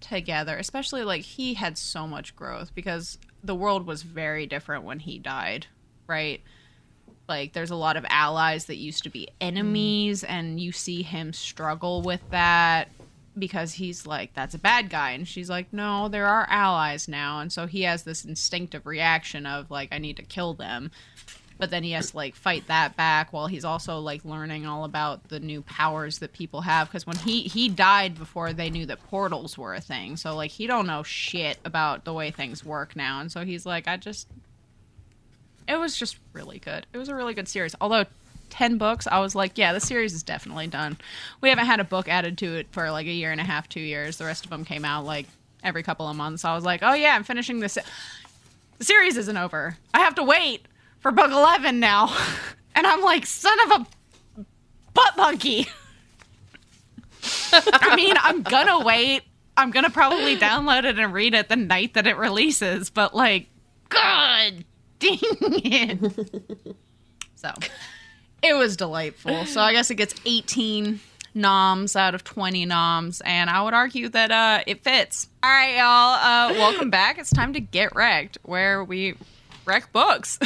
together. Especially, like, he had so much growth because the world was very different when he died. Right? Like, there's a lot of allies that used to be enemies, and you see him struggle with that because he's like, that's a bad guy. And she's like, no, there are allies now. And so he has this instinctive reaction of, like, I need to kill them. But then he has to, like, fight that back while he's also, like, learning all about the new powers that people have. Because when he died before they knew that portals were a thing. So, like, he don't know shit about the way things work now. And so he's like, It was just really good. It was a really good series. Although 10 books, I was like, yeah, this series is definitely done. We haven't had a book added to it for like a year and a half, 2 years. The rest of them came out like every couple of months. I was like, oh yeah, I'm finishing this. The series isn't over. I have to wait for book 11 now. And I'm like, son of a butt monkey. I mean, I'm gonna wait. I'm gonna probably download it and read it the night that it releases. But like, God. Dang it. So it was delightful. So I guess it gets 18 noms out of 20 noms, and I would argue that it fits. All right, y'all, welcome back. It's time to get wrecked, where we wreck books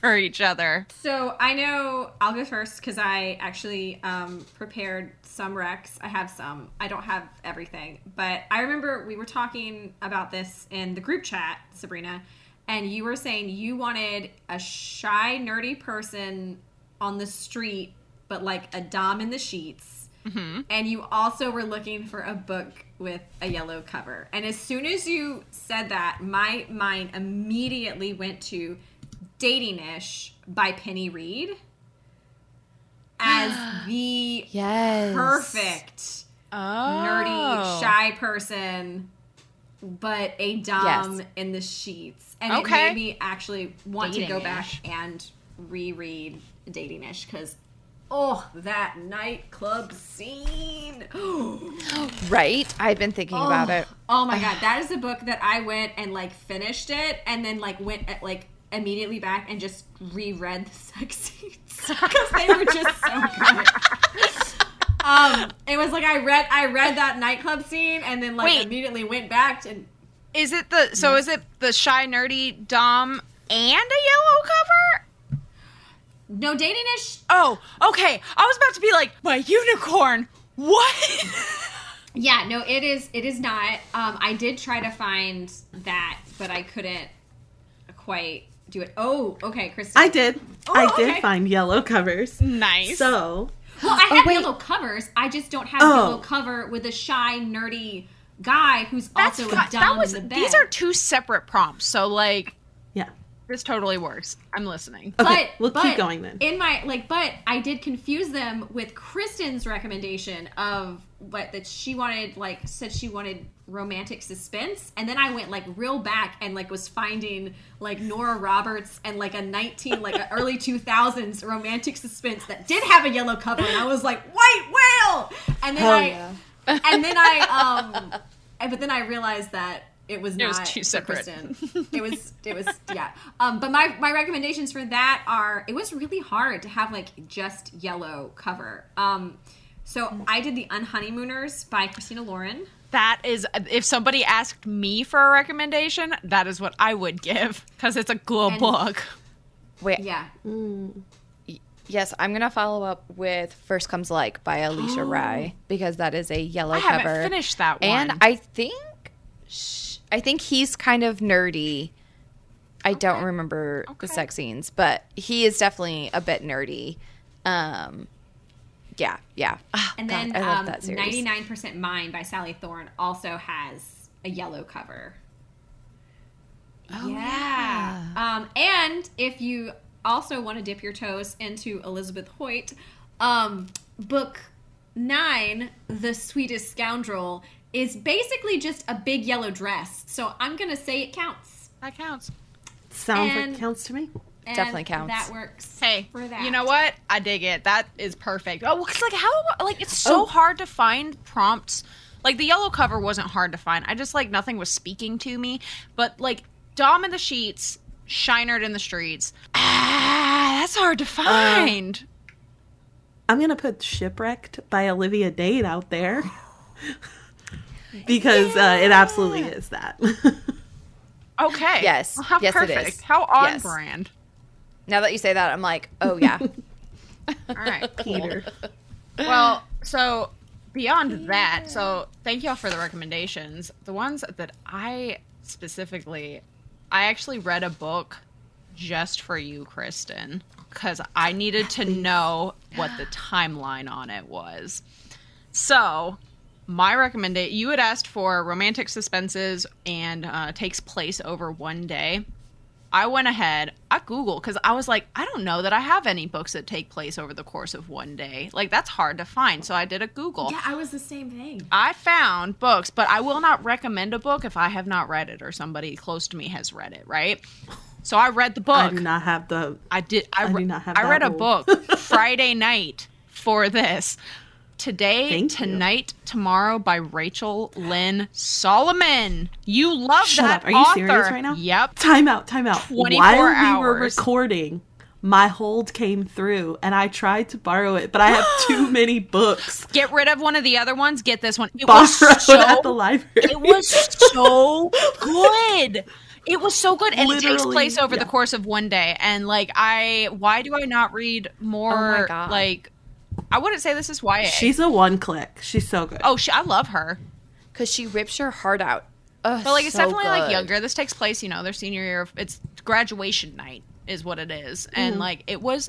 for each other. So I know I'll go first because I actually prepared some wrecks. I have some. I don't have everything, but I remember we were talking about this in the group chat, Sabrina, and you were saying you wanted a shy, nerdy person on the street, but like a dom in the sheets. Mm-hmm. And you also were looking for a book with a yellow cover. And as soon as you said that, my mind immediately went to Dating-ish by Penny Reid as the perfect nerdy, shy person, but a dom in the sheets. And it made me actually want to go back and reread Dating-ish because, oh, that nightclub scene. Right? I've been thinking about it. Oh, my God. That is a book that I went and, like, finished it and then, like, went at, like, immediately back and just reread the sex scenes because they were just so good. It was like I read that nightclub scene and then, like, immediately went back and... Is it the shy, nerdy, dom and a yellow cover? No, Dating-ish. Oh, okay. I was about to be like, my unicorn. What? Yeah, no, it is not. I did try to find that, but I couldn't quite do it. Oh, okay, Kristen. I did find yellow covers. Nice. So, well, I have yellow covers. I just don't have yellow cover with a shy, nerdy guy who's also a dumb in the bed. These are two separate prompts. So, like, yeah. This totally works. I'm listening. Okay, but we'll keep going then. But I did confuse them with Kristen's recommendation of that she wanted, like, said she wanted romantic suspense, and then I went, like, real back and, like, was finding, like, Nora Roberts and, like, an early 2000s romantic suspense that did have a yellow cover, and I was like, white whale, and then but then I realized that. It was too separate. It was. But my recommendations for that are, it was really hard to have, like, just yellow cover. So I did The Unhoneymooners by Christina Lauren. That is, if somebody asked me for a recommendation, that is what I would give, because it's a cool book. Wait. Yeah. Mm. Yes, I'm going to follow up with First Comes Like by Alicia Rye, because that is a yellow cover. I haven't finished that one. And I think he's kind of nerdy. I don't remember the sex scenes, but he is definitely a bit nerdy. Yeah. Oh, and God, then I love that series. 99% Mine by Sally Thorne also has a yellow cover. Oh, yeah. And if you also want to dip your toes into Elizabeth Hoyt, book 9, The Sweetest Scoundrel, is basically just a big yellow dress. So I'm going to say it counts. That counts. Sounds like counts to me. Definitely counts. That works. Hey, for that. You know what? I dig it. That is perfect. Oh, because, like, how, like, it's so hard to find prompts. Like, the yellow cover wasn't hard to find. I just, like, nothing was speaking to me. But, like, dom in the sheets, shy nerd in the streets. That's hard to find. I'm going to put Shipwrecked by Olivia Dade out there. Because it absolutely is that. Okay. Yes. Well, how perfect. It is. How on brand. Now that you say that, I'm like, oh, yeah. All right. Peter. Well, so beyond that, so thank y'all for the recommendations. The ones that I actually read a book just for you, Kristen, because I needed to know what the timeline on it was. So... my recommendation, you had asked for romantic suspenses and takes place over one day. I went ahead, I Googled, because I was like, I don't know that I have any books that take place over the course of one day. Like, that's hard to find, so I did a Google. Yeah, I was the same thing. I found books, but I will not recommend a book if I have not read it or somebody close to me has read it, right? So I read the book. I do not have the... I read a book Friday night for this. Today, Tonight, Tomorrow by Rachel Lynn Solomon. You love that author. Shut up. Are you serious right now? Yep. Time out. 24 hours. While we were recording, my hold came through and I tried to borrow it, but I have too many books. Get rid of one of the other ones. Get this one. It was so, at the library. It was so good. It was so good. And literally, it takes place over the course of one day. And like, why do I not read more? Oh my God. Like, I wouldn't say this is YA. She's a one click. She's so good. Oh, I love her. Cause she rips your heart out. Ugh, but like, it's so definitely good. Like younger. This takes place, you know, their senior year. It's graduation night is what it is. And like, it was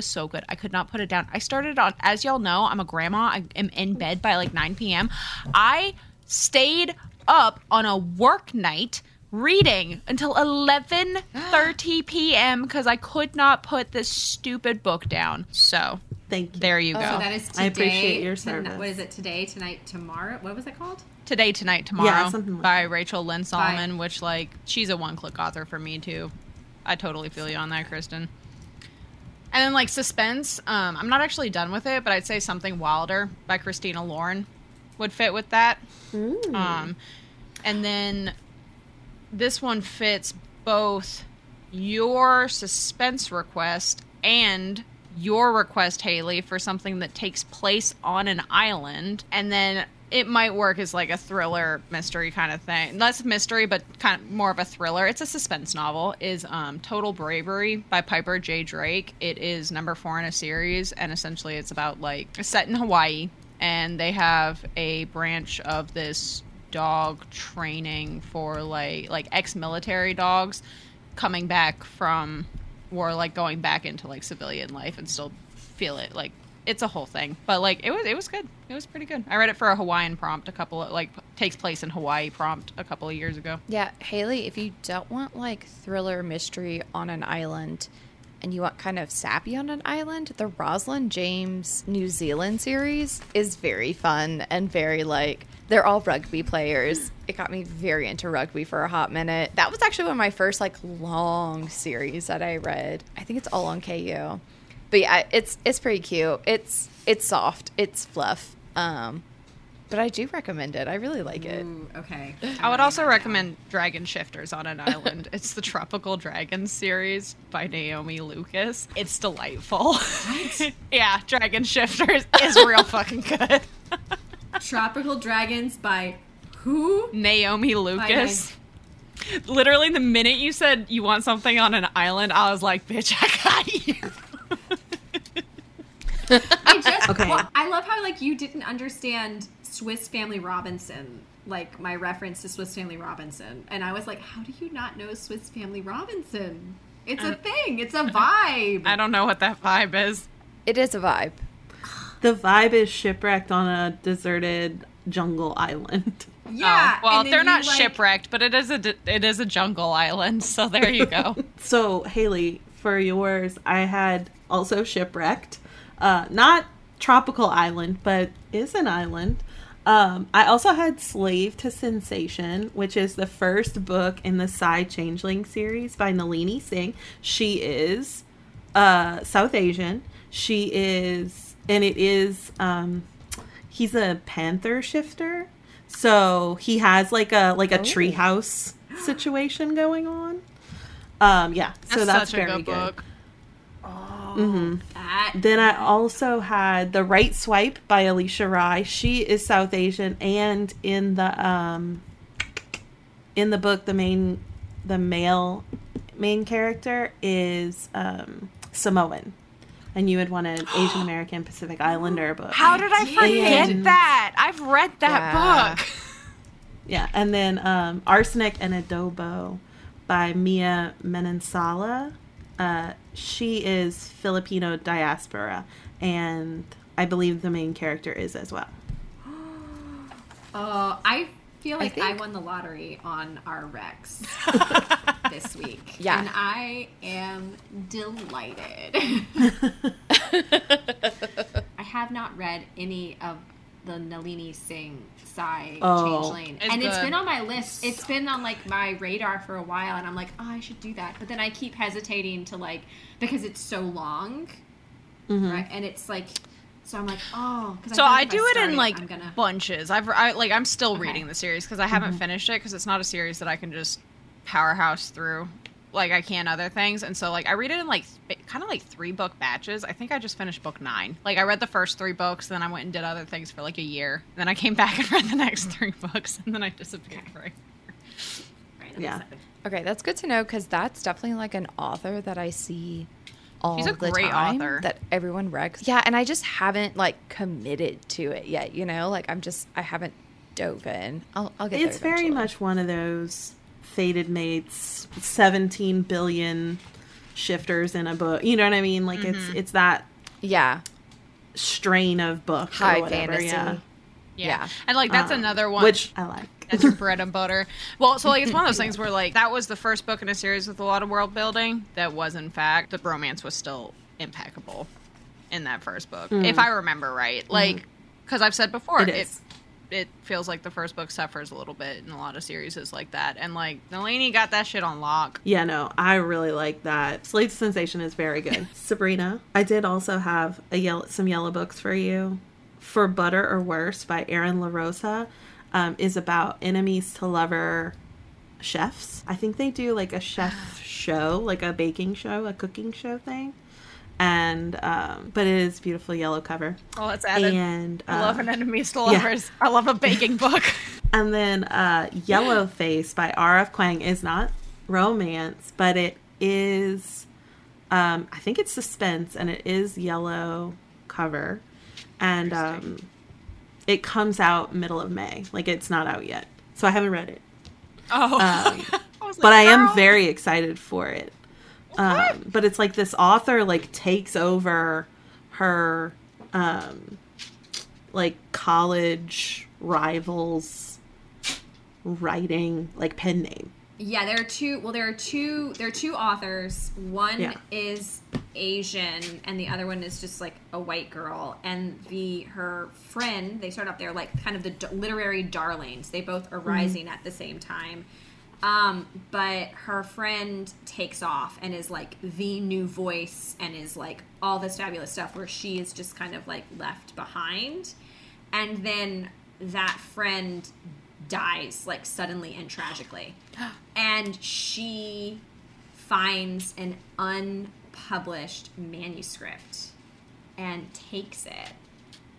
so good. I could not put it down. I started on, as y'all know, I'm a grandma. I am in bed by like 9 p.m. I stayed up on a work night reading until 11:30 p.m. because I could not put this stupid book down. So thank you. There you go. So that is today. I appreciate your service. What is it? Today, tonight, tomorrow? What was it called? Today, Tonight, Tomorrow, something like by Rachel Lynn Solomon, which, like, she's a one-click author for me, too. I totally feel you on that, Kristen. And then, like, Suspense, I'm not actually done with it, but I'd say Something Wilder by Christina Lauren would fit with that. Mm. And then this one fits both your suspense request and your request, Haley, for something that takes place on an island, and then it might work as like a thriller mystery kind of thing. Less mystery, but kind of more of a thriller. It's a suspense novel. Is Total Bravery by Piper J. Drake. It is number 4 in a series, and essentially it's about like it's set in Hawaii, and they have a branch of this dog training for like ex-military dogs coming back from war, like going back into like civilian life and still feel it like. It's a whole thing, but like it was good. It was pretty good. I read it for a Hawaiian prompt, a couple of like takes place in Hawaii prompt a couple of years ago. Yeah, Haley, if you don't want like thriller mystery on an island, and you want kind of sappy on an island, the Rosalind James New Zealand series is very fun and very like they're all rugby players. It got me very into rugby for a hot minute. That was actually one of my first like long series that I read. I think it's all on KU. But yeah, it's pretty cute. It's soft. It's fluff. But I do recommend it. I really like it. Ooh, okay. I would also recommend Dragon Shifters on an Island. It's the Tropical Dragons series by Naomi Lucas. It's delightful. What? Yeah, Dragon Shifters is real fucking good. Tropical Dragons by who? Naomi Lucas. Literally, the minute you said you want something on an island, I was like, bitch, I got you. Well, I love how like you didn't understand Swiss Family Robinson, like my reference to Swiss Family Robinson, and I was like, how do you not know Swiss Family Robinson? It's a thing. It's a vibe. I don't know what that vibe is. It is a vibe. The vibe is shipwrecked on a deserted jungle island. Yeah. Oh, well, they're not like shipwrecked, but it is a jungle island. So there you go. So Haley, for yours, I had also Shipwrecked. Not tropical island, but is an island. I also had Slave to Sensation, which is the first book in the Psy Changeling series by Nalini Singh. She is South Asian. She is, and it is, he's a panther shifter. So he has like a treehouse situation going on. Yeah, so that's such a very good book. Mm-hmm. Then I also had The Right Swipe by Alicia Rai. She is South Asian, and in the book, the male main character is Samoan, and you would want an Asian American Pacific Islander book. How did I forget that? I've read that book. Yeah, and then Arsenic and Adobo by Mia Menensala. She is Filipino diaspora, and I believe the main character is as well. Oh, I feel like I won the lottery on our Rex this week. Yeah. And I am delighted. I have not read any of the Nalini Singh Psy Changeling. It's been on my list. It's been on like my radar for a while, and I'm like, oh, I should do that. But then I keep hesitating to like, because it's so long. Mm-hmm. Right? And it's like, so I'm like, oh. So I do it in like bunches. I'm still reading the series because I haven't finished it because it's not a series that I can just powerhouse through. like I can other things. And so like I read it in like kind of like 3-book batches. I think I just finished book 9. Like I read the first 3 books, then I went and did other things for like a year. And then I came back and read the next 3 books, and then I disappeared for a year. Right, yeah. Okay, that's good to know, because that's definitely like an author that I see all the time. She's a great author that everyone recs. Yeah, and I just haven't like committed to it yet, you know? Like I haven't dove in. I'll get there eventually. It's very much one of those fated mates, 17 billion shifters in a book. You know what I mean? Like it's that strain of book. High or whatever. Fantasy. Yeah. And like that's another one which I like. That's your bread and butter. Well, so like it's one of those things where like that was the first book in a series with a lot of world building that was, in fact, the bromance was still impeccable in that first book, if I remember right. Like, because I've said before, it feels like the first book suffers a little bit in a lot of series like that. And like Nalini got that shit on lock. Yeah, no, I really like that. Slate's Sensation is very good. Sabrina, I did also have some yellow books for you. For Butter or Worse by Erin LaRosa. Is about enemies to lover chefs. I think they do like a chef show, like a baking show, a cooking show thing. And but it is beautiful yellow cover. Oh, it's added. And I love an enemies to lovers. Yeah. I love a baking book. And then Yellow Face by R.F. Kuang is not romance, but it is. I think it's suspense, and it is yellow cover, and. It comes out middle of May. Like, it's not out yet. So I haven't read it. Oh. I am very excited for it. But it's like this author, like, takes over her, like, college rivals writing, like, pen name. Yeah, there are two authors. One is Asian and the other one is just like a white girl, and her friend, they start up there like kind of the literary darlings. They both are rising at the same time. But her friend takes off and is like the new voice and is like all this fabulous stuff, where she is just kind of like left behind. And then that friend dies like suddenly and tragically. And she finds an unpublished manuscript and takes it.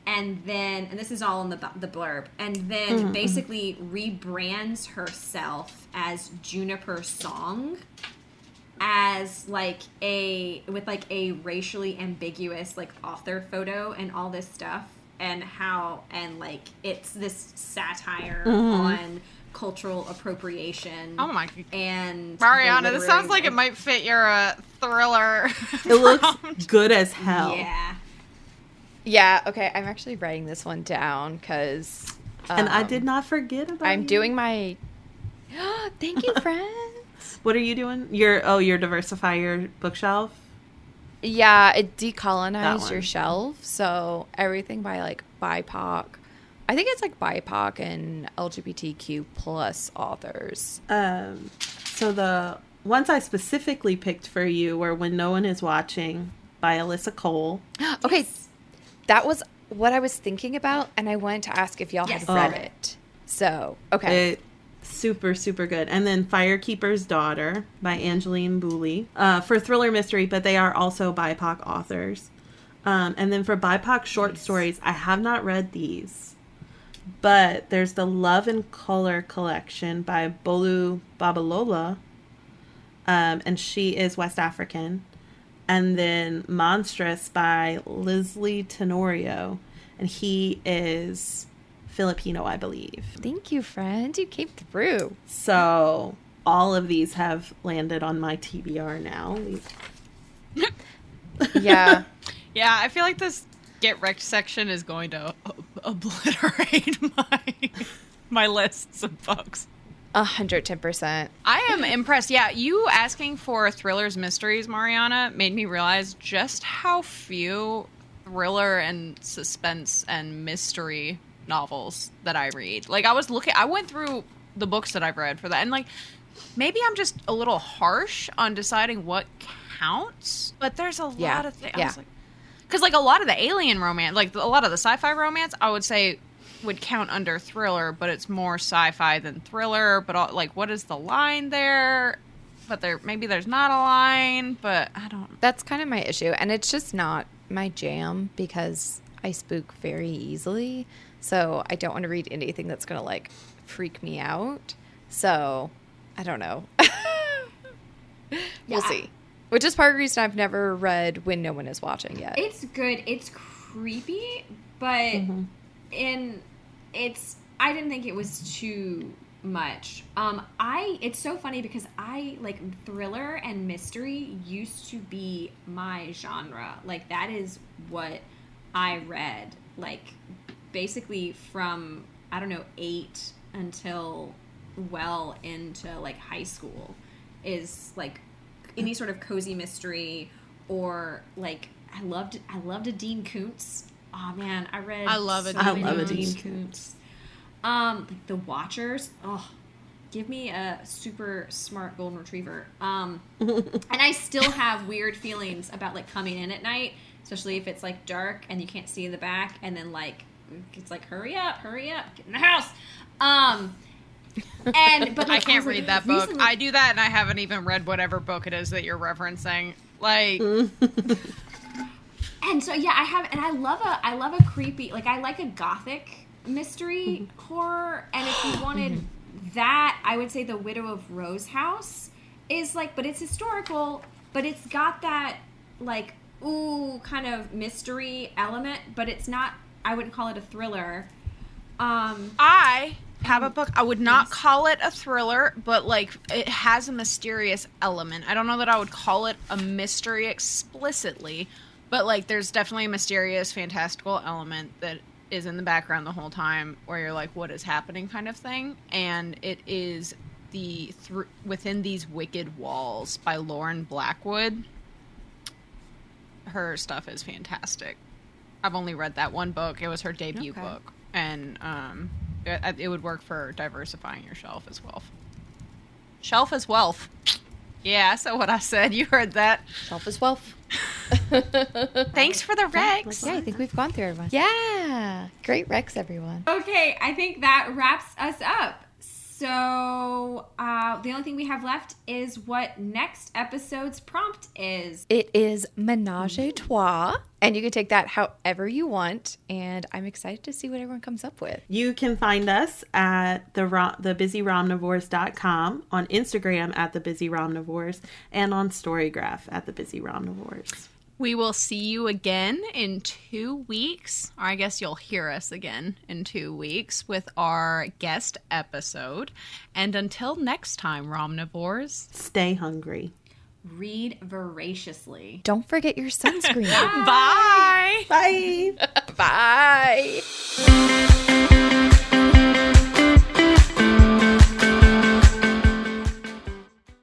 And then, and this is all in the blurb, and then basically rebrands herself as Juniper Song, as like a racially ambiguous like author photo and all this stuff. And how, and like it's this satire on cultural appropriation. Oh my! And Mariana, this sounds like it might fit your thriller. It looks good as hell. Yeah. Okay, I'm actually writing this one down because. And I did not forget about. I'm doing my. Thank you, friends. What are you doing? You're diversify your bookshelf. Yeah, it decolonized your shelf, so everything by, like, BIPOC. I think it's, like, BIPOC and LGBTQ plus authors. So the ones I specifically picked for you were When No One Is Watching by Alyssa Cole. Okay, that was what I was thinking about, and I wanted to ask if y'all had read it. So, okay. Super, super good. And then Firekeeper's Daughter by Angeline Booley for thriller mystery, but they are also BIPOC authors. And then for BIPOC short stories, I have not read these, but there's the Love and Color collection by Bolu Babalola, and she is West African. And then Monstrous by Leslie Tenorio, and he is Filipino, I believe. Thank you, friend. You came through. So all of these have landed on my TBR now. Yeah, I feel like this Get Wrecked section is going to obliterate my lists of books. 110%. I am impressed. Yeah, you asking for thrillers, mysteries, Mariana, made me realize just how few thriller and suspense and mystery novels that I read. Like, I went through the books that I've read for that, and like maybe I'm just a little harsh on deciding what counts, but there's a lot of things. Yeah. Because like a lot of the alien romance, like a lot of the sci-fi romance, I would say would count under thriller, but it's more sci-fi than thriller. But like, what is the line there? but there maybe there's not a line, but I don't. That's kind of my issue, and it's just not my jam because I spook very easily, so I don't want to read anything that's going to like freak me out. So I don't know. We'll see. Which is part of the reason I've never read When No One Is Watching yet. It's good. It's creepy, but I didn't think it was too much. It's so funny because I like thriller and mystery used to be my genre. Like that is what I read. Like basically from 8 until well into like high school is like any sort of cozy mystery or like I loved a Dean Koontz. Oh man, I love a Dean Koontz. Like The Watchers. Oh, give me a super smart golden retriever. And I still have weird feelings about like coming in at night, especially if it's like dark and you can't see in the back, and then like it's like hurry up, get in the house. But like, I can't read that book. Recently, I do that, and I haven't even read whatever book it is that you're referencing. Like, and so yeah, I have, and I love a creepy, like I like a gothic mystery horror. And if you wanted that, I would say The Widow of Rose House is like, but it's historical, but it's got that like ooh kind of mystery element, but it's not. I wouldn't call it a thriller. I have a book. I would not call it a thriller, but like it has a mysterious element. I don't know that I would call it a mystery explicitly, but like there's definitely a mysterious, fantastical element that is in the background the whole time, where you're like, "What is happening?" kind of thing. And it is the Within These Wicked Walls by Lauren Blackwood. Her stuff is fantastic. I've only read that one book. It was her debut book, and it would work for diversifying your shelf as well. Shelf as wealth. Yeah, so what I said, you heard that. Shelf as wealth. Thanks for the recs. Yeah, I think we've gone through everyone. Yeah, great recs, everyone. Okay, I think that wraps us up. So the only thing we have left is what next episode's prompt is. It is Ménage à Trois, and you can take that however you want, and I'm excited to see what everyone comes up with. You can find us at thebusyromnivores.com, on Instagram at thebusyromnivores, and on Storygraph at thebusyromnivores. We will see you again in 2 weeks, or I guess you'll hear us again in 2 weeks with our guest episode. And until next time, Romnivores, stay hungry. Read voraciously. Don't forget your sunscreen. Bye. Bye. Bye. Bye.